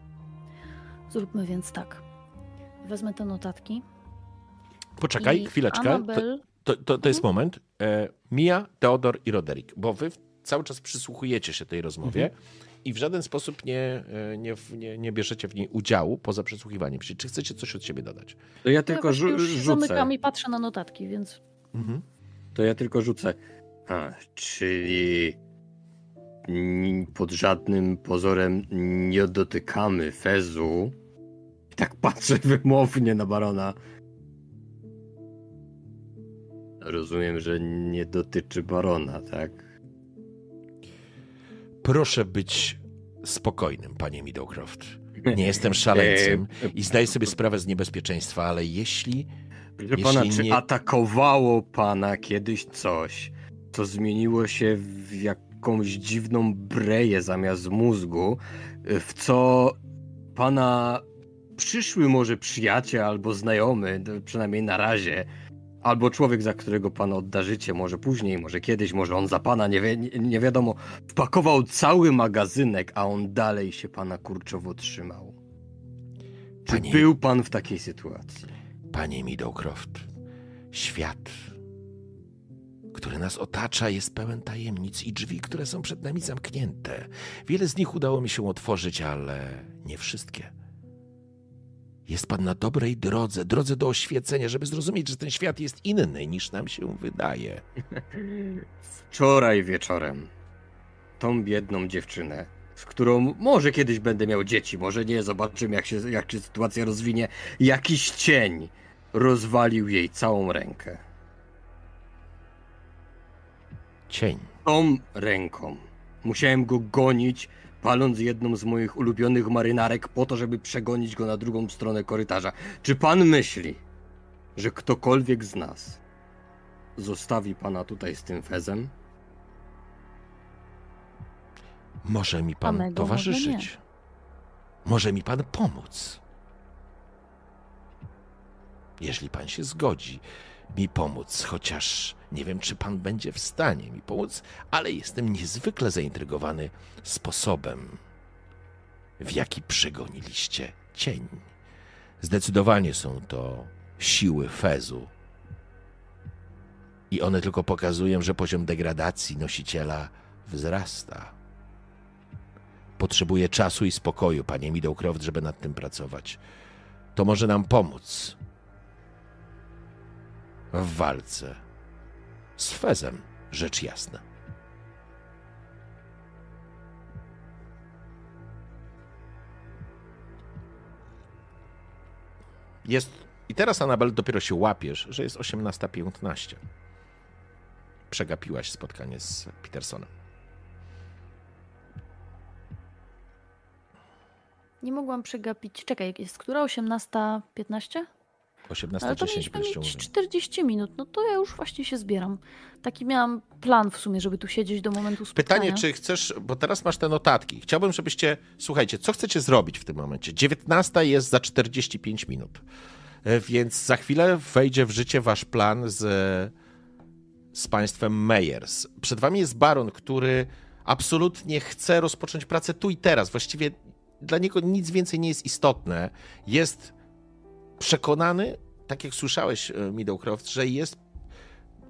Zróbmy więc tak. Wezmę te notatki. Poczekaj, chwileczkę. Annabelle... To, to, to, to jest mhm. moment. E, Mia, Teodor i Roderick, bo wy cały czas przysłuchujecie się tej rozmowie mhm. i w żaden sposób nie, nie, nie, nie bierzecie w niej udziału poza przysłuchiwaniem. Czy chcecie coś od siebie dodać? To ja tylko ja rzu- rzucę. Zamykam i patrzę na notatki, więc... Mhm. To ja tylko rzucę. A, czyli pod żadnym pozorem nie dotykamy Fezu. I tak patrzę wymownie na barona. Rozumiem, że nie dotyczy barona, tak? Proszę być spokojnym, panie Middlecroft. Nie jestem szaleńcem i zdaję sobie sprawę z niebezpieczeństwa, ale jeśli... Proszę jeśli pana, czy nie... atakowało pana kiedyś coś, co zmieniło się w jakąś dziwną breję zamiast mózgu, w co pana przyszły może przyjaciel albo znajomy, przynajmniej na razie, albo człowiek, za którego pan odda życie, może później, może kiedyś, może on za pana, nie, wie, nie, nie wiadomo, wpakował cały magazynek, a on dalej się pana kurczowo trzymał. Czy Panie, był pan w takiej sytuacji? Panie Middlecroft, świat, który nas otacza, jest pełen tajemnic i drzwi, które są przed nami zamknięte. Wiele z nich udało mi się otworzyć, ale nie wszystkie. Jest pan na dobrej drodze, drodze do oświecenia, żeby zrozumieć, że ten świat jest inny niż nam się wydaje. Wczoraj wieczorem tą biedną dziewczynę, z którą może kiedyś będę miał dzieci, może nie, zobaczymy jak się, jak się sytuacja rozwinie, jakiś cień rozwalił jej całą rękę. Cień. Tą ręką. Musiałem go gonić, paląc jedną z moich ulubionych marynarek po to, żeby przegonić go na drugą stronę korytarza. Czy pan myśli, że ktokolwiek z nas zostawi pana tutaj z tym Fezem? Może mi pan Amego towarzyszyć. Może, może mi pan pomóc. Jeśli pan się zgodzi mi pomóc, chociaż nie wiem, czy pan będzie w stanie mi pomóc, ale jestem niezwykle zaintrygowany sposobem, w jaki przegoniliście cień. Zdecydowanie są to siły Fezu i one tylko pokazują, że poziom degradacji nosiciela wzrasta. Potrzebuję czasu i spokoju, panie Middlecroft, żeby nad tym pracować. To może nam pomóc w walce z Fezem, rzecz jasna. Jest... I teraz, Annabelle, dopiero się łapiesz, że jest osiemnasta piętnaście. Przegapiłaś spotkanie z Petersonem. Nie mogłam przegapić... Czekaj, jest która? osiemnasta piętnaście? osiemnasta, ale to mieliśmy mieć czterdzieści minut, no to ja już właśnie się zbieram. Taki miałam plan w sumie, żeby tu siedzieć do momentu spotkania. Pytanie, czy chcesz, bo teraz masz te notatki. Chciałbym, żebyście, słuchajcie, co chcecie zrobić w tym momencie? dziewiętnasta jest za czterdzieści pięć minut, więc za chwilę wejdzie w życie wasz plan z, z państwem Meyers. Przed wami jest baron, który absolutnie chce rozpocząć pracę tu i teraz. Właściwie dla niego nic więcej nie jest istotne. Jest... przekonany, tak jak słyszałeś, Middlecroft, że jest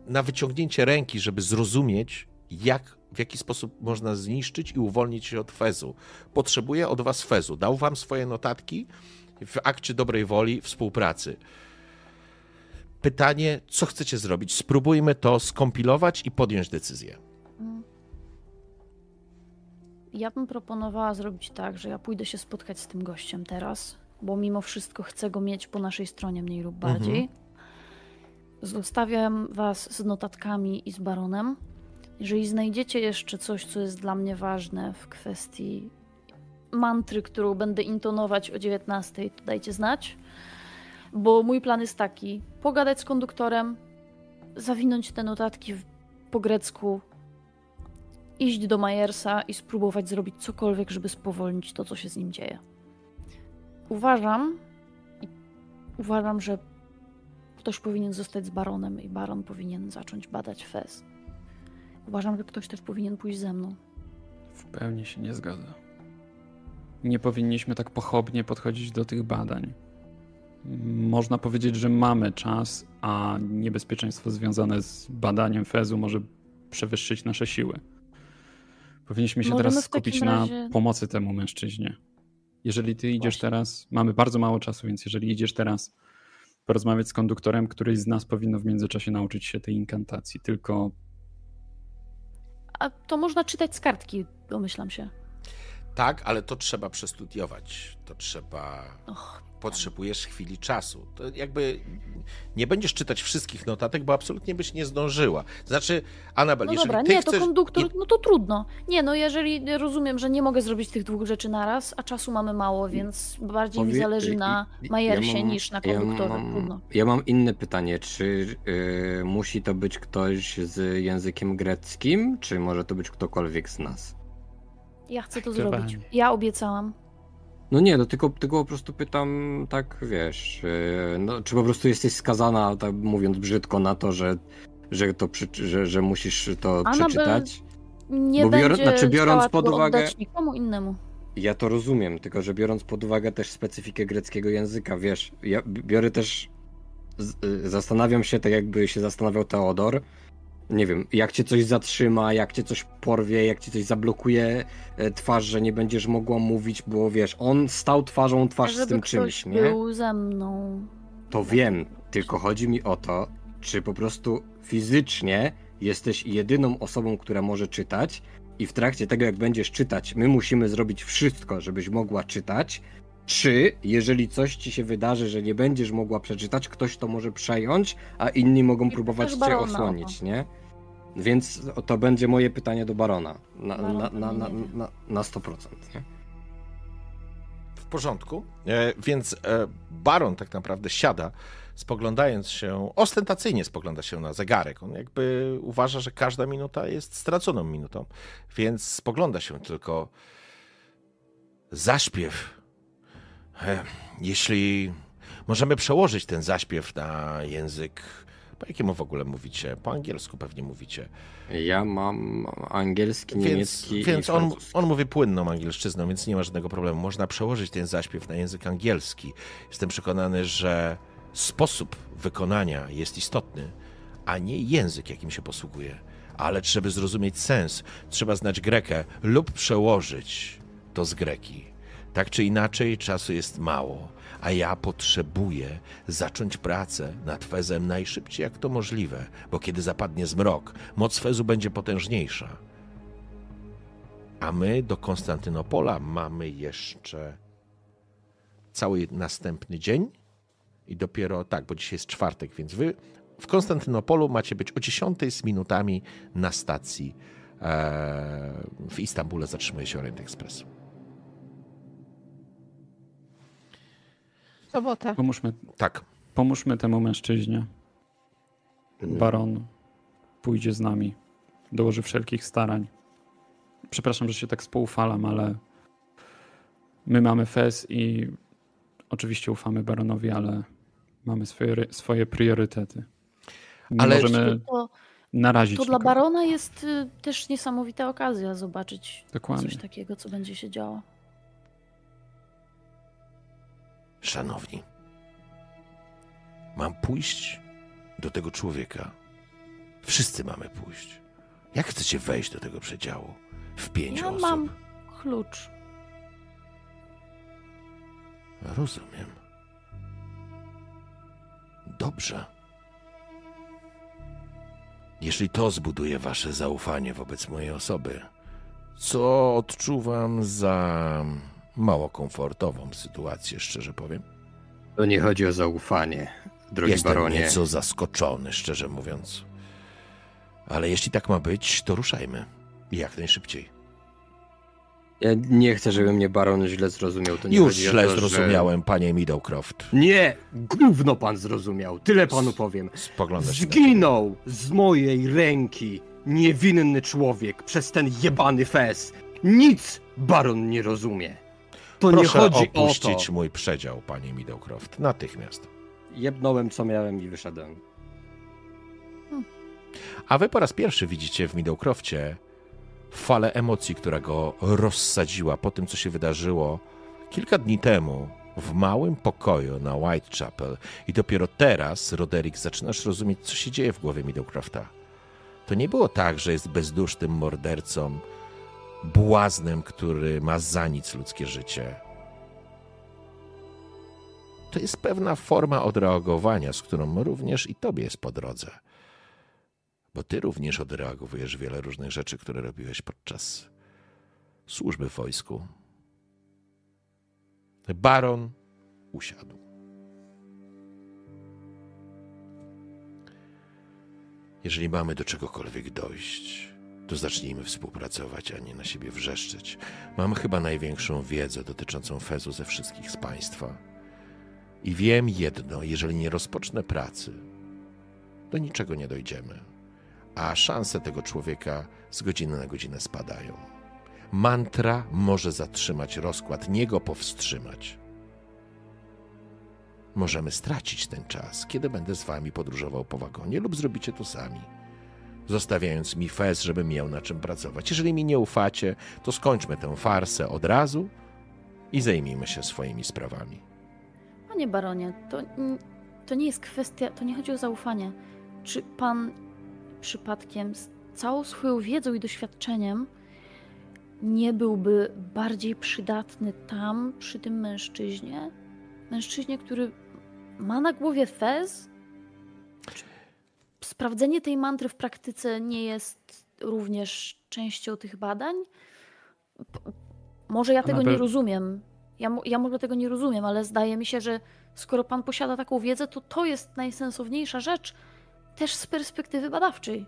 na wyciągnięcie ręki, żeby zrozumieć, jak, w jaki sposób można zniszczyć i uwolnić się od Fezu. Potrzebuje od was Fezu. Dał wam swoje notatki w akcie dobrej woli współpracy. Pytanie, co chcecie zrobić? Spróbujmy to skompilować i podjąć decyzję. Ja bym proponowała zrobić tak, że ja pójdę się spotkać z tym gościem teraz, bo mimo wszystko chcę go mieć po naszej stronie mniej lub bardziej. Mhm. Zostawiam was z notatkami i z baronem. Jeżeli znajdziecie jeszcze coś, co jest dla mnie ważne w kwestii mantry, którą będę intonować o dziewiętnastej, to dajcie znać, bo mój plan jest taki, pogadać z konduktorem, zawinąć te notatki w, po grecku, iść do Meyersa i spróbować zrobić cokolwiek, żeby spowolnić to, co się z nim dzieje. Uważam, uważam, że ktoś powinien zostać z baronem i baron powinien zacząć badać Fez. Uważam, że ktoś też powinien pójść ze mną. W pełni się nie zgadzam. Nie powinniśmy tak pochopnie podchodzić do tych badań. Można powiedzieć, że mamy czas, a niebezpieczeństwo związane z badaniem Fezu może przewyższyć nasze siły. Powinniśmy się Możemy teraz skupić razie... na pomocy temu mężczyźnie. Jeżeli ty idziesz Właśnie. teraz, mamy bardzo mało czasu, więc jeżeli idziesz teraz porozmawiać z konduktorem, któryś z nas powinno w międzyczasie nauczyć się tej inkantacji, tylko... A to można czytać z kartki, domyślam się. Tak, ale to trzeba przestudiować. To trzeba... Och. Potrzebujesz chwili czasu. To jakby nie będziesz czytać wszystkich notatek, bo absolutnie byś nie zdążyła. Znaczy, Annabelle, no jeżeli dobra, ty nie, chcesz... to konduktor, no to trudno. Nie, no jeżeli rozumiem, że nie mogę zrobić tych dwóch rzeczy naraz, a czasu mamy mało, więc bardziej Powie... mi zależy na Mejersie ja niż na konduktorze. Ja mam, trudno. Ja mam inne pytanie. Czy yy, musi to być ktoś z językiem greckim, czy może to być ktokolwiek z nas? Ja chcę to Chyba. zrobić. Ja obiecałam. No nie, no tylko, tylko po prostu pytam, tak wiesz, no, czy po prostu jesteś skazana, tak mówiąc brzydko, na to, że, że, to, że, że musisz to Annabelle przeczytać? Nie Bo bior- będzie znaczy, biorąc pod uwagę, nikomu innemu. Ja to rozumiem, tylko że biorąc pod uwagę też specyfikę greckiego języka, wiesz, ja biorę też, zastanawiam się tak jakby się zastanawiał Teodor, nie wiem, jak cię coś zatrzyma, jak cię coś porwie, jak ci coś zablokuje twarz, że nie będziesz mogła mówić, bo wiesz, on stał twarzą twarz z tym czymś, nie? Żeby ktoś był ze mną. To wiem, tylko chodzi mi o to, czy po prostu fizycznie jesteś jedyną osobą, która może czytać i w trakcie tego, jak będziesz czytać, my musimy zrobić wszystko, żebyś mogła czytać, czy jeżeli coś ci się wydarzy, że nie będziesz mogła przeczytać, ktoś to może przejąć, a inni mogą I próbować cię osłonić, nie? Więc to będzie moje pytanie do Barona na, na, na, na, na, na sto procent. Nie? W porządku, e, więc e, Baron tak naprawdę siada, spoglądając się, ostentacyjnie spogląda się na zegarek. On jakby uważa, że każda minuta jest straconą minutą, więc spogląda się tylko. Zaśpiew. E, jeśli możemy przełożyć ten zaśpiew na język... Po jakiemu w ogóle mówicie? Po angielsku pewnie mówicie. Ja mam angielski, więc, niemiecki Więc i on, on mówi płynną angielszczyzną, więc nie ma żadnego problemu. Można przełożyć ten zaśpiew na język angielski. Jestem przekonany, że sposób wykonania jest istotny, a nie język, jakim się posługuje. Ale żeby zrozumieć sens, trzeba znać Grekę lub przełożyć to z Greki. Tak czy inaczej, czasu jest mało, a ja potrzebuję zacząć pracę nad Fezem najszybciej jak to możliwe, bo kiedy zapadnie zmrok, moc Fezu będzie potężniejsza. A my do Konstantynopola mamy jeszcze cały następny dzień i dopiero, tak, bo dzisiaj jest czwartek, więc wy w Konstantynopolu macie być o dziesiątej z minutami na stacji. W Istambule zatrzymuje się Orient Express. Sobota. Pomóżmy, tak. Pomóżmy temu mężczyźnie. Baron pójdzie z nami. Dołoży wszelkich starań. Przepraszam, że się tak spoufalam, ale my mamy Fez i oczywiście ufamy Baronowi, ale mamy swoje, swoje priorytety. Nie ale możemy to, narazić. To dla tylko. Barona jest też niesamowita okazja zobaczyć Dokładnie. coś takiego, co będzie się działo. Szanowni, mam pójść do tego człowieka. Wszyscy mamy pójść. Jak chcecie wejść do tego przedziału? W pięciu ja osób. Ja mam klucz. Rozumiem. Dobrze. Jeśli to zbuduje wasze zaufanie wobec mojej osoby, co odczuwam za... mało komfortową sytuację, szczerze powiem. To nie chodzi o zaufanie, drogi Jestem baronie. Jestem nieco zaskoczony, szczerze mówiąc. Ale jeśli tak ma być, to ruszajmy. Jak najszybciej. Ja nie chcę, żeby mnie baron źle zrozumiał. To nie Już źle to, zrozumiałem, że... panie Middlecroft. Nie, gówno pan zrozumiał. Tyle panu powiem. Spogląda się Zginął z mojej ręki niewinny człowiek przez ten jebany Fez. Nic baron nie rozumie. To Proszę nie chodzi opuścić o to. mój przedział, panie Middlecroft, natychmiast. Jebnąłem, co miałem i wyszedłem. Hmm. A wy po raz pierwszy widzicie w Middlecrofcie falę emocji, która go rozsadziła po tym, co się wydarzyło kilka dni temu w małym pokoju na Whitechapel. I dopiero teraz, Roderick, zaczynasz rozumieć, co się dzieje w głowie Middlecrofta. To nie było tak, że jest bezdusznym mordercą, błaznem, który ma za nic ludzkie życie. To jest pewna forma odreagowania, z którą również i tobie jest po drodze. Bo ty również odreagowujesz wiele różnych rzeczy, które robiłeś podczas służby w wojsku. Baron usiadł. Jeżeli mamy do czegokolwiek dojść, to zacznijmy współpracować, a nie na siebie wrzeszczeć. Mam chyba największą wiedzę dotyczącą Fezu ze wszystkich z państwa. I wiem jedno, jeżeli nie rozpocznę pracy, do niczego nie dojdziemy. A szanse tego człowieka z godziny na godzinę spadają. Mantra może zatrzymać rozkład, nie go powstrzymać. Możemy stracić ten czas, kiedy będę z wami podróżował po wagonie, lub zrobicie to sami, zostawiając mi Fez, żebym miał na czym pracować. Jeżeli mi nie ufacie, to skończmy tę farsę od razu i zajmijmy się swoimi sprawami. Panie baronie, to, to nie jest kwestia, to nie chodzi o zaufanie. Czy pan przypadkiem z całą swoją wiedzą i doświadczeniem nie byłby bardziej przydatny tam, przy tym mężczyźnie? Mężczyźnie, który ma na głowie fez? Czy sprawdzenie tej mantry w praktyce nie jest również częścią tych badań? P- może ja tego Annabelle... nie rozumiem. Ja, ja może tego nie rozumiem, ale zdaje mi się, że skoro pan posiada taką wiedzę, to to jest najsensowniejsza rzecz, też z perspektywy badawczej.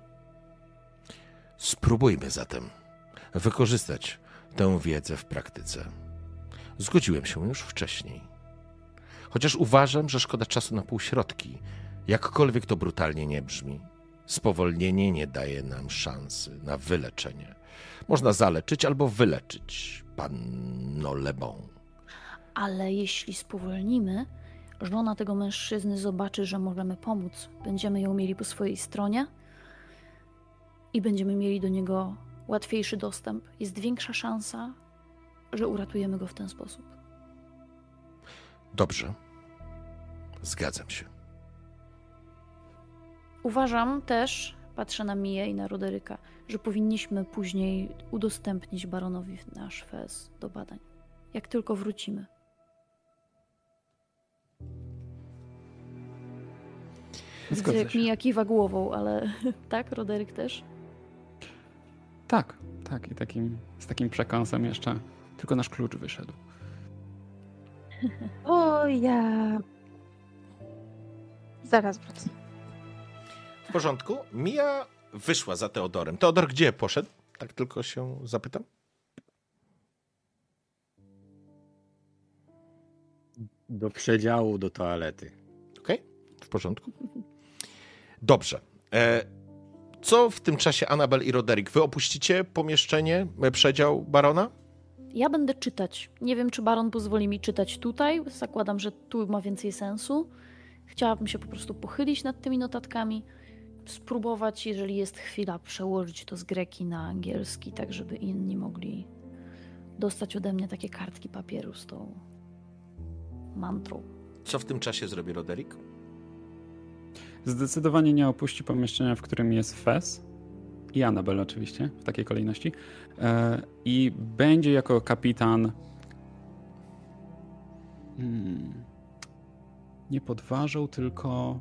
Spróbujmy zatem wykorzystać tę wiedzę w praktyce. Zgodziłem się już wcześniej. Chociaż uważam, że szkoda czasu na półśrodki, jakkolwiek to brutalnie nie brzmi. Spowolnienie nie daje nam szansy na wyleczenie. Można zaleczyć albo wyleczyć panno Lebon. Ale jeśli spowolnimy, żona tego mężczyzny zobaczy, że możemy pomóc. Będziemy ją mieli po swojej stronie i będziemy mieli do niego łatwiejszy dostęp. Jest większa szansa, że uratujemy go w ten sposób. Dobrze. Zgadzam się. Uważam też, patrzę na Mię i na Roderyka, że powinniśmy później udostępnić baronowi nasz fez do badań. Jak tylko wrócimy. Widzę, jak Mija kiwa głową, ale tak, Roderyk też? Tak, tak. I takim, z takim przekąsem jeszcze. Tylko nasz klucz wyszedł. O ja... Zaraz wrócę. W porządku. Mija wyszła za Teodorem. Teodor gdzie poszedł? Tak tylko się zapytam. Do przedziału, do toalety. Okej, okay. W porządku. Dobrze. Co w tym czasie Annabelle i Roderick? Wy opuścicie pomieszczenie, przedział barona? Ja będę czytać. Nie wiem, czy baron pozwoli mi czytać tutaj. Zakładam, że tu ma więcej sensu. Chciałabym się po prostu pochylić nad tymi notatkami, spróbować, jeżeli jest chwila, przełożyć to z greki na angielski, tak żeby inni mogli dostać ode mnie takie kartki papieru z tą mantrą. Co w tym czasie zrobi Roderick? Zdecydowanie nie opuści pomieszczenia, w którym jest Fez i Annabelle oczywiście, w takiej kolejności. I będzie jako kapitan hmm, nie podważał, tylko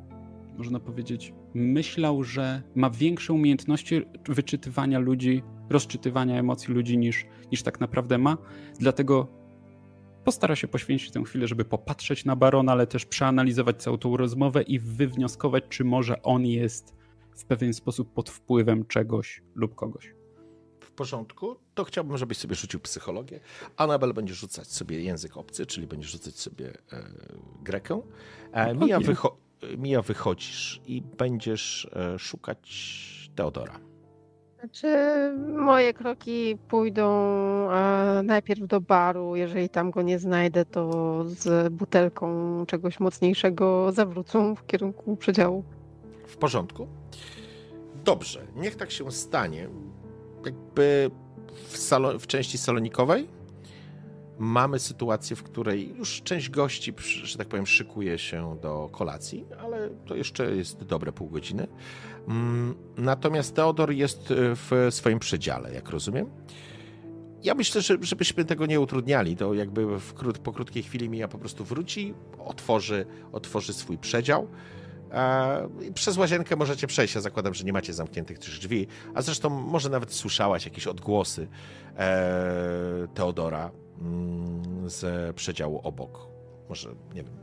można powiedzieć myślał, że ma większe umiejętności wyczytywania ludzi, rozczytywania emocji ludzi niż, niż tak naprawdę ma. Dlatego postara się poświęcić tę chwilę, żeby popatrzeć na barona, ale też przeanalizować całą tą rozmowę i wywnioskować, czy może on jest w pewien sposób pod wpływem czegoś lub kogoś. W porządku, to chciałbym, żebyś sobie rzucił psychologię. Annabelle będzie rzucać sobie język obcy, czyli będzie rzucać sobie e, grekę. E, Mija, wycho- Mija, wychodzisz i będziesz e, szukać Teodora. Czy moje kroki pójdą najpierw do baru, jeżeli tam go nie znajdę, to z butelką czegoś mocniejszego zawrócą w kierunku przedziału? W porządku. Dobrze, niech tak się stanie. Jakby w, salon, w części salonikowej mamy sytuację, w której już część gości, że tak powiem, szykuje się do kolacji, ale to jeszcze jest dobre pół godziny. Natomiast Teodor jest w swoim przedziale, jak rozumiem. Ja myślę, że żebyśmy tego nie utrudniali, to jakby w krót, po krótkiej chwili Mia po prostu wróci, otworzy, otworzy swój przedział. Przez łazienkę możecie przejść, ja zakładam, że nie macie zamkniętych też drzwi, a zresztą może nawet słyszałaś jakieś odgłosy e, Teodora z przedziału obok. Może, nie wiem,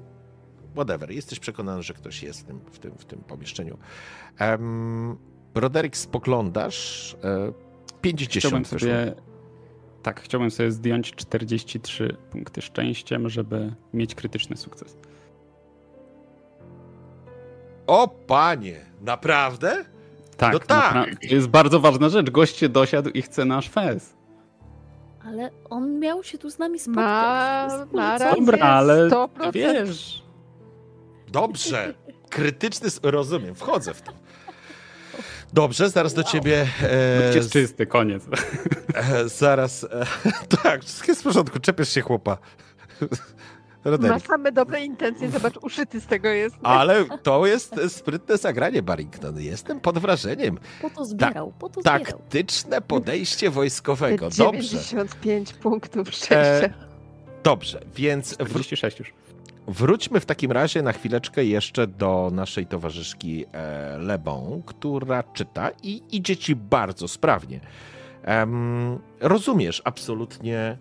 whatever. Jesteś przekonany, że ktoś jest w tym, w tym, w tym pomieszczeniu. E, Roderick, spoglądasz. E, pięćdziesiąt sobie... wyszło. Tak, chciałbym sobie zdjąć czterdzieści trzy punkty szczęściem, żeby mieć krytyczny sukces. O panie, naprawdę? Tak, no tak. No, to jest bardzo ważna rzecz. Goście dosiadł i chce nasz fez. Ale on miał się tu z nami spotkać. Ma, ma rację, dobra, ale sto procent. Wiesz. Dobrze, krytyczny, rozumiem, wchodzę w to. Dobrze, zaraz wow. do ciebie... E, jest czysty, koniec. E, zaraz... E, tak, wszystko jest w porządku, czepiesz się chłopa. Roderick. Ma same dobre intencje, zobacz, uszyty z tego jest. Ale to jest sprytne zagranie, Barrington. Jestem pod wrażeniem. Po to zbierał, po to zbierał. Taktyczne podejście wojskowego, dobrze. dziewięćdziesiąt pięć punktów szczęścia. E, dobrze, więc... czterdzieści sześć już. Wróćmy w takim razie na chwileczkę jeszcze do naszej towarzyszki Lebon, która czyta i idzie ci bardzo sprawnie. Um, rozumiesz absolutnie...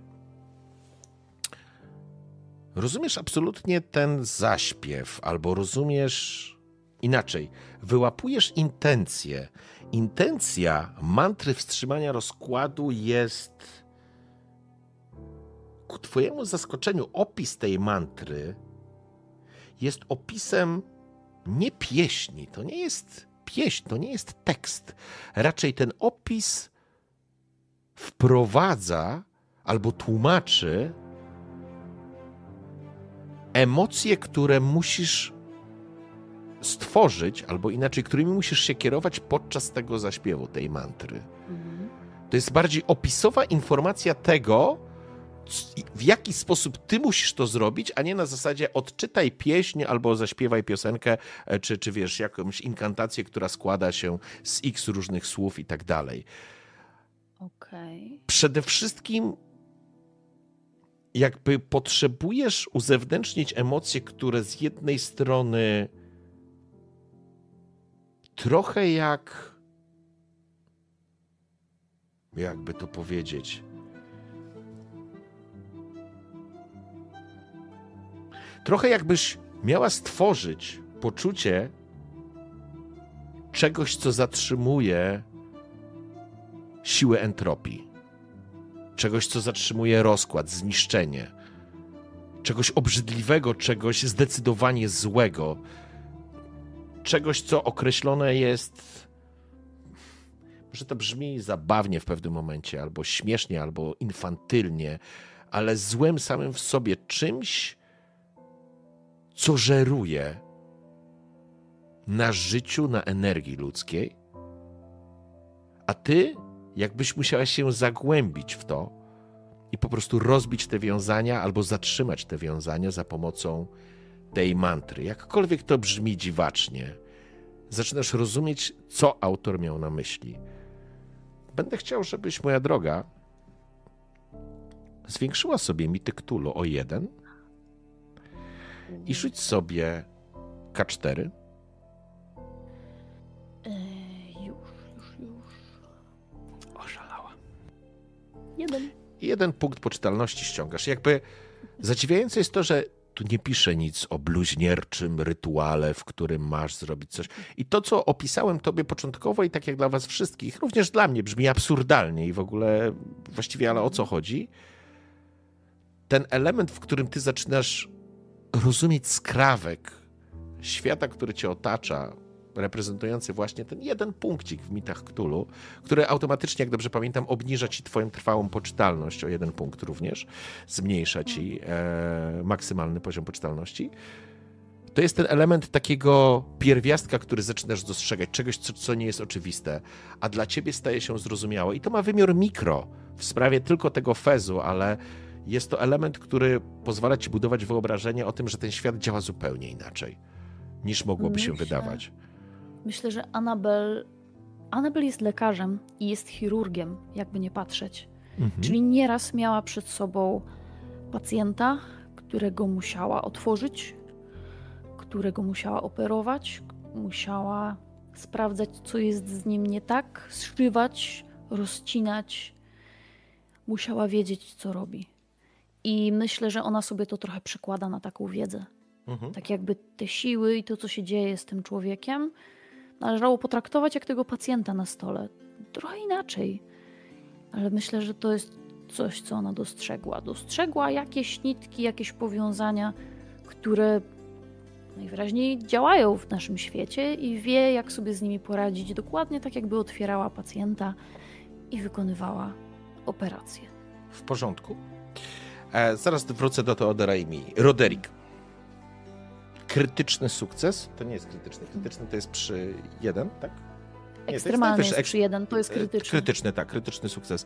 Rozumiesz absolutnie ten zaśpiew, albo rozumiesz inaczej. Wyłapujesz intencję. Intencja mantry wstrzymania rozkładu jest... Ku twojemu zaskoczeniu opis tej mantry jest opisem nie pieśni, to nie jest pieśń, to nie jest tekst. Raczej ten opis wprowadza albo tłumaczy emocje, które musisz stworzyć, albo inaczej, którymi musisz się kierować podczas tego zaśpiewu, tej mantry. Mhm. To jest bardziej opisowa informacja tego, w jaki sposób ty musisz to zrobić, a nie na zasadzie odczytaj pieśń albo zaśpiewaj piosenkę, czy, czy wiesz, jakąś inkantację, która składa się z x różnych słów i tak dalej. Okej. Przede wszystkim jakby potrzebujesz uzewnętrznić emocje, które z jednej strony trochę jak... jakby to powiedzieć... Trochę jakbyś miała stworzyć poczucie czegoś, co zatrzymuje siłę entropii. Czegoś, co zatrzymuje rozkład, zniszczenie. Czegoś obrzydliwego, czegoś zdecydowanie złego. Czegoś, co określone jest... Może to brzmi zabawnie w pewnym momencie, albo śmiesznie, albo infantylnie, ale złem samym w sobie czymś, co żeruje na życiu, na energii ludzkiej, a ty jakbyś musiała się zagłębić w to i po prostu rozbić te wiązania albo zatrzymać te wiązania za pomocą tej mantry. Jakkolwiek to brzmi dziwacznie, zaczynasz rozumieć, co autor miał na myśli. Będę chciał, żebyś, moja droga, zwiększyła sobie mity Cthulhu o jeden, i rzuć sobie ka cztery. Yy, już, już, już. Oszalała. Jeden. Jeden punkt poczytalności ściągasz. Jakby zadziwiające jest to, że tu nie pisze nic o bluźnierczym rytuale, w którym masz zrobić coś. I to, co opisałem tobie początkowo i tak jak dla was wszystkich, również dla mnie brzmi absurdalnie i w ogóle właściwie, ale o co chodzi? Ten element, w którym ty zaczynasz rozumieć skrawek świata, który cię otacza, reprezentujący właśnie ten jeden punkcik w mitach Cthulhu, który automatycznie, jak dobrze pamiętam, obniża ci twoją trwałą poczytalność o jeden punkt również, zmniejsza ci e, maksymalny poziom poczytalności. to jest ten element takiego pierwiastka, który zaczynasz dostrzegać, czegoś, co, co nie jest oczywiste, a dla ciebie staje się zrozumiałe. I to ma wymiar mikro w sprawie tylko tego fezu, ale jest to element, który pozwala ci budować wyobrażenie o tym, że ten świat działa zupełnie inaczej, niż mogłoby myślę, się wydawać. Myślę, że Annabelle, Annabelle jest lekarzem i jest chirurgiem, jakby nie patrzeć. Mhm. Czyli nieraz miała przed sobą pacjenta, którego musiała otworzyć, którego musiała operować, musiała sprawdzać, co jest z nim nie tak, zszywać, rozcinać. Musiała wiedzieć, co robi. I myślę, że ona sobie to trochę przekłada na taką wiedzę. Mhm. Tak jakby te siły i to, co się dzieje z tym człowiekiem, należało potraktować jak tego pacjenta na stole. Trochę inaczej. Ale myślę, że to jest coś, co ona dostrzegła. Dostrzegła jakieś nitki, jakieś powiązania, które najwyraźniej działają w naszym świecie i wie, jak sobie z nimi poradzić. Dokładnie tak, jakby otwierała pacjenta i wykonywała operację. W porządku. E, zaraz wrócę do Teodora i Mii. Roderick. Krytyczny sukces? To nie jest krytyczny. Krytyczny to jest przy jeden, tak? Nie, ekstremalny to jest, jest przy jeden, to jest krytyczny. Krytyczny, tak. Krytyczny sukces.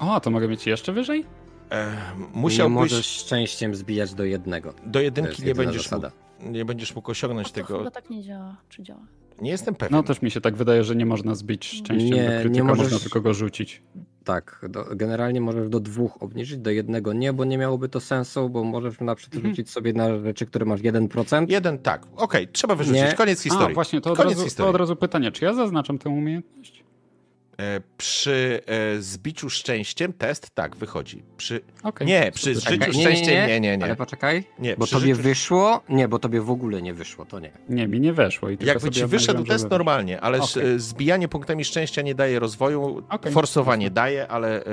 O, to mogę mieć jeszcze wyżej? E, musiał nie możesz być... szczęściem zbijać do jednego. Do jedynki nie będziesz, mógł, nie będziesz mógł osiągnąć no to tego. Chyba tak nie działa. Czy działa? Nie jestem pewien. No też mi się tak wydaje, że nie można zbić szczęściem nie, do krytyka, nie możesz... można tylko go rzucić. Tak, do, generalnie możesz do dwóch obniżyć, do jednego nie, bo nie miałoby to sensu, bo możesz na przykład rzucić sobie na rzeczy, które masz jeden procent. Jeden, tak. Okej, okay, trzeba wyrzucić. Nie. Koniec historii. A, właśnie, to od, razu, historii. to od razu pytanie, czy ja zaznaczam tę umiejętność? E, przy e, zbiciu szczęściem test tak wychodzi. Przy... Okay. Nie, przy Super. życiu nie, szczęściem nie nie. nie, nie, nie. Ale poczekaj, nie, bo tobie życiu... wyszło? Nie, bo tobie w ogóle nie wyszło, to nie. Nie, mi nie weszło. I jakby ci wyszedł test normalnie, ale okay. zbijanie punktami szczęścia nie daje rozwoju, okay. forsowanie okay. daje, ale e,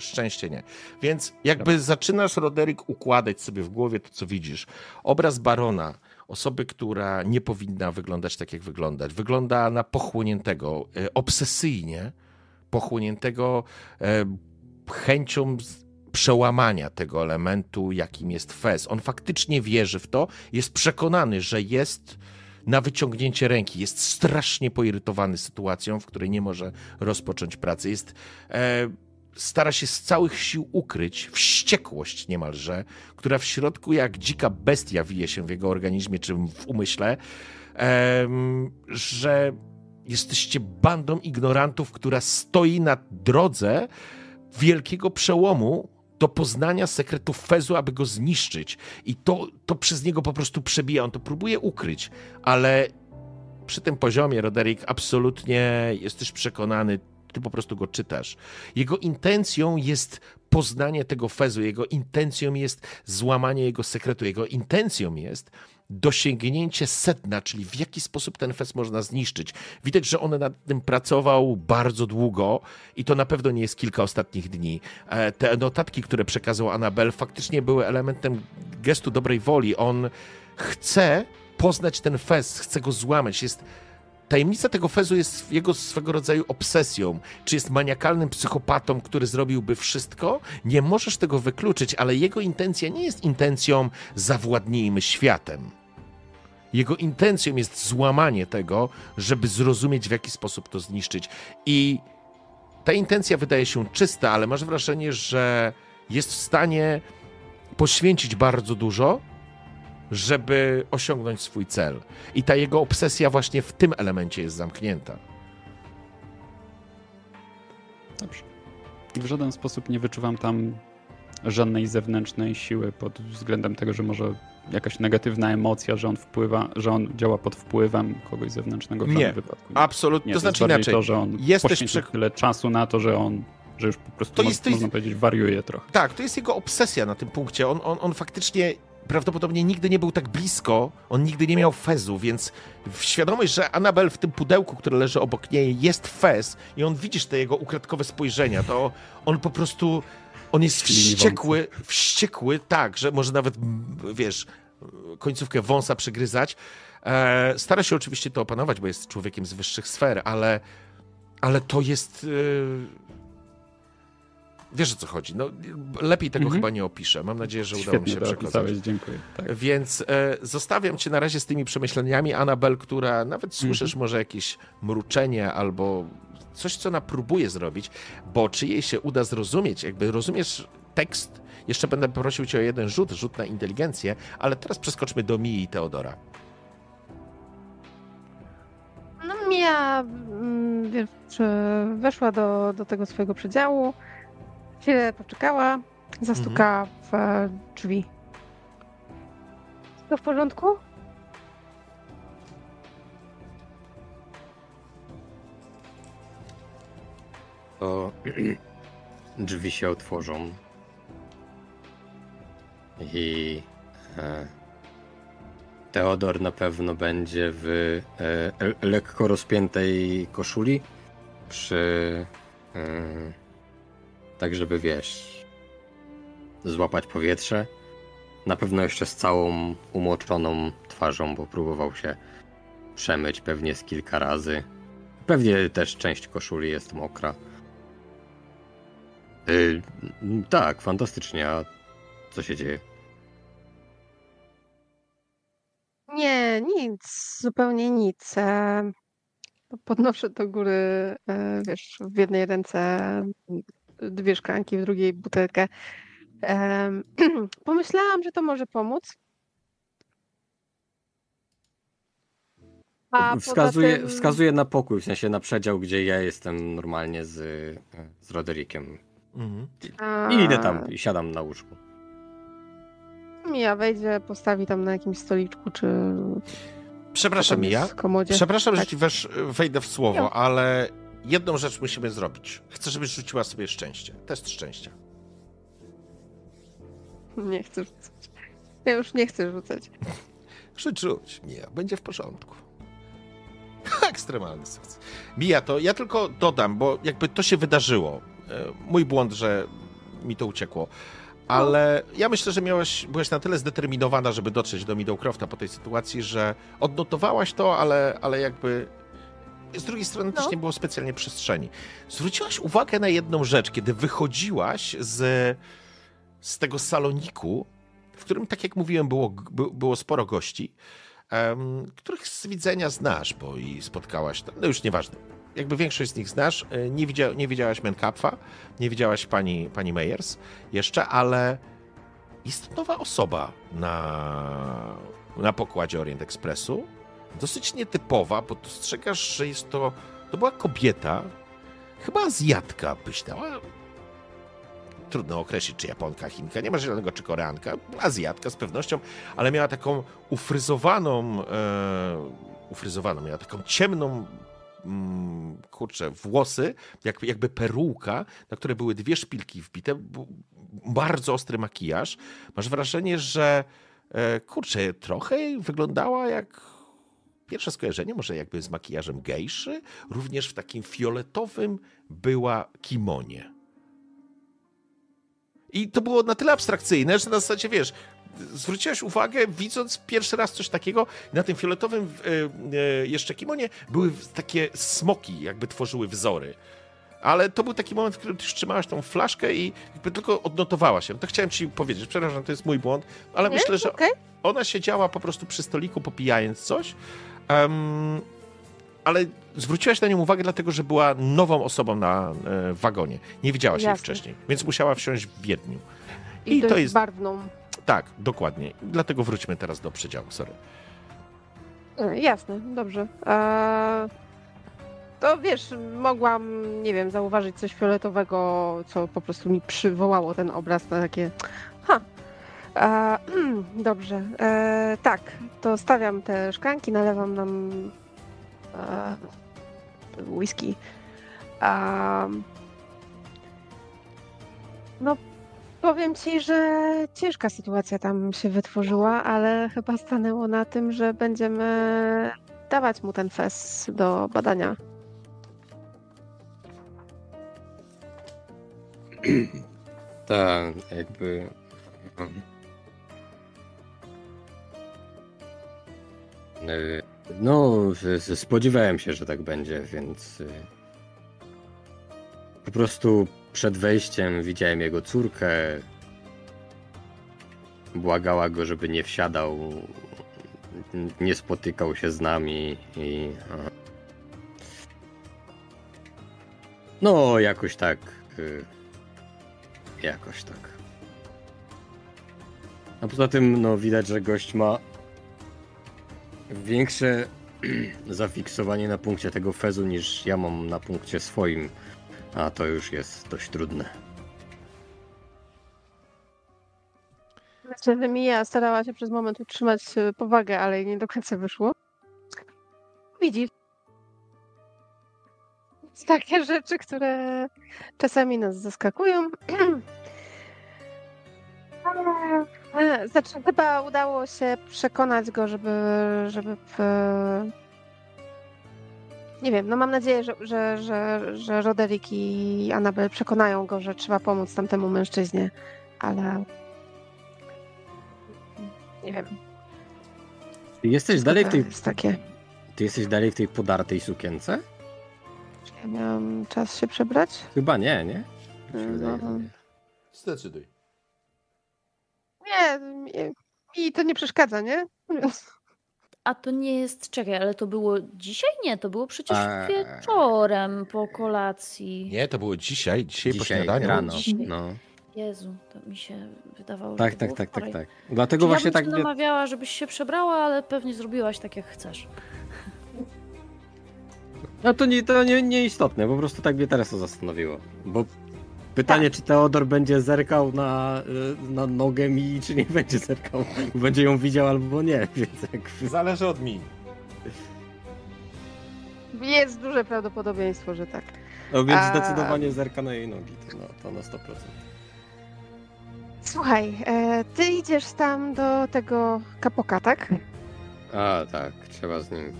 szczęście nie. Więc jakby Dobra. zaczynasz, Roderick, układać sobie w głowie to, co widzisz. Obraz barona, osoby, która nie powinna wyglądać tak, jak wyglądać. Wygląda na pochłoniętego, obsesyjnie pochłoniętego chęcią przełamania tego elementu, jakim jest Fez. On faktycznie wierzy w to, jest przekonany, że jest na wyciągnięcie ręki, jest strasznie poirytowany sytuacją, w której nie może rozpocząć pracy. Jest... E, stara się z całych sił ukryć wściekłość niemalże, która w środku jak dzika bestia wije się w jego organizmie czy w umyśle, że jesteście bandą ignorantów, która stoi na drodze wielkiego przełomu do poznania sekretu Fezu, aby go zniszczyć. I to, to przez niego po prostu przebija. On to próbuje ukryć, ale przy tym poziomie, Roderick, absolutnie jesteś przekonany, ty po prostu go czytasz. Jego intencją jest poznanie tego Fezu, jego intencją jest złamanie jego sekretu, jego intencją jest dosięgnięcie sedna, czyli w jaki sposób ten Fez można zniszczyć. Widać, że on nad tym pracował bardzo długo i to na pewno nie jest kilka ostatnich dni. Te notatki, które przekazał Annabelle, faktycznie były elementem gestu dobrej woli. On chce poznać ten Fez, chce go złamać, jest... Tajemnica tego Fezu jest jego swego rodzaju obsesją. Czy jest maniakalnym psychopatą, który zrobiłby wszystko? Nie możesz tego wykluczyć, ale jego intencja nie jest intencją zawładnijmy światem. Jego intencją jest złamanie tego, żeby zrozumieć, w jaki sposób to zniszczyć. I ta intencja wydaje się czysta, ale masz wrażenie, że jest w stanie poświęcić bardzo dużo, żeby osiągnąć swój cel. I ta jego obsesja właśnie w tym elemencie jest zamknięta. Dobrze. W żaden sposób nie wyczuwam tam żadnej zewnętrznej siły pod względem tego, że może jakaś negatywna emocja, że on wpływa, że on działa pod wpływem kogoś zewnętrznego w żadnym wypadku. Nie, absolutnie. To znaczy inaczej. To, że on jesteś przy... tyle czasu na to, że on że już po prostu, to jest, można to jest... powiedzieć, wariuje trochę. Tak, to jest jego obsesja na tym punkcie. On, on, on faktycznie prawdopodobnie nigdy nie był tak blisko, on nigdy nie miał fezu, więc świadomość, że Annabelle w tym pudełku, które leży obok niej, jest fez i on widzisz te jego ukradkowe spojrzenia, to on po prostu, on jest wściekły, wściekły tak, że może nawet, wiesz, końcówkę wąsa przegryzać. Eee, stara się oczywiście to opanować, bo jest człowiekiem z wyższych sfer, ale, ale to jest... Yy... Wiesz, o co chodzi. No, lepiej tego mm-hmm. chyba nie opiszę. Mam nadzieję, że udało mi się przekazać. Dziękuję. Tak. Więc e, zostawiam cię na razie z tymi przemyśleniami, Annabelle, która nawet słyszysz mm-hmm. może jakieś mruczenie albo coś, co ona próbuje zrobić, bo czy jej się uda zrozumieć, jakby rozumiesz tekst, jeszcze będę prosił cię o jeden rzut, rzut na inteligencję, ale teraz przeskoczmy do Mii i Teodora. No Mia wiesz, weszła do, do tego swojego przedziału, chwilę poczekała, zastukała mm-hmm. w drzwi. Wszystko w porządku? To drzwi się otworzą i e, Teodor na pewno będzie w e, lekko rozpiętej koszuli przy e, tak żeby wiesz złapać powietrze, na pewno jeszcze z całą umoczoną twarzą, bo próbował się przemyć pewnie z kilka razy, pewnie też część koszuli jest mokra. Yy, tak, fantastycznie, a co się dzieje? Nie, nic, zupełnie nic. Podnoszę do góry, wiesz, w jednej ręce dwie szklanki, w drugiej butelkę. Pomyślałam, że to może pomóc. Wskazuje, tym... wskazuje na pokój, w sensie na przedział, gdzie ja jestem normalnie z, z Roderickiem. Mhm. I idę tam i siadam na łóżku. Mia wejdzie, postawi tam na jakimś stoliczku, czy... Przepraszam, Mia. Przepraszam, tak. że ci wesz, wejdę w słowo, ja. ale jedną rzecz musimy zrobić. Chcę, żebyś rzuciła sobie szczęście. Test szczęścia. Nie chcę rzucać. Ja już nie chcę rzucać. Rzuć, rzuć, Mia. Będzie w porządku. Ekstremalny sukces. Mia, to ja tylko dodam, bo jakby to się wydarzyło. Mój błąd, że mi to uciekło. Ale ja myślę, że miałeś, byłeś na tyle zdeterminowana, żeby dotrzeć do Middlecrofta po tej sytuacji, że odnotowałaś to, ale, ale jakby z drugiej strony no. też nie było specjalnie przestrzeni. Zwróciłaś uwagę na jedną rzecz, kiedy wychodziłaś z, z tego saloniku, w którym, tak jak mówiłem, było, było sporo gości, um, których z widzenia znasz, bo i spotkałaś tam, no już nieważne. Jakby większość z nich znasz, nie, widzia, nie widziałaś Mencapfa, nie widziałaś pani, pani Meyers jeszcze, ale jest nowa osoba na, na pokładzie Orient Expressu, dosyć nietypowa, bo dostrzegasz, że jest to, to była kobieta, chyba Azjatka byś dała, trudno określić, czy Japonka, Chinka, nie ma żadnego, czy Koreanka, Azjatka z pewnością, ale miała taką ufryzowaną, e, ufryzowaną, miała taką ciemną, kurczę, włosy, jak, jakby peruka, na której były dwie szpilki wbite, bardzo ostry makijaż. Masz wrażenie, że kurczę, trochę wyglądała jak pierwsze skojarzenie, może jakby z makijażem gejszy, również w takim fioletowym była kimonie. I to było na tyle abstrakcyjne, że na zasadzie, wiesz, zwróciłaś uwagę, widząc pierwszy raz coś takiego, na tym fioletowym yy, jeszcze kimonie były takie smoki, jakby tworzyły wzory. Ale to był taki moment, w którym ty trzymałaś tą flaszkę i jakby tylko odnotowała się. To chciałem ci powiedzieć, przepraszam, to jest mój błąd, ale Nie? myślę, że okay. ona siedziała po prostu przy stoliku, popijając coś, um, ale zwróciłaś na nią uwagę, dlatego że była nową osobą na yy, wagonie. Nie widziałaś Jasne. jej wcześniej, więc musiała wsiąść w Wiedniu. I, I to jest barwną. Tak, dokładnie. Dlatego wróćmy teraz do przedziału, sorry. Jasne, dobrze. Eee, to wiesz, mogłam, nie wiem, zauważyć coś fioletowego, co po prostu mi przywołało ten obraz na takie... Ha! Eee, mm, dobrze. Eee, tak, to stawiam te szklanki, nalewam nam eee, whisky. Eee, no... Powiem ci, że ciężka sytuacja tam się wytworzyła, ale chyba stanęło na tym, że będziemy dawać mu ten fez do badania. Tak, jakby... No, spodziewałem się, że tak będzie, więc po prostu Przed wejściem widziałem jego córkę. Błagała go, żeby nie wsiadał, nie spotykał się z nami i... No, jakoś tak. Jakoś tak. A poza tym, no, widać, że gość ma większe zafiksowanie na punkcie tego Fezu niż ja mam na punkcie swoim. A to już jest dość trudne. Znaczy, Mija starała się przez moment utrzymać powagę, ale jej nie do końca wyszło. Widzisz. Takie rzeczy, które czasami nas zaskakują. Znaczy, chyba udało się przekonać go, żeby... żeby nie wiem, no mam nadzieję, że, że, że, że Roderick i Annabelle przekonają go, że trzeba pomóc tamtemu mężczyźnie, ale... nie wiem. Ty jesteś dalej w tej... Takie. Ty jesteś dalej w tej podartej sukience? Czy ja miałam czas się przebrać? Chyba nie, nie? No. Zdecyduj. Nie, mi to nie przeszkadza, nie? A to nie jest, czekaj, ale to było dzisiaj? Nie, to było przecież A... wieczorem po kolacji. Nie, to było dzisiaj, dzisiaj, dzisiaj po śniadaniu. Rano. Dzisiaj. No. Jezu, to mi się wydawało, tak, że to tak, było tak, wczoraj. tak, tak. Dlatego Czyli właśnie ja bym tak. Ja namawiała, żebyś się przebrała, ale pewnie zrobiłaś tak, jak chcesz. No to nie, to nie, nieistotne, po prostu tak mnie teraz to zastanowiło. Bo pytanie, tak. czy Teodor będzie zerkał na, na nogę mi, czy nie będzie zerkał. Będzie ją widział albo nie, więc jak... Zależy od mi. Jest duże prawdopodobieństwo, że tak. No więc A... zdecydowanie zerka na jej nogi, to, no, to na sto procent. Słuchaj, e, ty idziesz tam do tego Kapoka, tak? A, tak, trzeba z nim...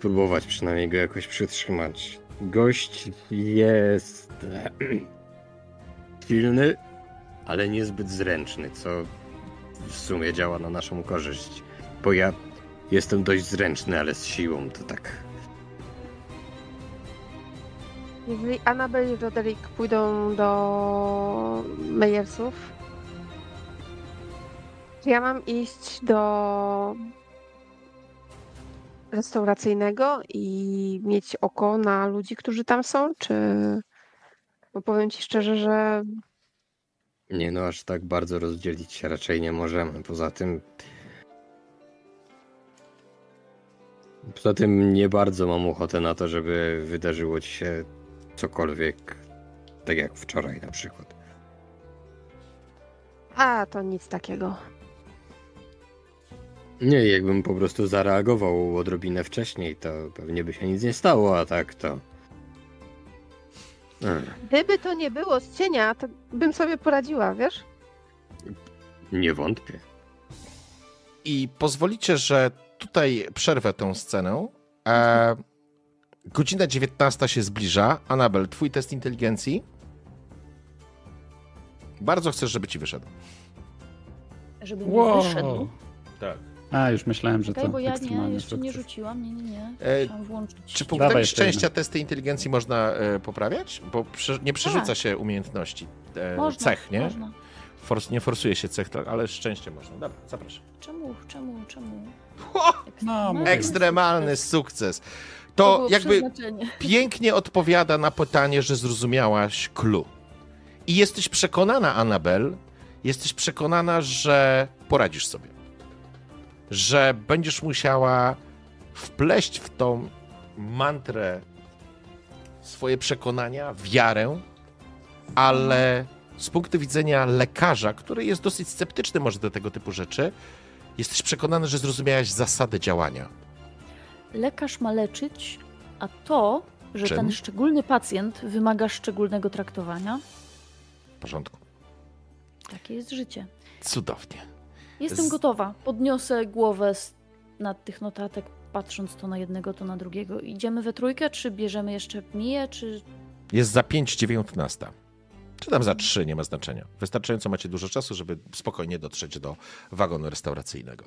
próbować przynajmniej go jakoś przytrzymać. Gość jest silny, ale niezbyt zręczny, co w sumie działa na naszą korzyść. Bo ja jestem dość zręczny, ale z siłą to tak. Jeżeli Annabelle i Roderick pójdą do Meyersów, czy ja mam iść do... restauracyjnego i mieć oko na ludzi, którzy tam są, czy... Bo powiem ci szczerze, że... Nie, no aż tak bardzo rozdzielić się raczej nie możemy. Poza tym... Poza tym nie bardzo mam ochotę na to, żeby wydarzyło ci się cokolwiek, tak jak wczoraj na przykład. A, to nic takiego. Nie, jakbym po prostu zareagował odrobinę wcześniej, to pewnie by się nic nie stało, a tak to... Ech. Gdyby to nie było z cienia, to bym sobie poradziła, wiesz? Nie wątpię. I pozwolicie, że tutaj przerwę tę scenę. E, godzina dziewiętnasta się zbliża. Annabelle, twój test inteligencji? Bardzo chcesz, żeby ci wyszedł. Żeby mi wow. wyszedł? Tak. A, już myślałem, że okay, to bo ja nie, jeszcze nie rzuciłam, nie, nie, nie. Musiałam włączyć. E, czy punktami szczęścia testy inteligencji można e, poprawiać? Bo prze, nie przerzuca tak. się umiejętności, e, można, cech, nie? Można. Fors, nie forsuje się cech, ale szczęście można. Dobra, zapraszam. Czemu, czemu, czemu? Ho! No, ekstremalny sukces. To, to jakby pięknie odpowiada na pytanie, że zrozumiałaś clue. I jesteś przekonana, Annabelle, jesteś przekonana, że poradzisz sobie. Że będziesz musiała wpleść w tą mantrę swoje przekonania, wiarę, ale z punktu widzenia lekarza, który jest dosyć sceptyczny może do tego typu rzeczy, jesteś przekonany, że zrozumiałaś zasadę działania. Lekarz ma leczyć, a to, że Czym? ten szczególny pacjent wymaga szczególnego traktowania. W porządku. Takie jest życie. Cudownie. Jestem gotowa. Podniosę głowę z nad tych notatek, patrząc to na jednego, to na drugiego. Idziemy we trójkę, czy bierzemy jeszcze Miję, czy... Jest za pięć dziewiętnaście. Czy tam za trzy, nie ma znaczenia. Wystarczająco macie dużo czasu, żeby spokojnie dotrzeć do wagonu restauracyjnego.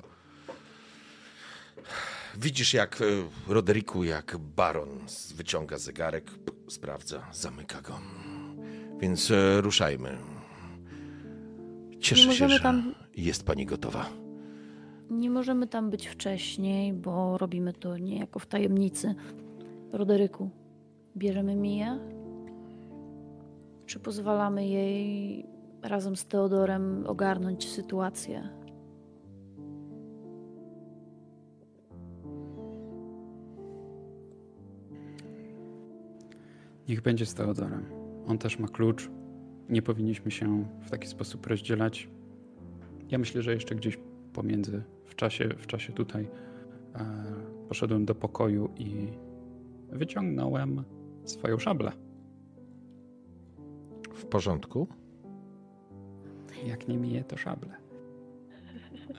Widzisz, jak Rodericku, jak baron wyciąga zegarek, sprawdza, zamyka go. Więc e, ruszajmy. Cieszę nie się, że tam... jest pani gotowa. Nie możemy tam być wcześniej, bo robimy to niejako w tajemnicy. Roderyku, bierzemy Mię? Czy pozwalamy jej razem z Teodorem ogarnąć sytuację? Niech będzie z Teodorem. On też ma klucz. Nie powinniśmy się w taki sposób rozdzielać. Ja myślę, że jeszcze gdzieś pomiędzy, w czasie, w czasie tutaj e, poszedłem do pokoju i wyciągnąłem swoją szablę. W porządku? Jak nie miję, to szablę.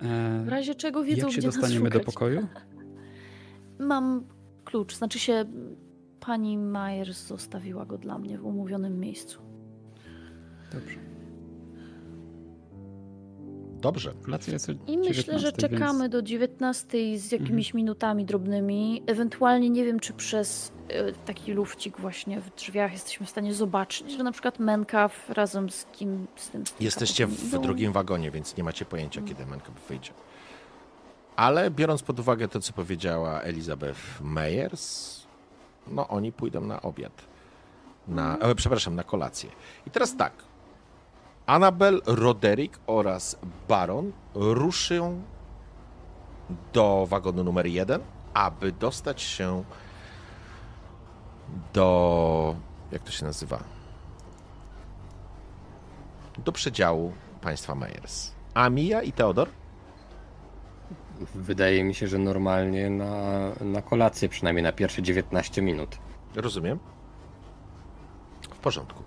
E, w razie czego wiedzą, jak się gdzie dostaniemy nas szukać do pokoju? Mam klucz, znaczy się... Pani Meyers zostawiła go dla mnie w umówionym miejscu. Dobrze. Dobrze. I myślę, że czekamy więc... do dziewiętnastej z jakimiś mhm. minutami drobnymi. Ewentualnie nie wiem, czy przez y, taki lufcik właśnie w drzwiach jesteśmy w stanie zobaczyć, że na przykład Mencap razem z kim... Z tym, z tym jesteście w był... drugim wagonie, więc nie macie pojęcia, hmm. kiedy Mencap wyjdzie. Ale biorąc pod uwagę to, co powiedziała Elizabeth Meyers... No oni pójdą na obiad. Na, mm. e, przepraszam, na kolację. I teraz tak. Annabelle, Roderick oraz Baron ruszyją do wagonu numer jeden, aby dostać się do... Jak to się nazywa? Do przedziału państwa Meyers. A Mia i Teodor? Wydaje mi się, że normalnie na, na kolację, przynajmniej na pierwsze dziewiętnaście minut. Rozumiem. W porządku.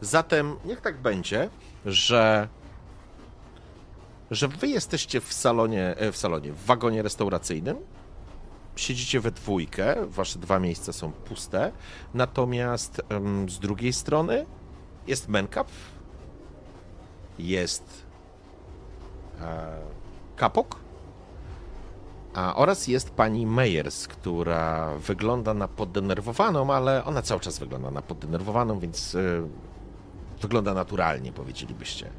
Zatem niech tak będzie, że, że wy jesteście w salonie, w salonie, w wagonie restauracyjnym, siedzicie we dwójkę, wasze dwa miejsca są puste, natomiast um, z drugiej strony jest Mencap, jest e, Kapok, a oraz jest pani Meyers, która wygląda na poddenerwowaną, ale ona cały czas wygląda na poddenerwowaną, więc yy, wygląda naturalnie, powiedzielibyście.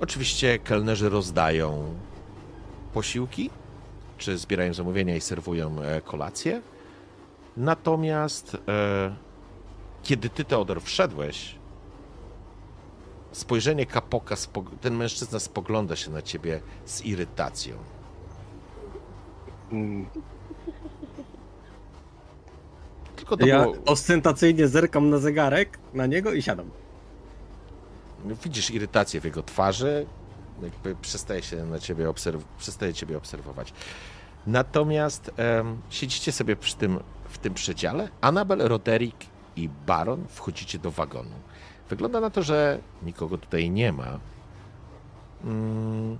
Oczywiście kelnerzy rozdają posiłki, czy zbierają zamówienia i serwują kolację. Natomiast yy, kiedy ty, Teodor, wszedłeś, spojrzenie Kapoka, ten mężczyzna spogląda się na ciebie z irytacją. Tylko to ja było... ostentacyjnie zerkam na zegarek, na niego i siadam. Widzisz irytację w jego twarzy, jakby przestaje się na ciebie, obserw... przestaje ciebie obserwować. Natomiast um, siedzicie sobie przy tym, w tym przedziale. Annabelle, Roderick i Baron wchodzicie do wagonu. Wygląda na to, że nikogo tutaj nie ma. Mm,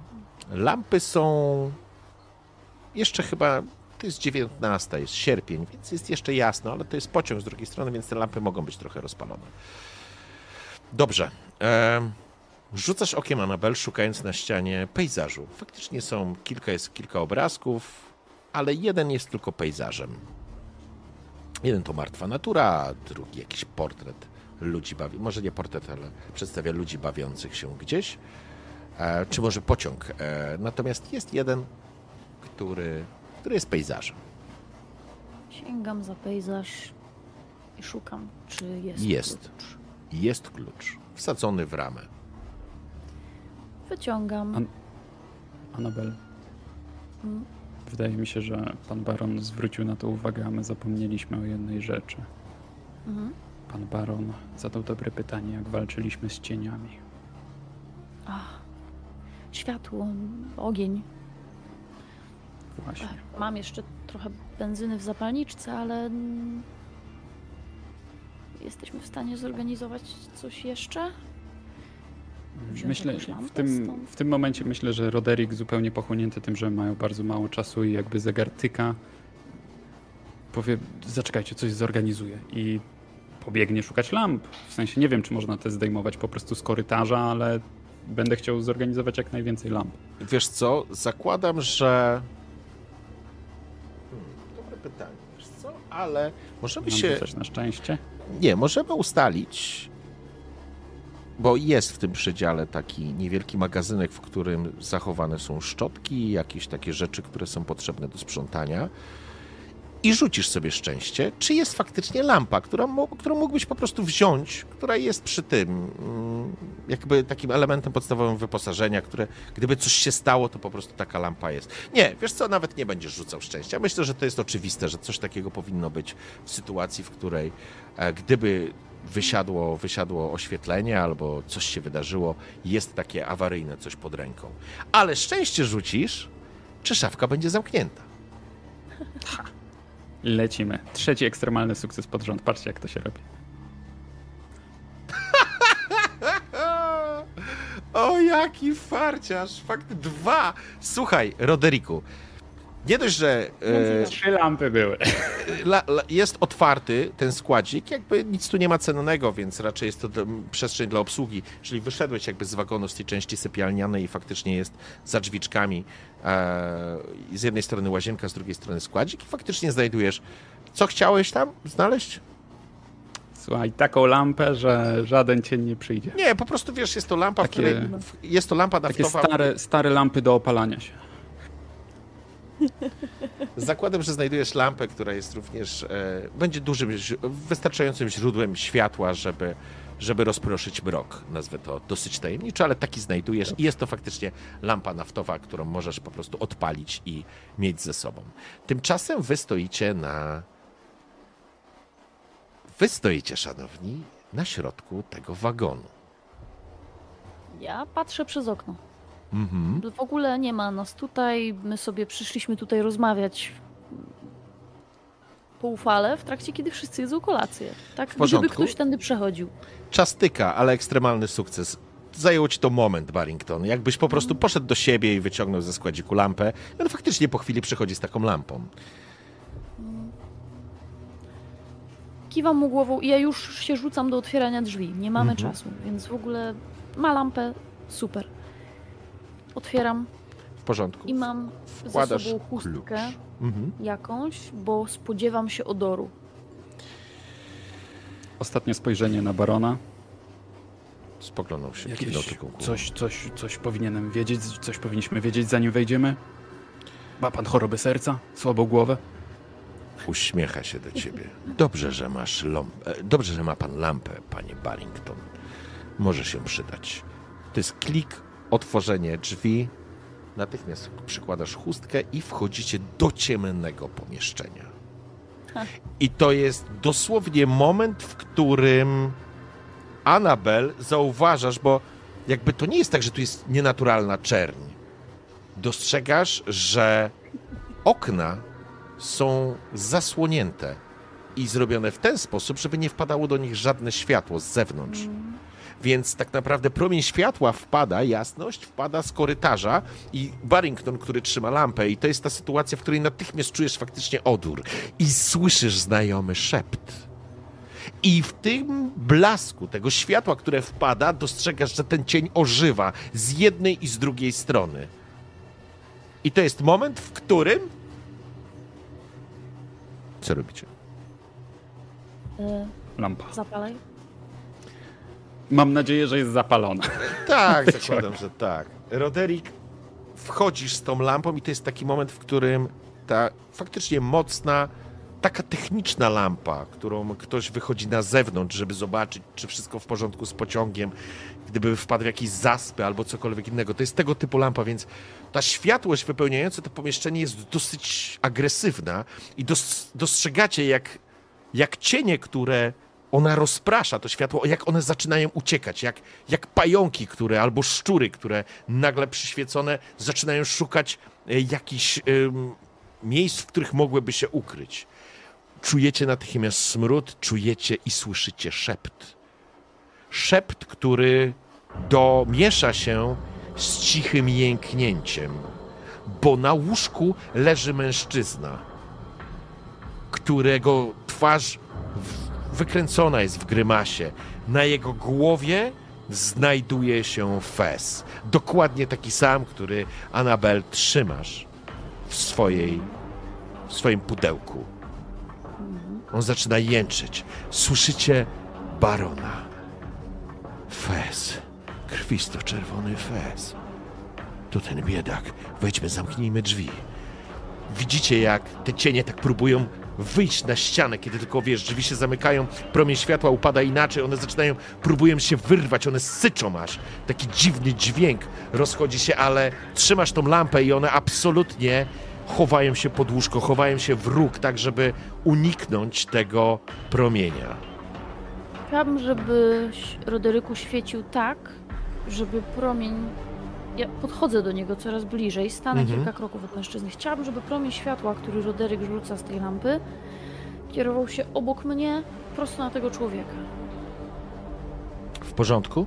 lampy są... Jeszcze chyba, to jest dziewiętnasta, jest sierpień, więc jest jeszcze jasno, ale to jest pociąg z drugiej strony, więc te lampy mogą być trochę rozpalone. Dobrze. Eee, rzucasz okiem, Annabelle, szukając na ścianie pejzażu. Faktycznie są kilka, jest kilka obrazków, ale jeden jest tylko pejzażem. Jeden to martwa natura, drugi jakiś portret ludzi bawi, może nie portret, ale przedstawia ludzi bawiących się gdzieś, eee, czy może pociąg. Eee, natomiast jest jeden... Który, który jest pejzażem. Sięgam za pejzaż i szukam, czy jest, jest klucz. Jest klucz, wsadzony w ramę. Wyciągam. An- Annabelle, hmm? wydaje mi się, że pan Baron zwrócił na to uwagę, a my zapomnieliśmy o jednej rzeczy. Hmm? Pan Baron zadał dobre pytanie, jak walczyliśmy z cieniami. Ach, światło, ogień. Właśnie. Mam jeszcze trochę benzyny w zapalniczce, ale jesteśmy w stanie zorganizować coś jeszcze? Myślę, w tym, w tym momencie myślę, że Roderick zupełnie pochłonięty tym, że mają bardzo mało czasu i jakby zegar tyka, powie, zaczekajcie, coś zorganizuje i pobiegnie szukać lamp. W sensie nie wiem, czy można te zdejmować po prostu z korytarza, ale będę chciał zorganizować jak najwięcej lamp. Wiesz co, zakładam, że... pytanie, wiesz co, ale możemy Mam się... Coś na szczęście? Nie, możemy ustalić, Bo jest w tym przedziale taki niewielki magazynek, w którym zachowane są szczotki, jakieś takie rzeczy, które są potrzebne do sprzątania. I rzucisz sobie szczęście, czy jest faktycznie lampa, która, którą mógłbyś po prostu wziąć, która jest przy tym jakby takim elementem podstawowym wyposażenia, które gdyby coś się stało, to po prostu taka lampa jest. Nie, wiesz co, nawet nie będziesz rzucał szczęścia. Myślę, że to jest oczywiste, że coś takiego powinno być w sytuacji, w której gdyby wysiadło, wysiadło oświetlenie albo coś się wydarzyło, jest takie awaryjne coś pod ręką. Ale szczęście rzucisz, czy szafka będzie zamknięta. Ha. Lecimy. Trzeci ekstremalny sukces pod rząd. Patrzcie, jak to się robi. O, jaki farciarz. Fakt dwa. Słuchaj, Roderiku. Nie dość, że... E, trzy lampy były. La, la, jest otwarty ten składzik. Jakby nic tu nie ma cennego, więc raczej jest to do, przestrzeń dla obsługi. Jeżeli wyszedłeś jakby z wagonu z tej części sypialnianej i faktycznie jest za drzwiczkami e, z jednej strony łazienka, z drugiej strony składzik i faktycznie znajdujesz. Co chciałeś tam znaleźć? Słuchaj, taką lampę, że żaden cień nie przyjdzie. Nie, po prostu wiesz, jest to lampa, takie, w której... Jest to lampa naftowa. Takie stare, stare lampy do opalania się. Zakładam, że znajdujesz lampę, która jest również, e, będzie dużym, wystarczającym źródłem światła, żeby, żeby rozproszyć mrok. Nazwę to dosyć tajemniczo, ale taki znajdujesz i jest to faktycznie lampa naftowa, którą możesz po prostu odpalić i mieć ze sobą. Tymczasem wy stoicie na... Wy stoicie, szanowni, na środku tego wagonu. Ja patrzę przez okno. Mhm. W ogóle nie ma nas tutaj, my sobie przyszliśmy tutaj rozmawiać po ufale, w trakcie kiedy wszyscy jedzą kolację, tak, żeby ktoś tędy przechodził. Czas tyka, ale ekstremalny sukces. Zajęło ci to moment, Barrington, jakbyś po prostu poszedł do siebie i wyciągnął ze składziku lampę, on faktycznie po chwili przychodzi z taką lampą. Kiwam mu głową i ja już się rzucam do otwierania drzwi, nie mamy mhm. czasu, więc w ogóle ma lampę, super. Otwieram. W porządku. I mam Wkładasz ze sobą chustkę mhm. jakąś, bo spodziewam się odoru. Ostatnie spojrzenie na barona. Spoglądał się. Jakieś, coś, coś, coś powinienem wiedzieć, coś powinniśmy wiedzieć, zanim wejdziemy. Ma pan choroby serca, słabą głowę. Uśmiecha się do ciebie. Dobrze, że masz lampę. Dobrze, że ma pan lampę, panie Barrington. Może się przydać. To jest klik. Otworzenie drzwi, natychmiast przykładasz chustkę i wchodzicie do ciemnego pomieszczenia. Ha. I to jest dosłownie moment, w którym Annabelle zauważasz, bo jakby to nie jest tak, że tu jest nienaturalna czerń. Dostrzegasz, że okna są zasłonięte i zrobione w ten sposób, żeby nie wpadało do nich żadne światło z zewnątrz. Więc tak naprawdę promień światła wpada, jasność wpada z korytarza i Barrington, który trzyma lampę i to jest ta sytuacja, w której natychmiast czujesz faktycznie odór i słyszysz znajomy szept. I w tym blasku tego światła, które wpada, dostrzegasz, że ten cień ożywa z jednej i z drugiej strony. I to jest moment, w którym... Co robicie? Yy, Lampa. Zapalaj. Mam nadzieję, że jest zapalona. Tak, zakładam, że tak. Roderick, wchodzisz z tą lampą i to jest taki moment, w którym ta faktycznie mocna, taka techniczna lampa, którą ktoś wychodzi na zewnątrz, żeby zobaczyć, czy wszystko w porządku z pociągiem, gdyby wpadł w jakieś zaspy albo cokolwiek innego. To jest tego typu lampa, więc ta światłość wypełniająca to pomieszczenie jest dosyć agresywna i dostrzegacie, jak, jak cienie, które... Ona rozprasza to światło, jak one zaczynają uciekać, jak, jak pająki, które albo szczury, które nagle przyświecone zaczynają szukać jakichś ym, miejsc, w których mogłyby się ukryć. Czujecie natychmiast smród, czujecie i słyszycie szept. Szept, który domiesza się z cichym jęknięciem, bo na łóżku leży mężczyzna, którego twarz... wykręcona jest w grymasie. Na jego głowie znajduje się fez. Dokładnie taki sam, który Annabelle trzymasz w, swojej, w swoim pudełku. On zaczyna jęczyć. Słyszycie barona. Fez. Krwisto-czerwony fez. To ten biedak. Wejdźmy, zamknijmy drzwi. Widzicie, jak te cienie tak próbują wyjść na ścianę, kiedy tylko, wiesz, drzwi się zamykają, promień światła upada inaczej, one zaczynają, próbują się wyrwać, one syczą aż. Taki dziwny dźwięk rozchodzi się, ale trzymasz tą lampę i one absolutnie chowają się pod łóżko, chowają się w róg, tak żeby uniknąć tego promienia. Chciałabym, żeby Roderyku świecił tak, żeby promień... Ja podchodzę do niego coraz bliżej, stanę mhm. kilka kroków od mężczyzny. Chciałabym, żeby promień światła, który Roderyk rzuca z tej lampy, kierował się obok mnie, prosto na tego człowieka. W porządku?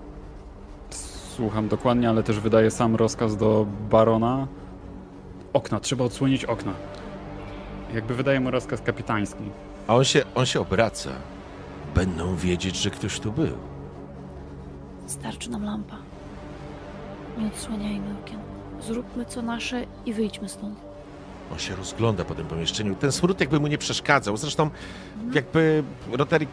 Słucham dokładnie, ale też wydaję sam rozkaz do barona. Okna, trzeba odsłonić okna. Jakby wydaje mu rozkaz kapitański. A on się, on się obraca. Będą wiedzieć, że ktoś tu był. Starczy nam lampa. Nie odsłaniajmy okien. Zróbmy co nasze i wyjdźmy stąd. On się rozgląda po tym pomieszczeniu. Ten smród jakby mu nie przeszkadzał. Zresztą no. jakby Roderick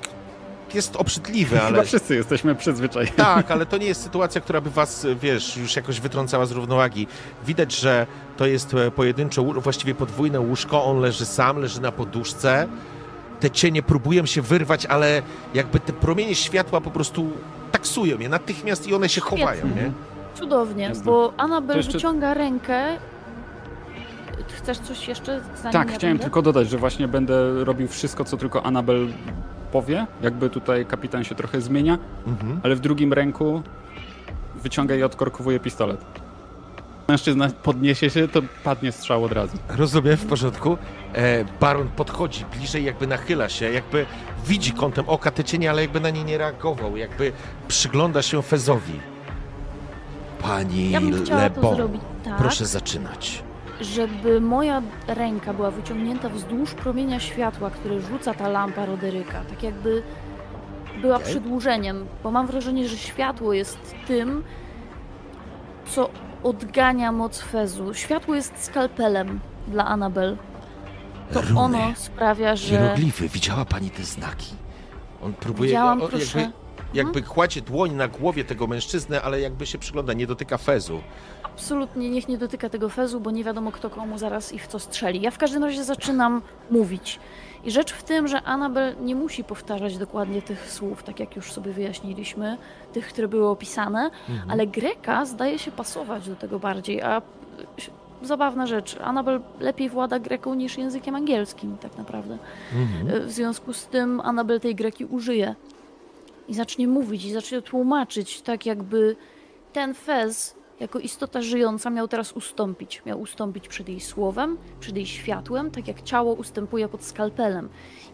jest obrzydliwy, ale... Chyba wszyscy jesteśmy przyzwyczajeni. Tak, ale to nie jest sytuacja, która by was, wiesz, już jakoś wytrącała z równowagi. Widać, że to jest pojedyncze, właściwie podwójne łóżko. On leży sam, leży na poduszce. Te cienie próbują się wyrwać, ale jakby te promienie światła po prostu taksują je natychmiast i one się Świetnie. chowają, nie? Cudownie, Jestem. bo Annabelle jeszcze... wyciąga rękę. Chcesz coś jeszcze? Zanim tak, ja chciałem będę? tylko dodać, że właśnie będę robił wszystko, co tylko Annabelle powie. Jakby tutaj kapitan się trochę zmienia, mhm. ale w drugim ręku wyciąga i odkorkowuje pistolet. Mężczyzna podniesie się, to padnie strzał od razu. Rozumiem, w porządku. E, baron podchodzi bliżej, jakby nachyla się, jakby widzi kątem oka te cienie, ale jakby na nie nie reagował, jakby przygląda się Fezowi. Pani ja Lebon, tak, proszę zaczynać. Żeby moja ręka była wyciągnięta wzdłuż promienia światła, który rzuca ta lampa Roderyka, tak jakby była okay. przedłużeniem, bo mam wrażenie, że światło jest tym, co odgania moc Fezu. Światło jest skalpelem dla Annabelle. To Runy, ono sprawia, że... hieroglify. Widziała pani te znaki? On próbuje... Widziałam, o, proszę... Jakby... Jakby kładzie dłoń na głowie tego mężczyzny, ale jakby się przygląda, nie dotyka fezu. Absolutnie, niech nie dotyka tego fezu, bo nie wiadomo kto komu zaraz i w co strzeli. Ja w każdym razie zaczynam mówić. I rzecz w tym, że Annabelle nie musi powtarzać dokładnie tych słów, tak jak już sobie wyjaśniliśmy, tych, które były opisane, mhm. ale Greka zdaje się pasować do tego bardziej, a zabawna rzecz, Annabelle lepiej włada Greką niż językiem angielskim tak naprawdę. Mhm. W związku z tym Annabelle tej Greki użyje. I zacznie mówić, i zacznie tłumaczyć, tak jakby ten Fez, jako istota żyjąca, miał teraz ustąpić. Miał ustąpić przed jej słowem, przed jej światłem, tak jak ciało ustępuje pod skalpelem.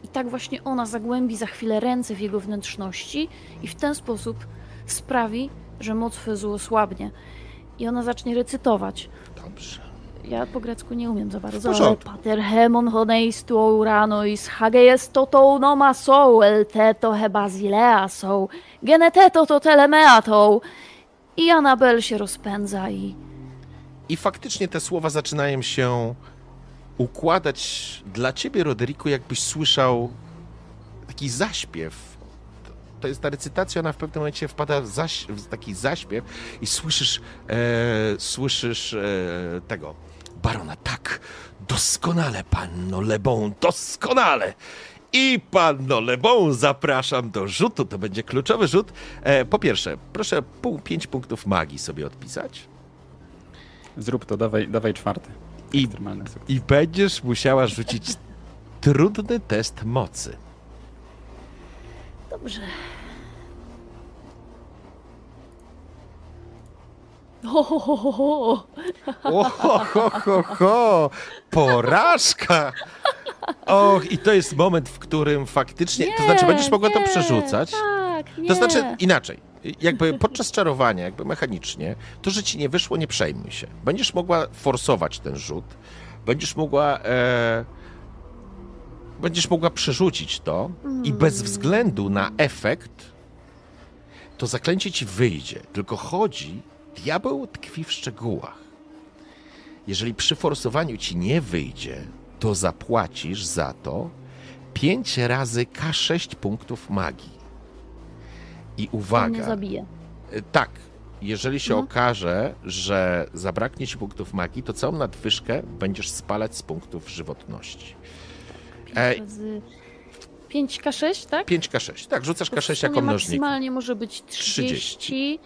I tak właśnie ona zagłębi za chwilę ręce w jego wnętrzności i w ten sposób sprawi, że moc Fezu osłabnie. I ona zacznie recytować. Dobrze. Ja po grecku nie umiem za bardzo, ale pater hemon honeistu uranois hagejes totou noma sou el teto hebazilea sou geneteto to telemeatą. I Annabelle się rozpędza i... I faktycznie te słowa zaczynają się układać dla ciebie, Roderiku, jakbyś słyszał taki zaśpiew. To jest ta recytacja, ona w pewnym momencie wpada w, zaś, w taki zaśpiew i słyszysz, e, słyszysz e, tego barona. Tak, doskonale, panno Lebon, doskonale. I panno Lebon zapraszam do rzutu, to będzie kluczowy rzut. E, po pierwsze, proszę pół, pięć punktów magii sobie odpisać. Zrób to, dawaj, dawaj czwarty. I, I będziesz musiała rzucić trudny test mocy. Dobrze. Ho, ho, ho, ho, ho. O, ho, ho, ho, ho. Porażka! Och, i to jest moment, w którym faktycznie... Nie, to znaczy, będziesz mogła nie, to przerzucać. Tak, nie. To znaczy, inaczej. Jakby podczas czarowania, jakby mechanicznie, to, że ci nie wyszło, nie przejmuj się. Będziesz mogła forsować ten rzut. Będziesz mogła... E... Będziesz mogła przerzucić to mm. i bez względu na efekt to zaklęcie ci wyjdzie. Tylko chodzi, diabeł tkwi w szczegółach. Jeżeli przy forsowaniu ci nie wyjdzie, to zapłacisz za to pięć razy ka sześć punktów magii. I uwaga, Tak, jeżeli się mhm. okaże, że zabraknie ci punktów magii, to całą nadwyżkę będziesz spalać z punktów żywotności. pięć K sześć, tak? pięć K sześć, tak, rzucasz K sześć jako mnożnik. Maksymalnie może być trzydzieści. trzydzieści.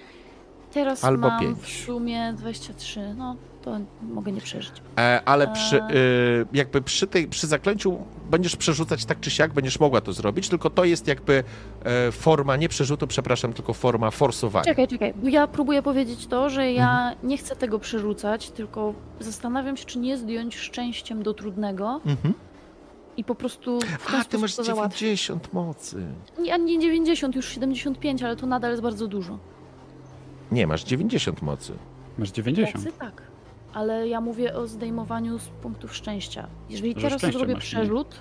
Teraz albo mam pięć. W sumie dwadzieścia trzy, no to mogę nie przeżyć. E, ale e... przy, y, jakby przy, tej, przy zaklęciu będziesz przerzucać tak czy siak, będziesz mogła to zrobić, tylko to jest jakby e, forma, nie przerzutu, przepraszam, tylko forma forsowania. Czekaj, czekaj, bo ja próbuję powiedzieć to, że ja mhm. nie chcę tego przerzucać, tylko zastanawiam się, czy nie zdjąć szczęściem do trudnego. Mhm. I po prostu w ten A, ty masz dziewięćdziesiąt mocy. Nie, nie dziewięćdziesiąt, już siedemdziesiąt pięć, ale to nadal jest bardzo dużo. Nie, masz dziewięćdziesiąt mocy. Masz dziewięćdziesiąt. Mocy, tak, ale ja mówię o zdejmowaniu z punktów szczęścia. Jeżeli teraz zrobię przerzut,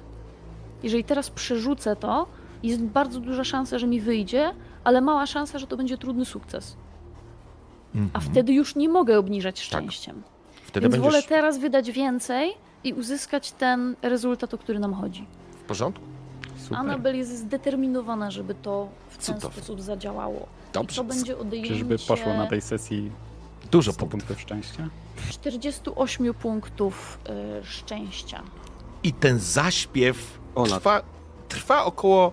jeżeli teraz przerzucę to, jest bardzo duża szansa, że mi wyjdzie, ale mała szansa, że to będzie trudny sukces. Mhm. A wtedy już nie mogę obniżać szczęściem. Tak. Wtedy Więc będziesz... wolę teraz wydać więcej i uzyskać ten rezultat, o który nam chodzi. W porządku? Super. Annabelle jest zdeterminowana, żeby to w ten Cudowne. Sposób zadziałało. Dobrze. I to będzie odejęcie... Czyżby poszło na tej sesji dużo punktów, punktów szczęścia? czterdzieści osiem punktów y, szczęścia. I ten zaśpiew trwa, trwa około...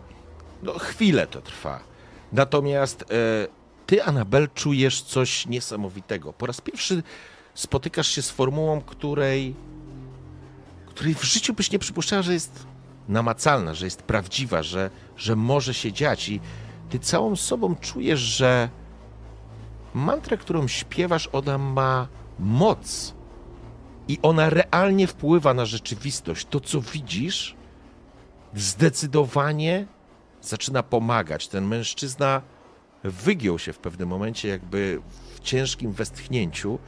No, chwilę to trwa. Natomiast y, ty, Annabelle, czujesz coś niesamowitego. Po raz pierwszy spotykasz się z formułą, której... której w życiu byś nie przypuszczała, że jest namacalna, że jest prawdziwa, że, że może się dziać. I ty całą sobą czujesz, że mantra, którą śpiewasz, ona ma moc i ona realnie wpływa na rzeczywistość. To, co widzisz, zdecydowanie zaczyna pomagać. Ten mężczyzna wygiął się w pewnym momencie jakby w ciężkim westchnięciu.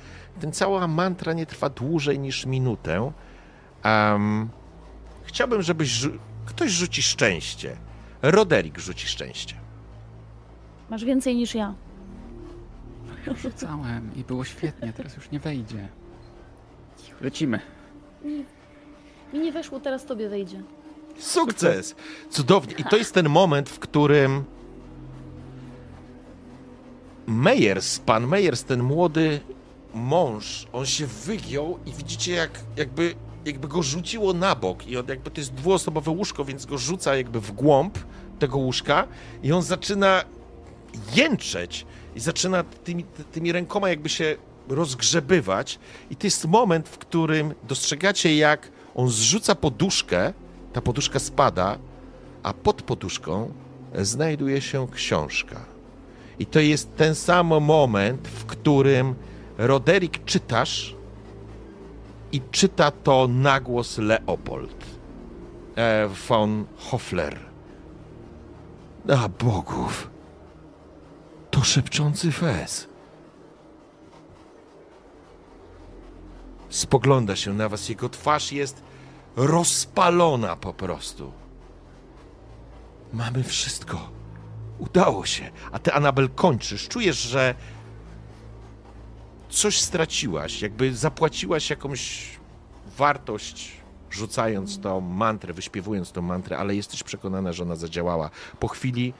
Ten cała mantra nie trwa dłużej niż minutę. Um, chciałbym, żebyś... Ktoś rzuci szczęście. Roderick rzuci szczęście. Masz więcej niż ja. Ja rzucałem i było świetnie, teraz już nie wejdzie. Lecimy. Mi, mi nie weszło, teraz tobie wejdzie. Sukces! Cudownie. I to jest ten moment, w którym Meyers, pan Meyers, ten młody mąż, on się wygiął i widzicie, jak jakby... jakby go rzuciło na bok i on jakby to jest dwuosobowe łóżko, więc go rzuca jakby w głąb tego łóżka i on zaczyna jęczeć i zaczyna tymi, tymi rękoma jakby się rozgrzebywać i to jest moment, w którym dostrzegacie, jak on zrzuca poduszkę, ta poduszka spada, a pod poduszką znajduje się książka. I to jest ten sam moment, w którym Roderick czytasz i czyta to na głos Leopold von Hoffler. A bogów! To Szepczący Fez. Spogląda się na was, jego twarz jest rozpalona po prostu. Mamy wszystko. Udało się. A ty, Annabelle, kończysz. Czujesz, że coś straciłaś, jakby zapłaciłaś jakąś wartość, rzucając tą mantrę, wyśpiewując tą mantrę, ale jesteś przekonana, że ona zadziałała. Po chwili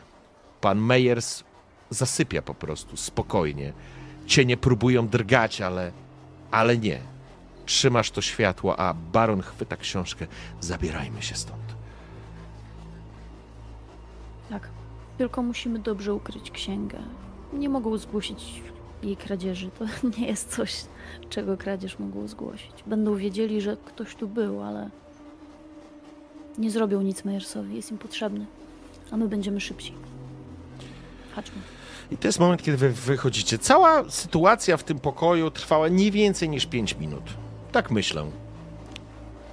pan Meyers zasypia po prostu, spokojnie. Cienie próbują drgać, ale, ale nie. Trzymasz to światło, a baron chwyta książkę. Zabierajmy się stąd. Tak, tylko musimy dobrze ukryć księgę. Nie mogą zgłosić... jej kradzieży. To nie jest coś, czego kradzież mogą zgłosić. Będą wiedzieli, że ktoś tu był, ale nie zrobią nic Mejersowi. Jest im potrzebny, a my będziemy szybsi. Chodźmy. I to jest moment, kiedy wy wychodzicie. Cała sytuacja w tym pokoju trwała nie więcej niż pięć minut. Tak myślę.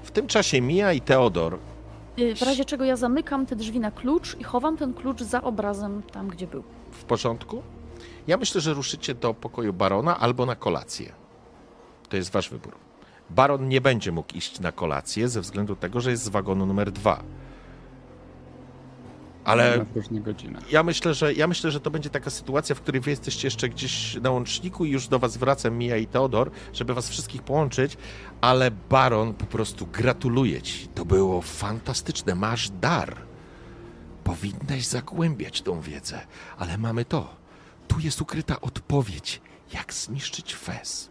W tym czasie Mia i Teodor... W razie czego ja zamykam te drzwi na klucz i chowam ten klucz za obrazem tam, gdzie był. W porządku? Ja myślę, że ruszycie do pokoju barona albo na kolację. To jest wasz wybór. Baron nie będzie mógł iść na kolację ze względu tego, że jest z wagonu numer dwa. Ale ja myślę, że, ja myślę, że to będzie taka sytuacja, w której wy jesteście jeszcze gdzieś na łączniku i już do was wraca Mia i Teodor, żeby was wszystkich połączyć, ale baron po prostu gratuluje ci. To było fantastyczne. Masz dar. Powinnaś zagłębiać tą wiedzę, ale mamy to. Tu jest ukryta odpowiedź, jak zniszczyć Fez.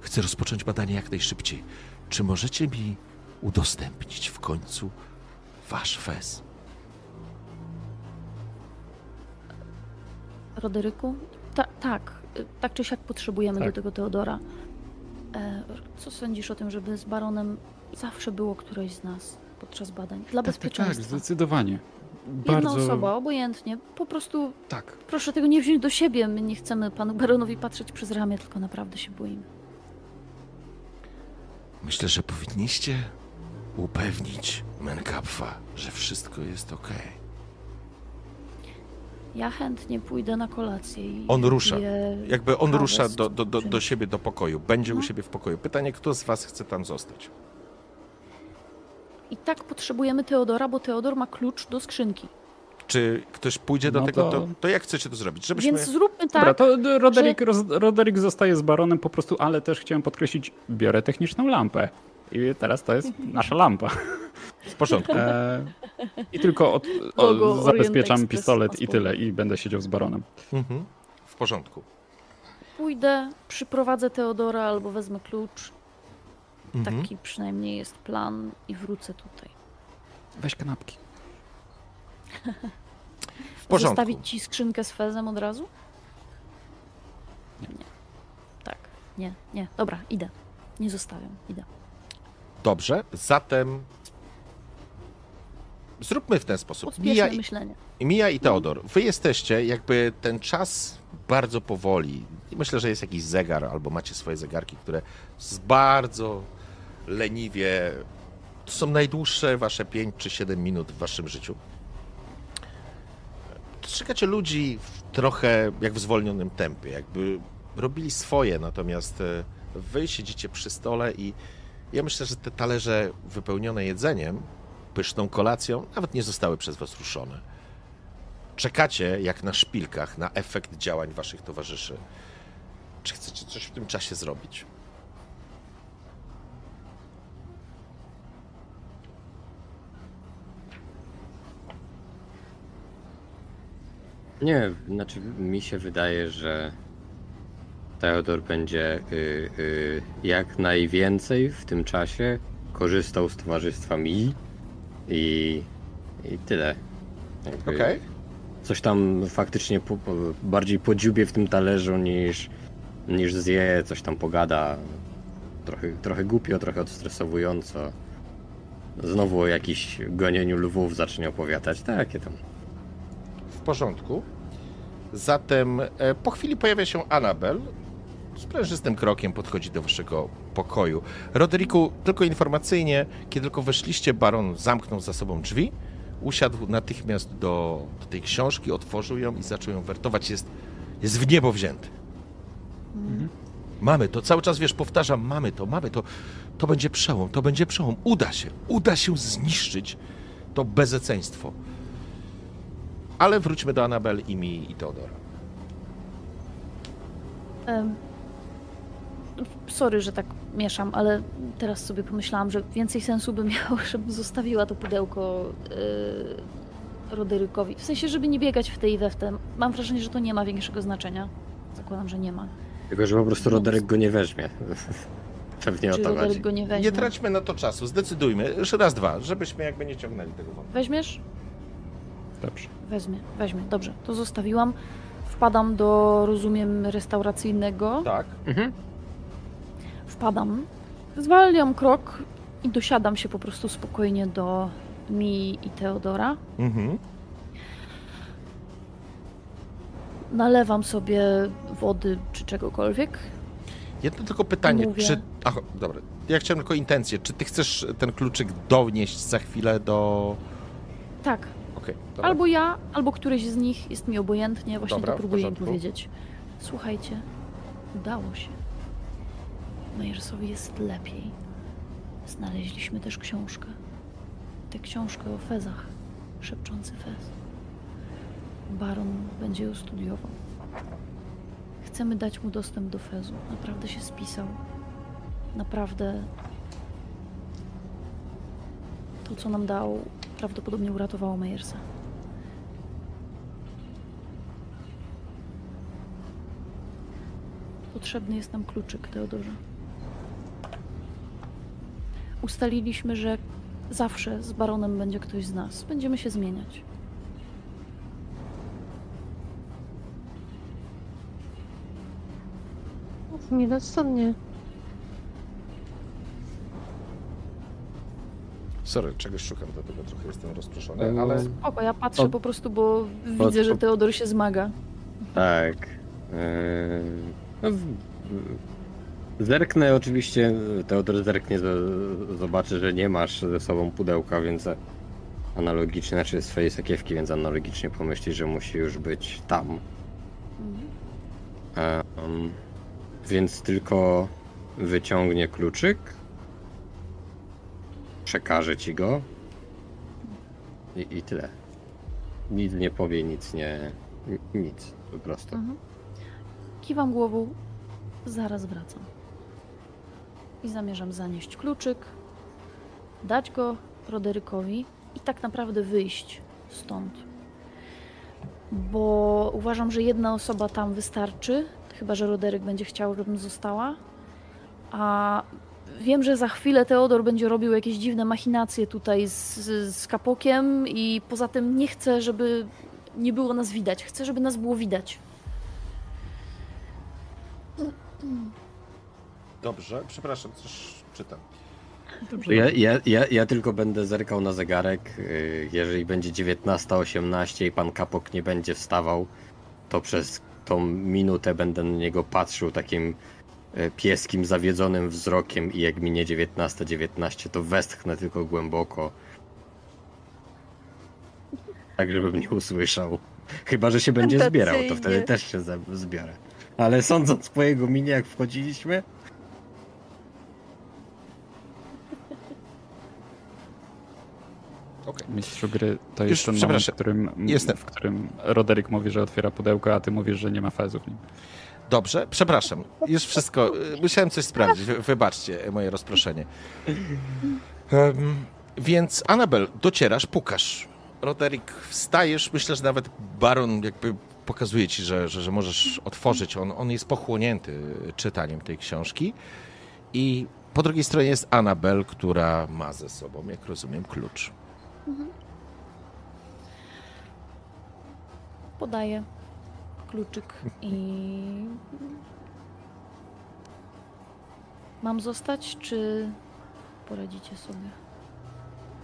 Chcę rozpocząć badanie jak najszybciej. Czy możecie mi udostępnić w końcu wasz Fez? Roderyku? Ta, tak, tak czy siak potrzebujemy tak. do tego Teodora. E, co sądzisz o tym, żeby z baronem zawsze było któreś z nas podczas badań? Dla tak, bezpieczeństwa. Tak, tak, zdecydowanie. Bardzo... Jedna osoba, obojętnie. Po prostu tak. proszę tego nie wziąć do siebie. My nie chcemy panu baronowi patrzeć przez ramię, tylko naprawdę się boimy. Myślę, że powinniście upewnić Menkapfa, że wszystko jest okej. Okay. Ja chętnie pójdę na kolację. I on rusza. Jakby on rusza do, do, do, do siebie, do pokoju. Będzie no. u siebie w pokoju. Pytanie, kto z was chce tam zostać? I tak potrzebujemy Teodora, bo Teodor ma klucz do skrzynki. Czy ktoś pójdzie do no tego? To... To, to jak chcecie to zrobić? Żebyśmy... Więc zróbmy tak. Dobra, to Roderick, że... roz, Roderick zostaje z baronem po prostu, ale też chciałem podkreślić, biorę techniczną lampę. I teraz to jest nasza lampa. W porządku. E, I tylko od, o, zabezpieczam pistolet i tyle. I będę siedział z baronem. Mhm. W porządku. Pójdę, przyprowadzę Teodora albo wezmę klucz. Taki mhm. przynajmniej jest plan i wrócę tutaj. Weź kanapki. W porządku. Zostawić ci skrzynkę z Fezem od razu? Nie. nie. Tak, nie, nie. Dobra, idę. Nie zostawiam, idę. Dobrze, zatem zróbmy w ten sposób. Mia i, Mia i Teodor, wy jesteście, jakby ten czas bardzo powoli. Myślę, że jest jakiś zegar, albo macie swoje zegarki, które z bardzo leniwie... To są najdłuższe wasze pięć czy siedem minut w waszym życiu. Dostrzegacie ludzi w trochę jak w zwolnionym tempie, jakby robili swoje, natomiast wy siedzicie przy stole i ja myślę, że te talerze wypełnione jedzeniem, pyszną kolacją, nawet nie zostały przez was ruszone. Czekacie, jak na szpilkach, na efekt działań waszych towarzyszy. Czy chcecie coś w tym czasie zrobić? Nie, znaczy mi się wydaje, że Teodor będzie y, y, jak najwięcej w tym czasie korzystał z towarzystwa mi i, i tyle. Okej. Okay. Coś tam faktycznie po, po, bardziej podziubie w tym talerzu niż, niż zje, coś tam pogada. Trochę, trochę głupio, trochę odstresowująco. Znowu o jakimś gonieniu lwów zacznie opowiadać. Takie tam. W porządku. Zatem po chwili pojawia się Annabelle. Z prężystym krokiem podchodzi do waszego pokoju. Roderiku, tylko informacyjnie, kiedy tylko weszliście, baron zamknął za sobą drzwi, usiadł natychmiast do, do tej książki, otworzył ją i zaczął ją wertować. Jest, jest w niebo wzięty. Mhm. Mamy to, cały czas, wiesz, powtarzam, mamy to, mamy to. To będzie przełom, to będzie przełom. Uda się, uda się zniszczyć to bezeceństwo. Ale wróćmy do Annabelle i mi i Teodora. Um. Sorry, że tak mieszam, ale teraz sobie pomyślałam, że więcej sensu by miało, żebym zostawiła to pudełko yy, Roderykowi. W sensie, żeby nie biegać w tej i we w te. Mam wrażenie, że to nie ma większego znaczenia. Zakładam, że nie ma. Tylko, że po prostu Roderyk go nie weźmie. Pewnie o to chodzi. Go nie, nie traćmy na to czasu, zdecydujmy. Już raz, dwa, żebyśmy jakby nie ciągnęli tego wątku. Weźmiesz? Dobrze. Weźmie, weźmie. Dobrze, to zostawiłam. Wpadam do, rozumiem, restauracyjnego. Tak. Mhm. Wpadam, zwalniam krok i dosiadam się po prostu spokojnie do Mii i Teodora. Mhm. Nalewam sobie wody czy czegokolwiek. Jedno tylko pytanie, Mówię... czy... Aha, dobra, ja chciałem tylko intencję. Czy ty chcesz ten kluczyk donieść za chwilę do... Tak. Okay, albo ja, albo któryś z nich, jest mi obojętnie, właśnie dobra, to próbuję im powiedzieć. Słuchajcie, udało się. Mejersowi jest lepiej. Znaleźliśmy też książkę. Tę książkę o Fezach. Szepczący Fez. Baron będzie ją studiował. Chcemy dać mu dostęp do Fezu. Naprawdę się spisał. Naprawdę... To, co nam dał, prawdopodobnie uratowało Mejersa. Potrzebny jest nam kluczyk, Teodorze. Ustaliliśmy, że zawsze z baronem będzie ktoś z nas. Będziemy się zmieniać. Nierozsądnie. Sorry, czegoś szukam, dlatego trochę jestem rozproszony, ale... Spoko, ja patrzę o... po prostu, bo widzę, o... że Teodor się zmaga. Tak. Eee... Zerknę oczywiście, Teodor zerknie, zobaczy, że nie masz ze sobą pudełka, więc analogicznie, znaczy swojej sakiewki, więc analogicznie pomyśli, że musi już być tam. Eee... Więc tylko wyciągnie kluczyk, przekaże ci go i, i tyle. Nic nie powie, nic nie... nic, po prostu. Mhm. Kiwam głową, zaraz wracam. I zamierzam zanieść kluczyk, dać go Roderykowi i tak naprawdę wyjść stąd. Bo uważam, że jedna osoba tam wystarczy. Chyba że Roderick będzie chciał, żebym została. A wiem, że za chwilę Teodor będzie robił jakieś dziwne machinacje tutaj z, z Kapokiem i poza tym nie chcę, żeby nie było nas widać. Chcę, żeby nas było widać. Dobrze, przepraszam, coś czytam. Dobrze. Ja, ja, ja, ja tylko będę zerkał na zegarek. Jeżeli będzie dziewiętnasta osiemnaście i pan Kapok nie będzie wstawał, to przez tą minutę będę na niego patrzył takim pieskim, zawiedzonym wzrokiem i jak minie dziewiętnasta dziewiętnaście, to westchnę tylko głęboko. Tak, żebym nie usłyszał. Chyba że się będzie zbierał, to wtedy też się zbiorę. Ale sądząc po jego minie, jak wchodziliśmy... Okay. Mistrzu gry, to jest już ten moment, w którym, w którym Roderick mówi, że otwiera pudełko, a ty mówisz, że nie ma fezów. Dobrze, przepraszam. Już wszystko. Musiałem coś sprawdzić. Wybaczcie moje rozproszenie. Um, więc Annabelle, docierasz, pukasz. Roderick, wstajesz. Myślę, że nawet baron jakby pokazuje ci, że, że, że możesz otworzyć. On, on jest pochłonięty czytaniem tej książki. I po drugiej stronie jest Annabelle, która ma ze sobą, jak rozumiem, klucz. Podaję kluczyk i... Mam zostać, czy poradzicie sobie?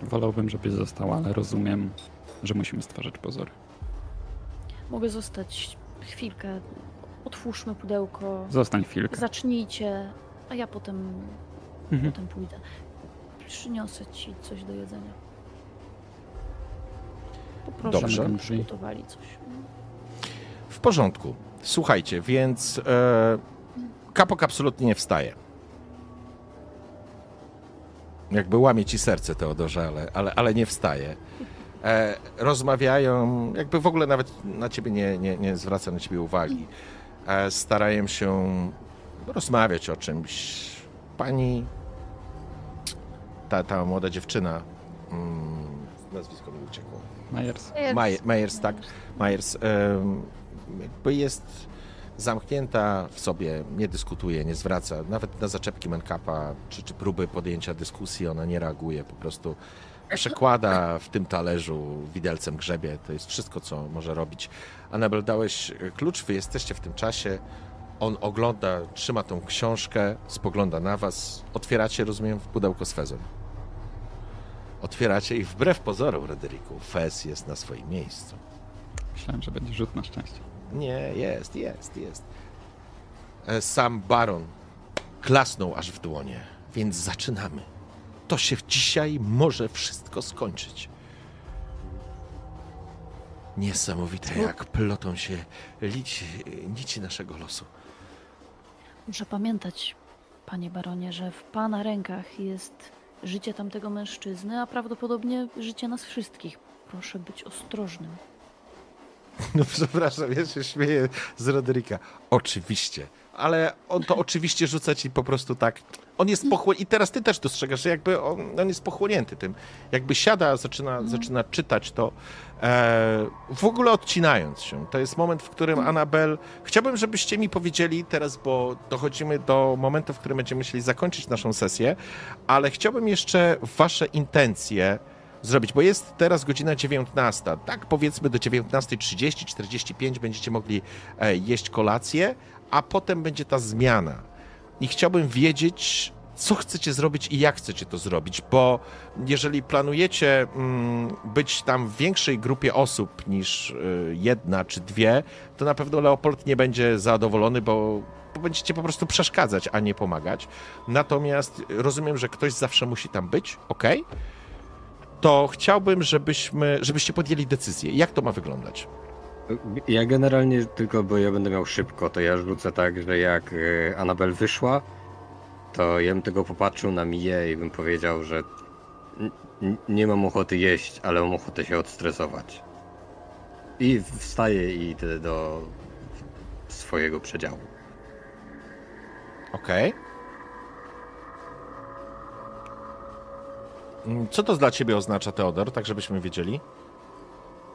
Wolałbym, żebyś została, ale rozumiem, że musimy stwarzać pozory. Mogę zostać chwilkę. Otwórzmy pudełko. Zostań chwilkę. Zacznijcie, a ja potem, mhm. potem pójdę. Przyniosę ci coś do jedzenia. Poproszę, dobrze. Żebyśmy przygotowali coś. W porządku. Słuchajcie, więc e, Kapok absolutnie nie wstaje. Jakby łamie ci serce, Teodorze, ale, ale, ale nie wstaje. E, rozmawiają, jakby w ogóle nawet na ciebie nie, nie, nie zwraca na ciebie uwagi. E, starają się rozmawiać o czymś. Pani, ta, ta młoda dziewczyna, mm, nazwisko mi uciekło. Meyers. Meyers. Meyers, tak. Meyers jakby jest zamknięta w sobie, nie dyskutuje, nie zwraca. Nawet na zaczepki Mencapa czy, czy próby podjęcia dyskusji ona nie reaguje. Po prostu przekłada w tym talerzu, widelcem grzebie. To jest wszystko, co może robić. Annabelle, dałeś klucz, wy jesteście w tym czasie. On ogląda, trzyma tą książkę, spogląda na was. Otwieracie, rozumiem, w pudełko z fezem. Otwieracie i wbrew pozorom, Rodericku, Fez jest na swoim miejscu. Myślałem, że będzie rzut na szczęście. Nie, jest, jest, jest. Sam baron klasnął aż w dłonie, więc zaczynamy. To się dzisiaj może wszystko skończyć. Niesamowite, jak plotą się lici, nici naszego losu. Muszę pamiętać, panie baronie, że w pana rękach jest... życie tamtego mężczyzny, a prawdopodobnie życie nas wszystkich. Proszę być ostrożnym. No przepraszam, ja się śmieję z Rodericka. Oczywiście, ale on to oczywiście rzuca ci po prostu tak. On jest pochłonięty, i teraz ty też dostrzegasz, że jakby on, on jest pochłonięty tym. Jakby siada, zaczyna, zaczyna czytać to, e, w ogóle odcinając się. To jest moment, w którym Annabelle... Chciałbym, żebyście mi powiedzieli teraz, bo dochodzimy do momentu, w którym będziemy musieli zakończyć naszą sesję, ale chciałbym jeszcze wasze intencje zrobić, bo jest teraz godzina dziewiętnasta. Tak powiedzmy do dziewiętnastej trzydzieści czterdzieści pięć będziecie mogli jeść kolację, a potem będzie ta zmiana. I chciałbym wiedzieć, co chcecie zrobić i jak chcecie to zrobić, bo jeżeli planujecie być tam w większej grupie osób niż jedna czy dwie, to na pewno Leopold nie będzie zadowolony, bo będziecie po prostu przeszkadzać, a nie pomagać. Natomiast rozumiem, że ktoś zawsze musi tam być, ok? To chciałbym, żebyśmy, żebyście podjęli decyzję. Jak to ma wyglądać? Ja generalnie tylko, bo ja będę miał szybko, to ja rzucę tak, że jak Annabelle wyszła, to ja bym tego popatrzył na Mię i bym powiedział, że nie mam ochoty jeść, ale mam ochotę się odstresować. I wstaję i idę do swojego przedziału. Okej. Okay. Co to dla ciebie oznacza, Teodor, tak żebyśmy wiedzieli?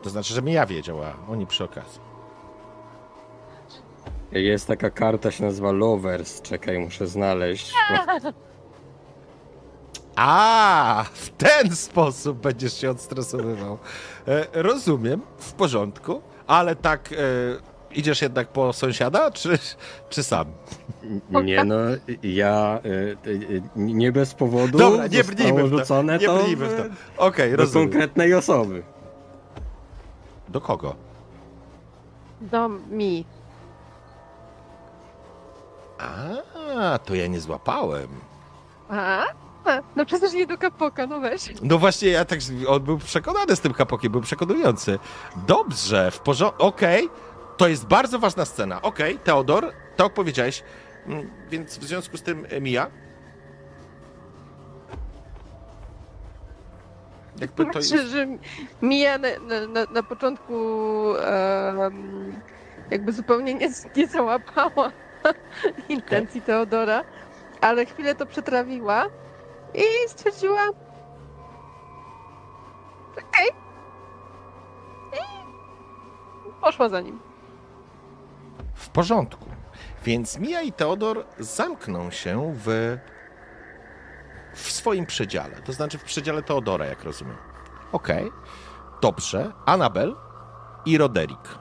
To znaczy, żebym ja wiedział, a oni przy okazji. Jest taka karta, się nazywa Lovers. Czekaj, muszę znaleźć. Bo... A, w ten sposób będziesz się odstresowywał. Rozumiem, w porządku, ale tak... Idziesz jednak po sąsiada, czy, czy sam? Nie no, ja nie bez powodu. Dobra, nie brnijmy w to. Nie brnijmy w to. Okej, rozumiem. Do konkretnej osoby. Do kogo? Do mi. A, to ja nie złapałem. A? No przecież nie do Kapoka, no weź. No właśnie, ja tak, on był przekonany z tym Kapokiem, był przekonujący. Dobrze, w porządku, okej. Okay. To jest bardzo ważna scena. Okej, okay, Teodor, to powiedziałeś, więc w związku z tym Mia. Jakby to znaczy, jest... że Mia na, na, na początku um, jakby zupełnie nie, nie załapała intencji okay. Teodora, ale chwilę to przetrawiła i stwierdziła okej. Okay. I poszła za nim. W porządku. Więc Mia i Teodor zamkną się w, w swoim przedziale. To znaczy w przedziale Teodora, jak rozumiem. Okej. Okay. Dobrze. Annabelle i Roderick.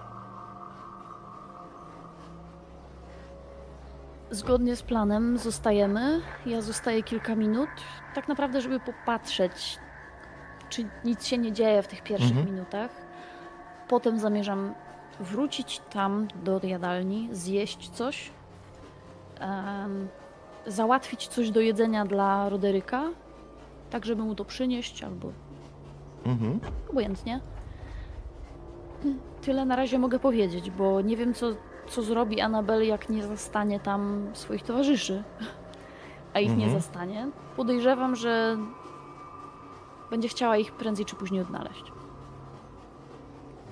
Zgodnie z planem zostajemy. Ja zostaję kilka minut. Tak naprawdę, żeby popatrzeć, czy nic się nie dzieje w tych pierwszych mhm. minutach. Potem zamierzam wrócić tam do jadalni, zjeść coś, um, załatwić coś do jedzenia dla Roderyka, tak żeby mu to przynieść, albo mhm. obojętnie. Tyle na razie mogę powiedzieć, bo nie wiem, co, co zrobi Annabelle, jak nie zastanie tam swoich towarzyszy, a ich mhm. nie zastanie. Podejrzewam, że będzie chciała ich prędzej czy później odnaleźć.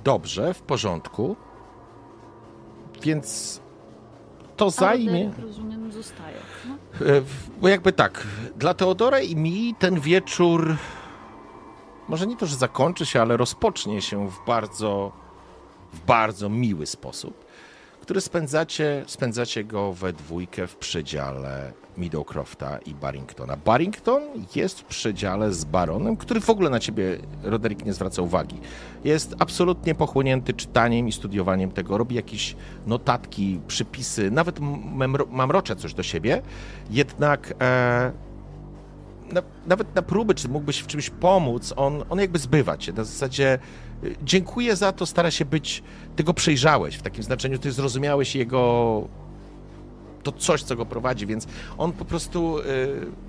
Dobrze, w porządku. Więc to zajmie... rozumiem, zostaje. No. Bo jakby tak, dla Teodora i mi ten wieczór może nie to, że zakończy się, ale rozpocznie się w bardzo, w bardzo miły sposób, który spędzacie, spędzacie go we dwójkę w przedziale Middlecrofta i Barringtona. Barrington jest w przedziale z Baronem, który w ogóle na ciebie, Roderick, nie zwraca uwagi. Jest absolutnie pochłonięty czytaniem i studiowaniem tego. Robi jakieś notatki, przypisy, nawet mamrocze coś do siebie. Jednak e, na, nawet na próby, czy mógłbyś w czymś pomóc, on, on jakby zbywa cię. Na zasadzie dziękuję za to, stara się być, ty go przejrzałeś w takim znaczeniu, ty zrozumiałeś jego... to coś, co go prowadzi, więc on po prostu y,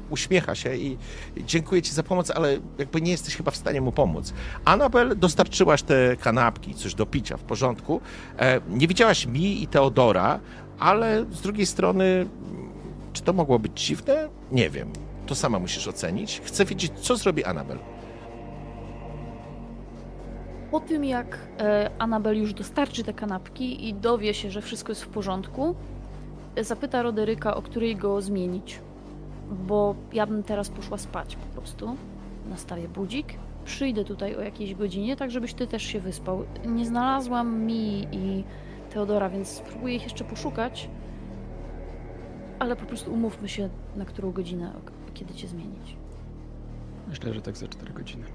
uśmiecha się i dziękuję ci za pomoc, ale jakby nie jesteś chyba w stanie mu pomóc. Annabelle, dostarczyłaś te kanapki, coś do picia, w porządku. E, nie widziałaś mi i Teodora, ale z drugiej strony, czy to mogło być dziwne? Nie wiem. To sama musisz ocenić. Chcę wiedzieć, co zrobi Annabelle. Po tym, jak e, Annabelle już dostarczy te kanapki i dowie się, że wszystko jest w porządku, zapyta Roderyka, o której go zmienić, bo ja bym teraz poszła spać po prostu. Nastawię budzik, przyjdę tutaj o jakiejś godzinie, tak żebyś ty też się wyspał. Nie znalazłam Mii i Teodora, więc spróbuję ich jeszcze poszukać, ale po prostu umówmy się, na którą godzinę, kiedy cię zmienić. Myślę, że tak za cztery godziny.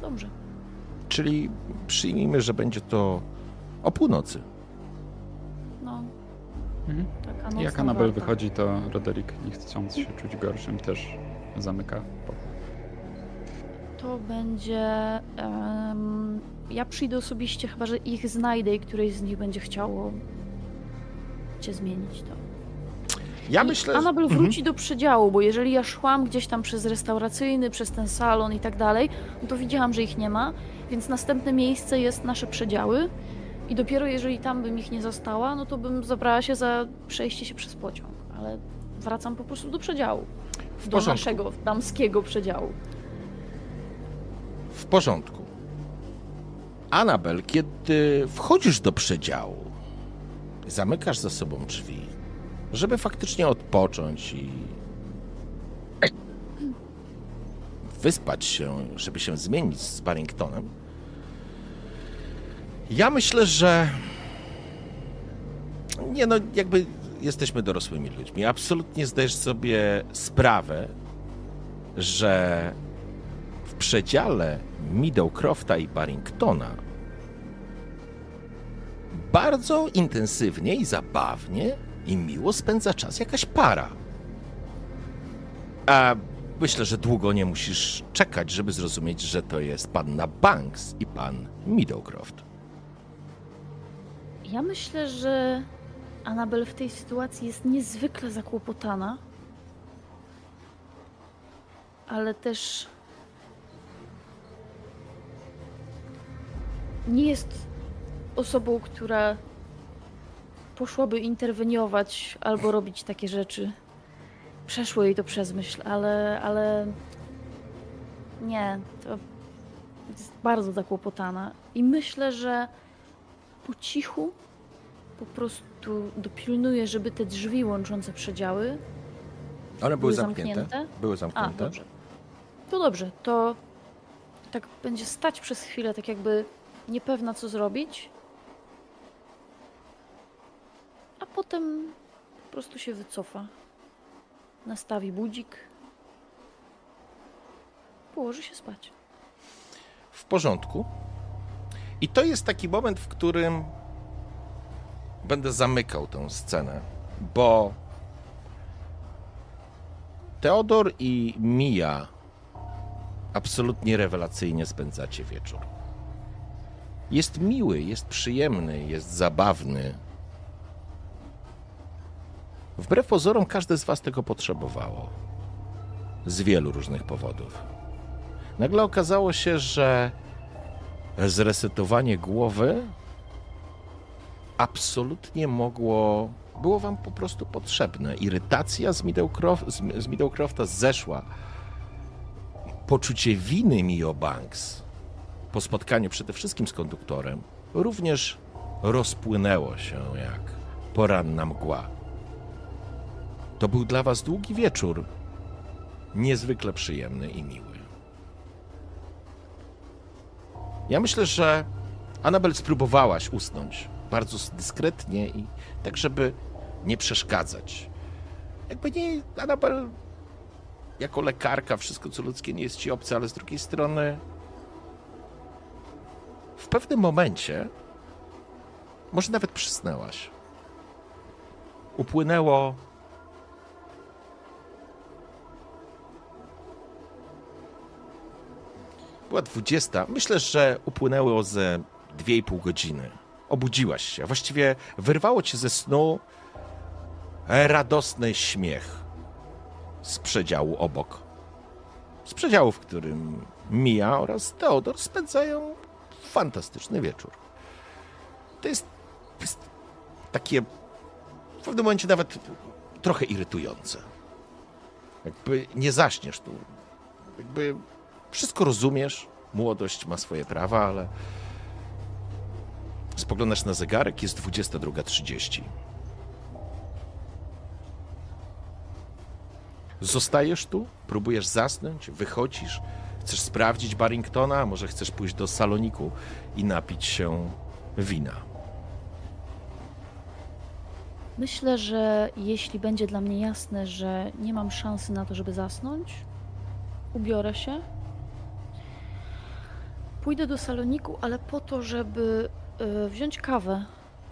Dobrze. Czyli przyjmijmy, że będzie to o północy. No. Mhm. Taka jak Annabelle wychodzi, to Roderick, nie chcąc się czuć gorszym, też zamyka pokój. To będzie... Um, ja przyjdę osobiście, chyba że ich znajdę i któreś z nich będzie chciało cię zmienić to. Ja myślę, Annabelle że... wróci do przedziału, bo jeżeli ja szłam gdzieś tam przez restauracyjny, przez ten salon i tak dalej, no to widziałam, że ich nie ma, więc następne miejsce jest nasze przedziały i dopiero jeżeli tam bym ich nie zastała, no to bym zabrała się za przejście się przez pociąg, ale wracam po prostu do przedziału, w do porządku. Naszego damskiego przedziału. W porządku. Annabelle, kiedy wchodzisz do przedziału, zamykasz za sobą drzwi, żeby faktycznie odpocząć i wyspać się, żeby się zmienić z Barringtonem. Ja myślę, że nie no, jakby jesteśmy dorosłymi ludźmi. Absolutnie zdajesz sobie sprawę, że w przedziale Middlecrofta i Barringtona bardzo intensywnie i zabawnie i miło spędza czas jakaś para. A myślę, że długo nie musisz czekać, żeby zrozumieć, że to jest panna Banks i pan Middlecroft. Ja myślę, że Annabelle w tej sytuacji jest niezwykle zakłopotana, ale też nie jest osobą, która poszłaby interweniować albo robić takie rzeczy. Przeszło jej to przez myśl, ale, ale nie, to jest bardzo zakłopotana. I myślę, że po cichu po prostu dopilnuję, żeby te drzwi łączące przedziały One były, były zamknięte. zamknięte. Były zamknięte. A, dobrze. To dobrze, to tak będzie stać przez chwilę, tak jakby niepewna co zrobić. A potem po prostu się wycofa, nastawi budzik, położy się spać. W porządku. I to jest taki moment, w którym będę zamykał tę scenę, bo Teodor i Mia absolutnie rewelacyjnie spędzacie wieczór. Jest miły, jest przyjemny, jest zabawny. Wbrew pozorom każde z was tego potrzebowało. Z wielu różnych powodów. Nagle okazało się, że zresetowanie głowy absolutnie mogło... Było wam po prostu potrzebne. Irytacja z Middlecrofta, z Middlecrofta zeszła. Poczucie winy Mio Banks po spotkaniu przede wszystkim z konduktorem również rozpłynęło się jak poranna mgła. To był dla was długi wieczór, niezwykle przyjemny i miły. Ja myślę, że Annabelle spróbowałaś usnąć bardzo dyskretnie i tak, żeby nie przeszkadzać. Jakby nie, Annabelle jako lekarka, wszystko co ludzkie nie jest ci obce, ale z drugiej strony w pewnym momencie może nawet przysnęłaś. Upłynęło Była dwudziesta. Myślę, że upłynęło ze dwie i pół godziny. Obudziłaś się. Właściwie wyrwało cię ze snu radosny śmiech z przedziału obok. Z przedziału, w którym Mia oraz Teodor spędzają fantastyczny wieczór. To jest, jest takie w pewnym momencie nawet trochę irytujące. Jakby nie zaśniesz tu. Jakby... Wszystko rozumiesz, młodość ma swoje prawa, ale Spoglądasz na zegarek, jest dwudziesta druga trzydzieści. Zostajesz tu, próbujesz zasnąć, wychodzisz, chcesz sprawdzić Barringtona, a może chcesz pójść do saloniku i napić się wina. Myślę, że jeśli będzie dla mnie jasne, że nie mam szansy na to, żeby zasnąć, ubiorę się, pójdę do saloniku, ale po to, żeby wziąć kawę.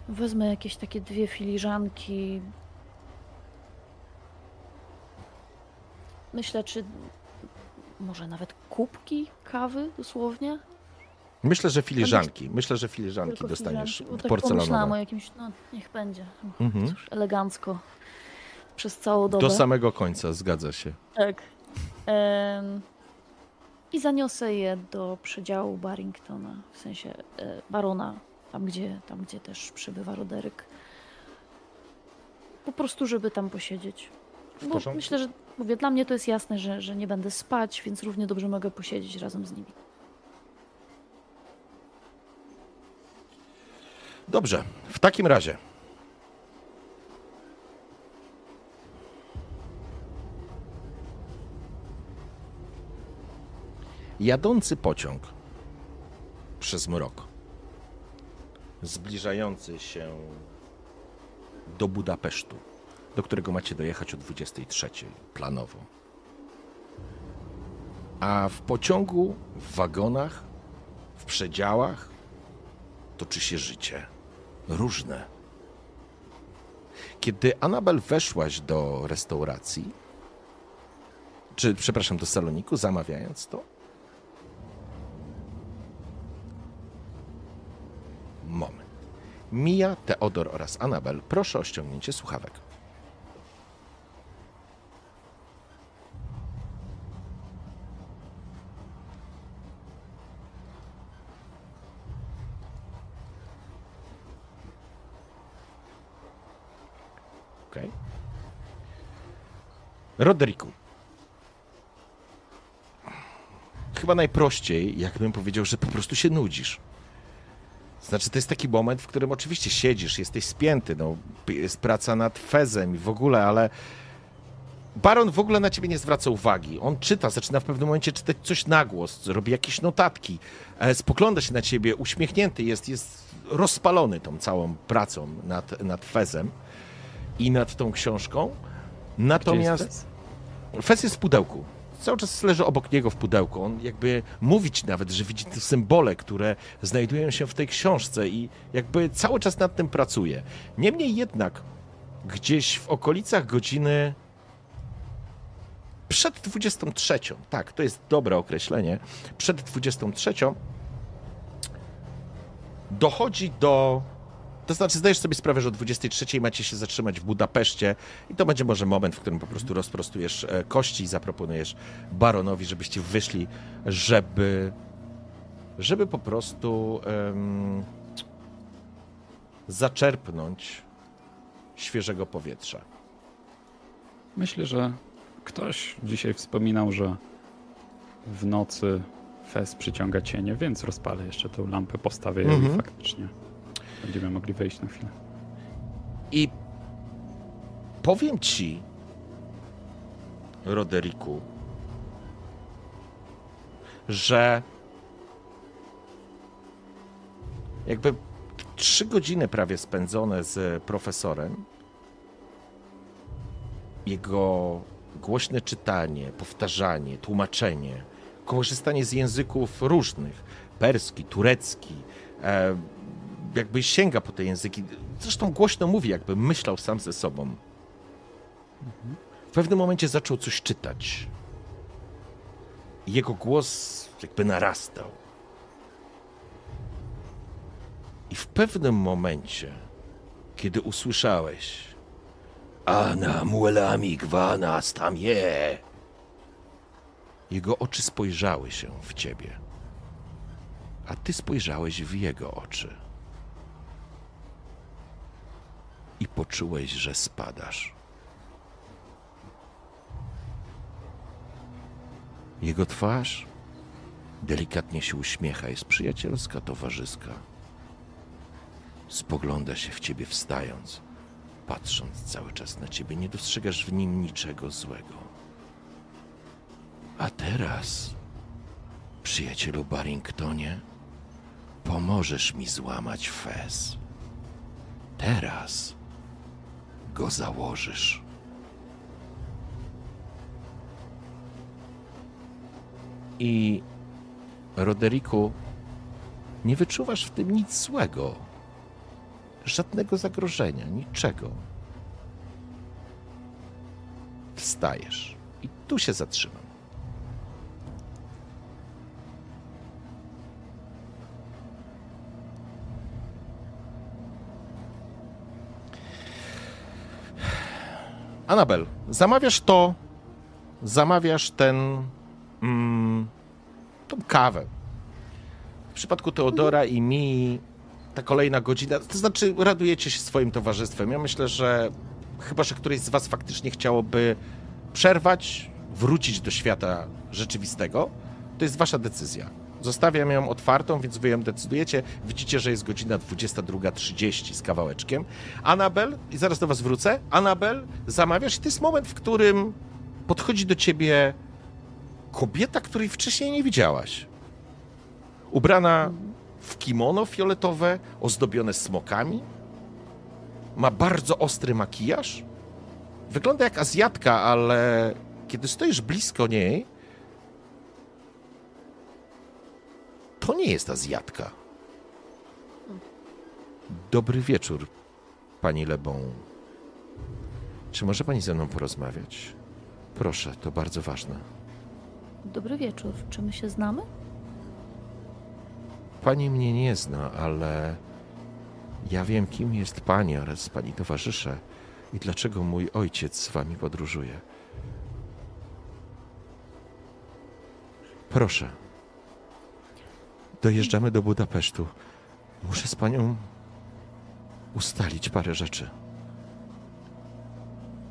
Wezmę jakieś takie dwie filiżanki. Myślę, czy może nawet kubki kawy dosłownie? Myślę, że filiżanki. Myślę, że filiżanki Tylko dostaniesz tak porcelanowe. Pomyślałam o jakimś, no niech będzie. Mhm. Cóż, elegancko. Przez całą dobę. Do samego końca, zgadza się. Tak. Ehm, I zaniosę je do przedziału Barringtona, w sensie e, barona, tam gdzie, tam gdzie też przebywa Roderick. Po prostu, żeby tam posiedzieć. Bo myślę, że mówię, dla mnie to jest jasne, że, że nie będę spać, więc równie dobrze mogę posiedzieć razem z nimi. Dobrze, w takim razie. Jadący pociąg przez mrok, zbliżający się do Budapesztu, do którego macie dojechać o dwudziestej trzeciej planowo. A w pociągu, w wagonach, w przedziałach toczy się życie. Różne. Kiedy Annabelle weszłaś do restauracji, czy przepraszam, do saloniku, zamawiając to, moment. Mia, Teodor oraz Annabelle, proszę o ściągnięcie słuchawek. Okay. Rodericku. Chyba najprościej, jakbym powiedział, że po prostu się nudzisz. Znaczy, to jest taki moment, w którym oczywiście siedzisz, jesteś spięty, no, jest praca nad Fezem i w ogóle, ale baron w ogóle na ciebie nie zwraca uwagi. On czyta, zaczyna w pewnym momencie czytać coś na głos, robi jakieś notatki, spogląda się na ciebie, uśmiechnięty jest, jest rozpalony tą całą pracą nad, nad Fezem i nad tą książką. Natomiast jest Fez? Fez jest w pudełku. Cały czas leży obok niego w pudełku. On jakby mówi ci nawet, że widzi te symbole, które znajdują się w tej książce i jakby cały czas nad tym pracuje. Niemniej jednak gdzieś w okolicach godziny przed dwudziestą trzecią, tak, to jest dobre określenie, przed dwudziestą trzecią dochodzi do... To znaczy, zdajesz sobie sprawę, że o dwudziestej trzeciej macie się zatrzymać w Budapeszcie i to będzie może moment, w którym po prostu rozprostujesz kości i zaproponujesz baronowi, żebyście wyszli, żeby żeby po prostu um, zaczerpnąć świeżego powietrza. Myślę, że ktoś dzisiaj wspominał, że w nocy Fez przyciąga cienie, więc rozpalę jeszcze tę lampę, postawię ją mhm. i faktycznie będziemy mogli wejść na chwilę. I powiem ci, Roderiku, że jakby trzy godziny prawie spędzone z profesorem, jego głośne czytanie, powtarzanie, tłumaczenie, korzystanie z języków różnych, perski, turecki, e, jakby sięga po te języki. Zresztą głośno mówi, jakby myślał sam ze sobą. W pewnym momencie zaczął coś czytać. Jego głos jakby narastał. I w pewnym momencie, kiedy usłyszałeś Ana muelami gwana stamie, jego oczy spojrzały się w ciebie. A ty spojrzałeś w jego oczy. I poczułeś, że spadasz. Jego twarz delikatnie się uśmiecha, jest przyjacielska, towarzyska. Spogląda się w ciebie wstając. Patrząc cały czas na ciebie, nie dostrzegasz w nim niczego złego. A teraz, przyjacielu Barringtonie, pomożesz mi złamać Fez. Teraz go założysz. I, Roderiku, nie wyczuwasz w tym nic złego, żadnego zagrożenia, niczego. Wstajesz i tu się zatrzymam. Annabelle, zamawiasz to, zamawiasz ten, mm, tą kawę. W przypadku Teodora i Mii ta kolejna godzina, to znaczy radujecie się swoim towarzystwem. Ja myślę, że chyba, że któryś z was faktycznie chciałoby przerwać, wrócić do świata rzeczywistego, to jest wasza decyzja. Zostawiam ją otwartą, więc wy ją decydujecie. Widzicie, że jest godzina dwudziesta druga trzydzieści z kawałeczkiem. Annabelle, i zaraz do was wrócę, Annabelle, zamawiasz i to jest moment, w którym podchodzi do ciebie kobieta, której wcześniej nie widziałaś. Ubrana w kimono fioletowe, ozdobione smokami. Ma bardzo ostry makijaż. Wygląda jak Azjatka, ale kiedy stoisz blisko niej, to nie jest Azjatka. Dobry wieczór, pani Lebon. Czy może pani ze mną porozmawiać? Proszę, to bardzo ważne. Dobry wieczór. Czy my się znamy? Pani mnie nie zna, ale ja wiem, kim jest pani oraz pani towarzysze i dlaczego mój ojciec z wami podróżuje. Proszę. Dojeżdżamy do Budapesztu. Muszę z panią ustalić parę rzeczy.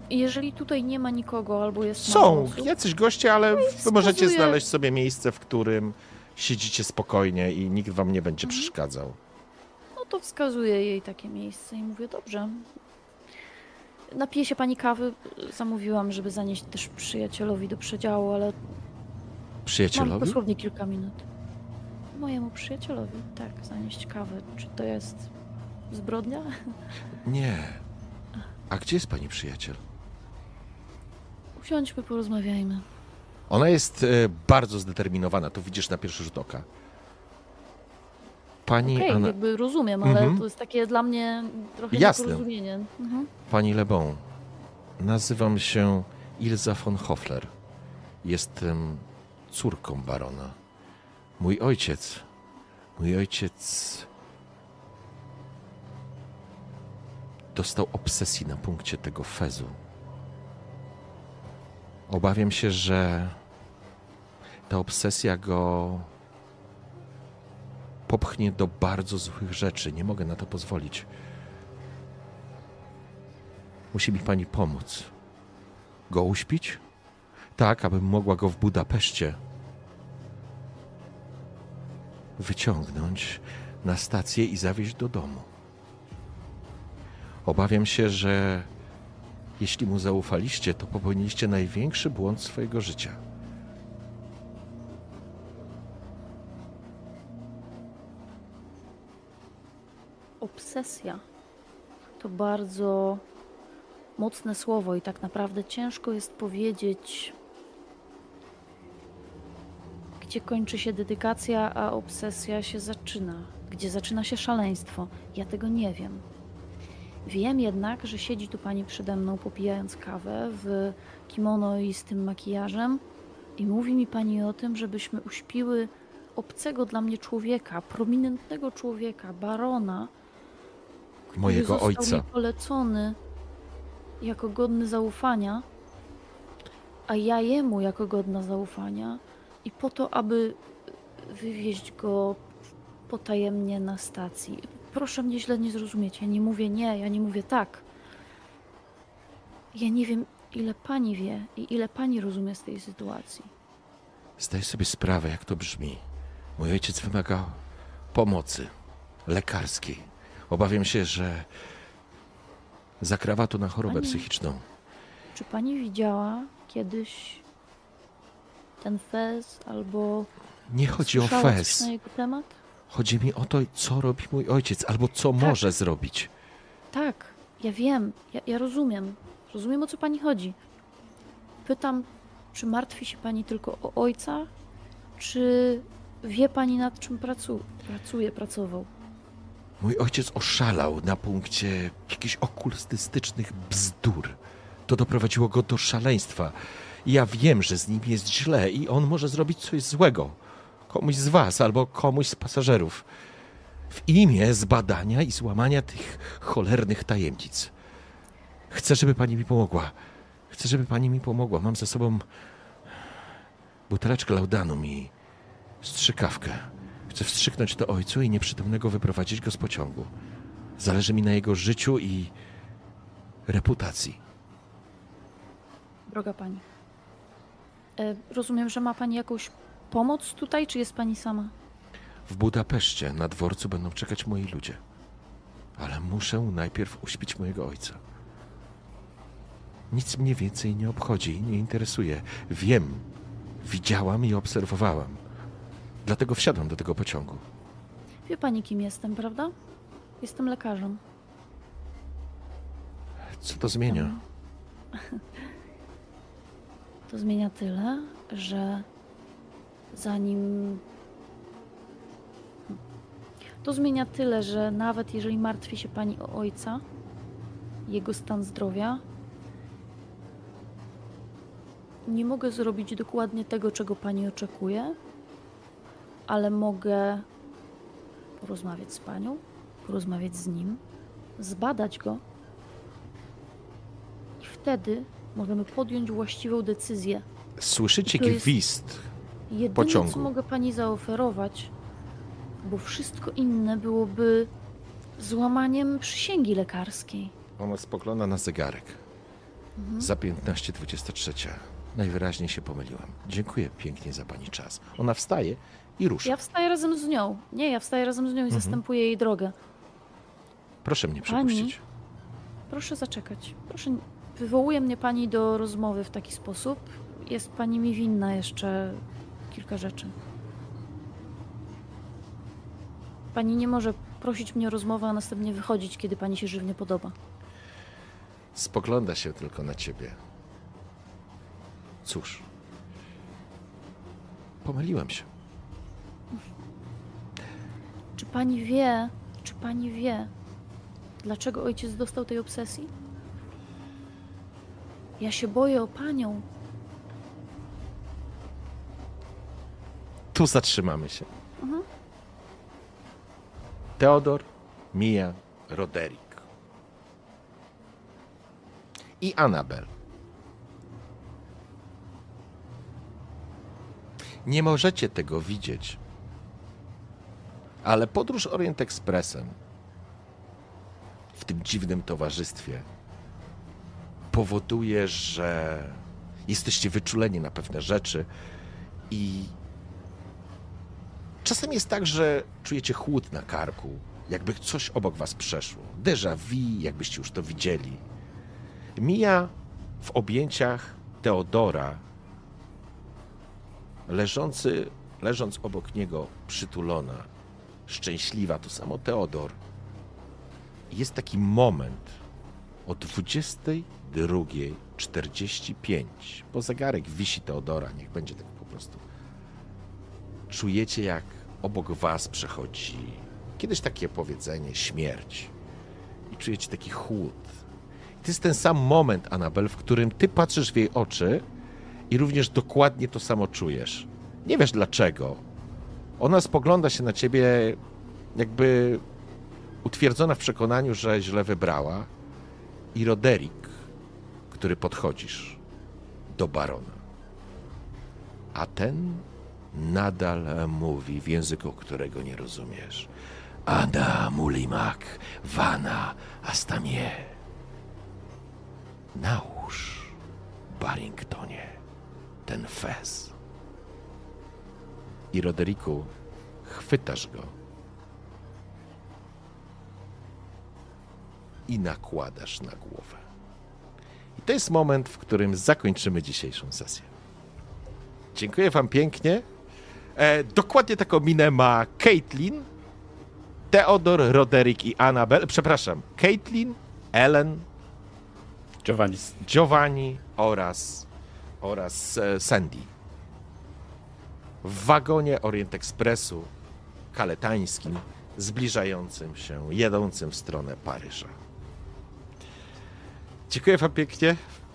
Jeżeli tutaj nie ma nikogo, albo jest... Są jacyś goście, ale no wy możecie wskazuje... znaleźć sobie miejsce, w którym siedzicie spokojnie i nikt wam nie będzie mhm. przeszkadzał. No to wskazuję jej takie miejsce i mówię, dobrze. Napiję się pani kawy. Zamówiłam, żeby zanieść też przyjacielowi do przedziału, ale... Przyjacielowi? Mam dosłownie kilka minut. Mojemu przyjacielowi, tak, zanieść kawę. Czy to jest zbrodnia? Nie. A gdzie jest pani przyjaciel? Usiądźmy, porozmawiajmy. Ona jest y, bardzo zdeterminowana, to widzisz na pierwszy rzut oka. Pani... Okej, okay, Anna... jakby rozumiem, ale mm-hmm. to jest takie dla mnie trochę nieporozumienie. Mhm. Pani Lebon, nazywam się Ilza von Hoffler. Jestem córką barona. Mój ojciec, mój ojciec dostał obsesji na punkcie tego fezu. Obawiam się, że ta obsesja go popchnie do bardzo złych rzeczy. Nie mogę na to pozwolić. Musi mi pani pomóc. Go uśpić? Tak, abym mogła go w Budapeszcie wyciągnąć na stację i zawieźć do domu. Obawiam się, że jeśli mu zaufaliście, to popełniliście największy błąd swojego życia. Obsesja to bardzo mocne słowo i tak naprawdę ciężko jest powiedzieć, gdzie kończy się dedykacja, a obsesja się zaczyna. Gdzie zaczyna się szaleństwo. Ja tego nie wiem. Wiem jednak, że siedzi tu pani przede mną, popijając kawę w kimono i z tym makijażem i mówi mi pani o tym, żebyśmy uśpiły obcego dla mnie człowieka, prominentnego człowieka, barona, który mojego został ojca. Mi polecony jako godny zaufania, a ja jemu jako godna zaufania, i po to, aby wywieźć go potajemnie na stacji. Proszę mnie źle nie zrozumieć. Ja nie mówię nie, ja nie mówię tak. Ja nie wiem, ile pani wie i ile pani rozumie z tej sytuacji. Zdaję sobie sprawę, jak to brzmi. Mój ojciec wymagał pomocy lekarskiej. Obawiam się, że zakrawa to na chorobę pani, psychiczną. Czy pani widziała kiedyś ten fez albo... Nie chodzi o fez. Na jego temat? Chodzi mi o to, co robi mój ojciec albo co tak. może zrobić. Tak, ja wiem, ja, ja rozumiem. Rozumiem, o co pani chodzi. Pytam, czy martwi się pani tylko o ojca, czy wie pani, nad czym pracu pracuje, pracował? Mój ojciec oszalał na punkcie jakichś okultystycznych bzdur. To doprowadziło go do szaleństwa. Ja wiem, że z nim jest źle i on może zrobić coś złego. Komuś z was albo komuś z pasażerów. W imię zbadania i złamania tych cholernych tajemnic. Chcę, żeby pani mi pomogła. Chcę, żeby pani mi pomogła. Mam ze sobą buteleczkę laudanum i strzykawkę. Chcę wstrzyknąć to ojcu i nieprzytomnego wyprowadzić go z pociągu. Zależy mi na jego życiu i reputacji. Droga pani, rozumiem, że ma pani jakąś pomoc tutaj, czy jest pani sama? W Budapeszcie na dworcu będą czekać moi ludzie. Ale muszę najpierw uśpić mojego ojca. Nic mnie więcej nie obchodzi i nie interesuje. Wiem, widziałam i obserwowałam. Dlatego wsiadłam do tego pociągu. Wie pani, kim jestem, prawda? Jestem lekarzem. Co to zmienia? To zmienia tyle, że zanim... To zmienia tyle, że nawet jeżeli martwi się pani o ojca, jego stan zdrowia, nie mogę zrobić dokładnie tego, czego pani oczekuje, ale mogę porozmawiać z panią, porozmawiać z nim, zbadać go i wtedy możemy podjąć właściwą decyzję. Słyszycie gwizd pociągu. Jedyne, co mogę pani zaoferować, bo wszystko inne byłoby złamaniem przysięgi lekarskiej. Ona spogląda na zegarek. Mhm. Za piętnasta dwadzieścia trzy. Najwyraźniej się pomyliłam. Dziękuję pięknie za pani czas. Ona wstaje i rusza. Ja wstaję razem z nią. Nie, ja wstaję razem z nią i mhm. zastępuję jej drogę. Proszę mnie przepuścić. Pani, proszę zaczekać. Proszę... Wywołuje mnie pani do rozmowy w taki sposób. Jest pani mi winna jeszcze kilka rzeczy. Pani nie może prosić mnie o rozmowę, a następnie wychodzić, kiedy pani się żywnie podoba. Spogląda się tylko na ciebie. Cóż, pomyliłam się. Czy pani wie, czy pani wie, dlaczego ojciec dostał tej obsesji? Ja się boję o panią. Tu zatrzymamy się. Mhm. Teodor, Mia, Roderick i Annabelle. Nie możecie tego widzieć, ale podróż Orient Expressem w tym dziwnym towarzystwie powoduje, że jesteście wyczuleni na pewne rzeczy i czasem jest tak, że czujecie chłód na karku, jakby coś obok was przeszło. Déjà vu, jakbyście już to widzieli. Mija w objęciach Teodora, leżący, leżąc obok niego przytulona, szczęśliwa, to samo Teodor. Jest taki moment o dwudziestej drugiej czterdzieści pięć, bo zegarek wisi Teodora, niech będzie tak po prostu. Czujecie, jak obok was przechodzi kiedyś takie powiedzenie, śmierć. I czujecie taki chłód. I to jest ten sam moment, Annabelle, w którym ty patrzysz w jej oczy i również dokładnie to samo czujesz. Nie wiesz dlaczego. Ona spogląda się na ciebie, jakby utwierdzona w przekonaniu, że źle wybrała. I Roderick, który podchodzisz do barona. A ten nadal mówi w języku, którego nie rozumiesz. Ada mulimak vana astamie. Nałóż, Barringtonie, ten fez. I Rodericku, chwytasz go. i nakładasz na głowę. I to jest moment, w którym zakończymy dzisiejszą sesję. Dziękuję wam pięknie. E, dokładnie taką minę ma Caitlin, Teodor, Roderick i Annabelle. Przepraszam, Caitlin, Ellen, Giovanni, Giovanni oraz, oraz Sandy. W wagonie Orient Expressu kaletańskim, zbliżającym się, jadącym w stronę Paryża. Dziękuję wam pięknie.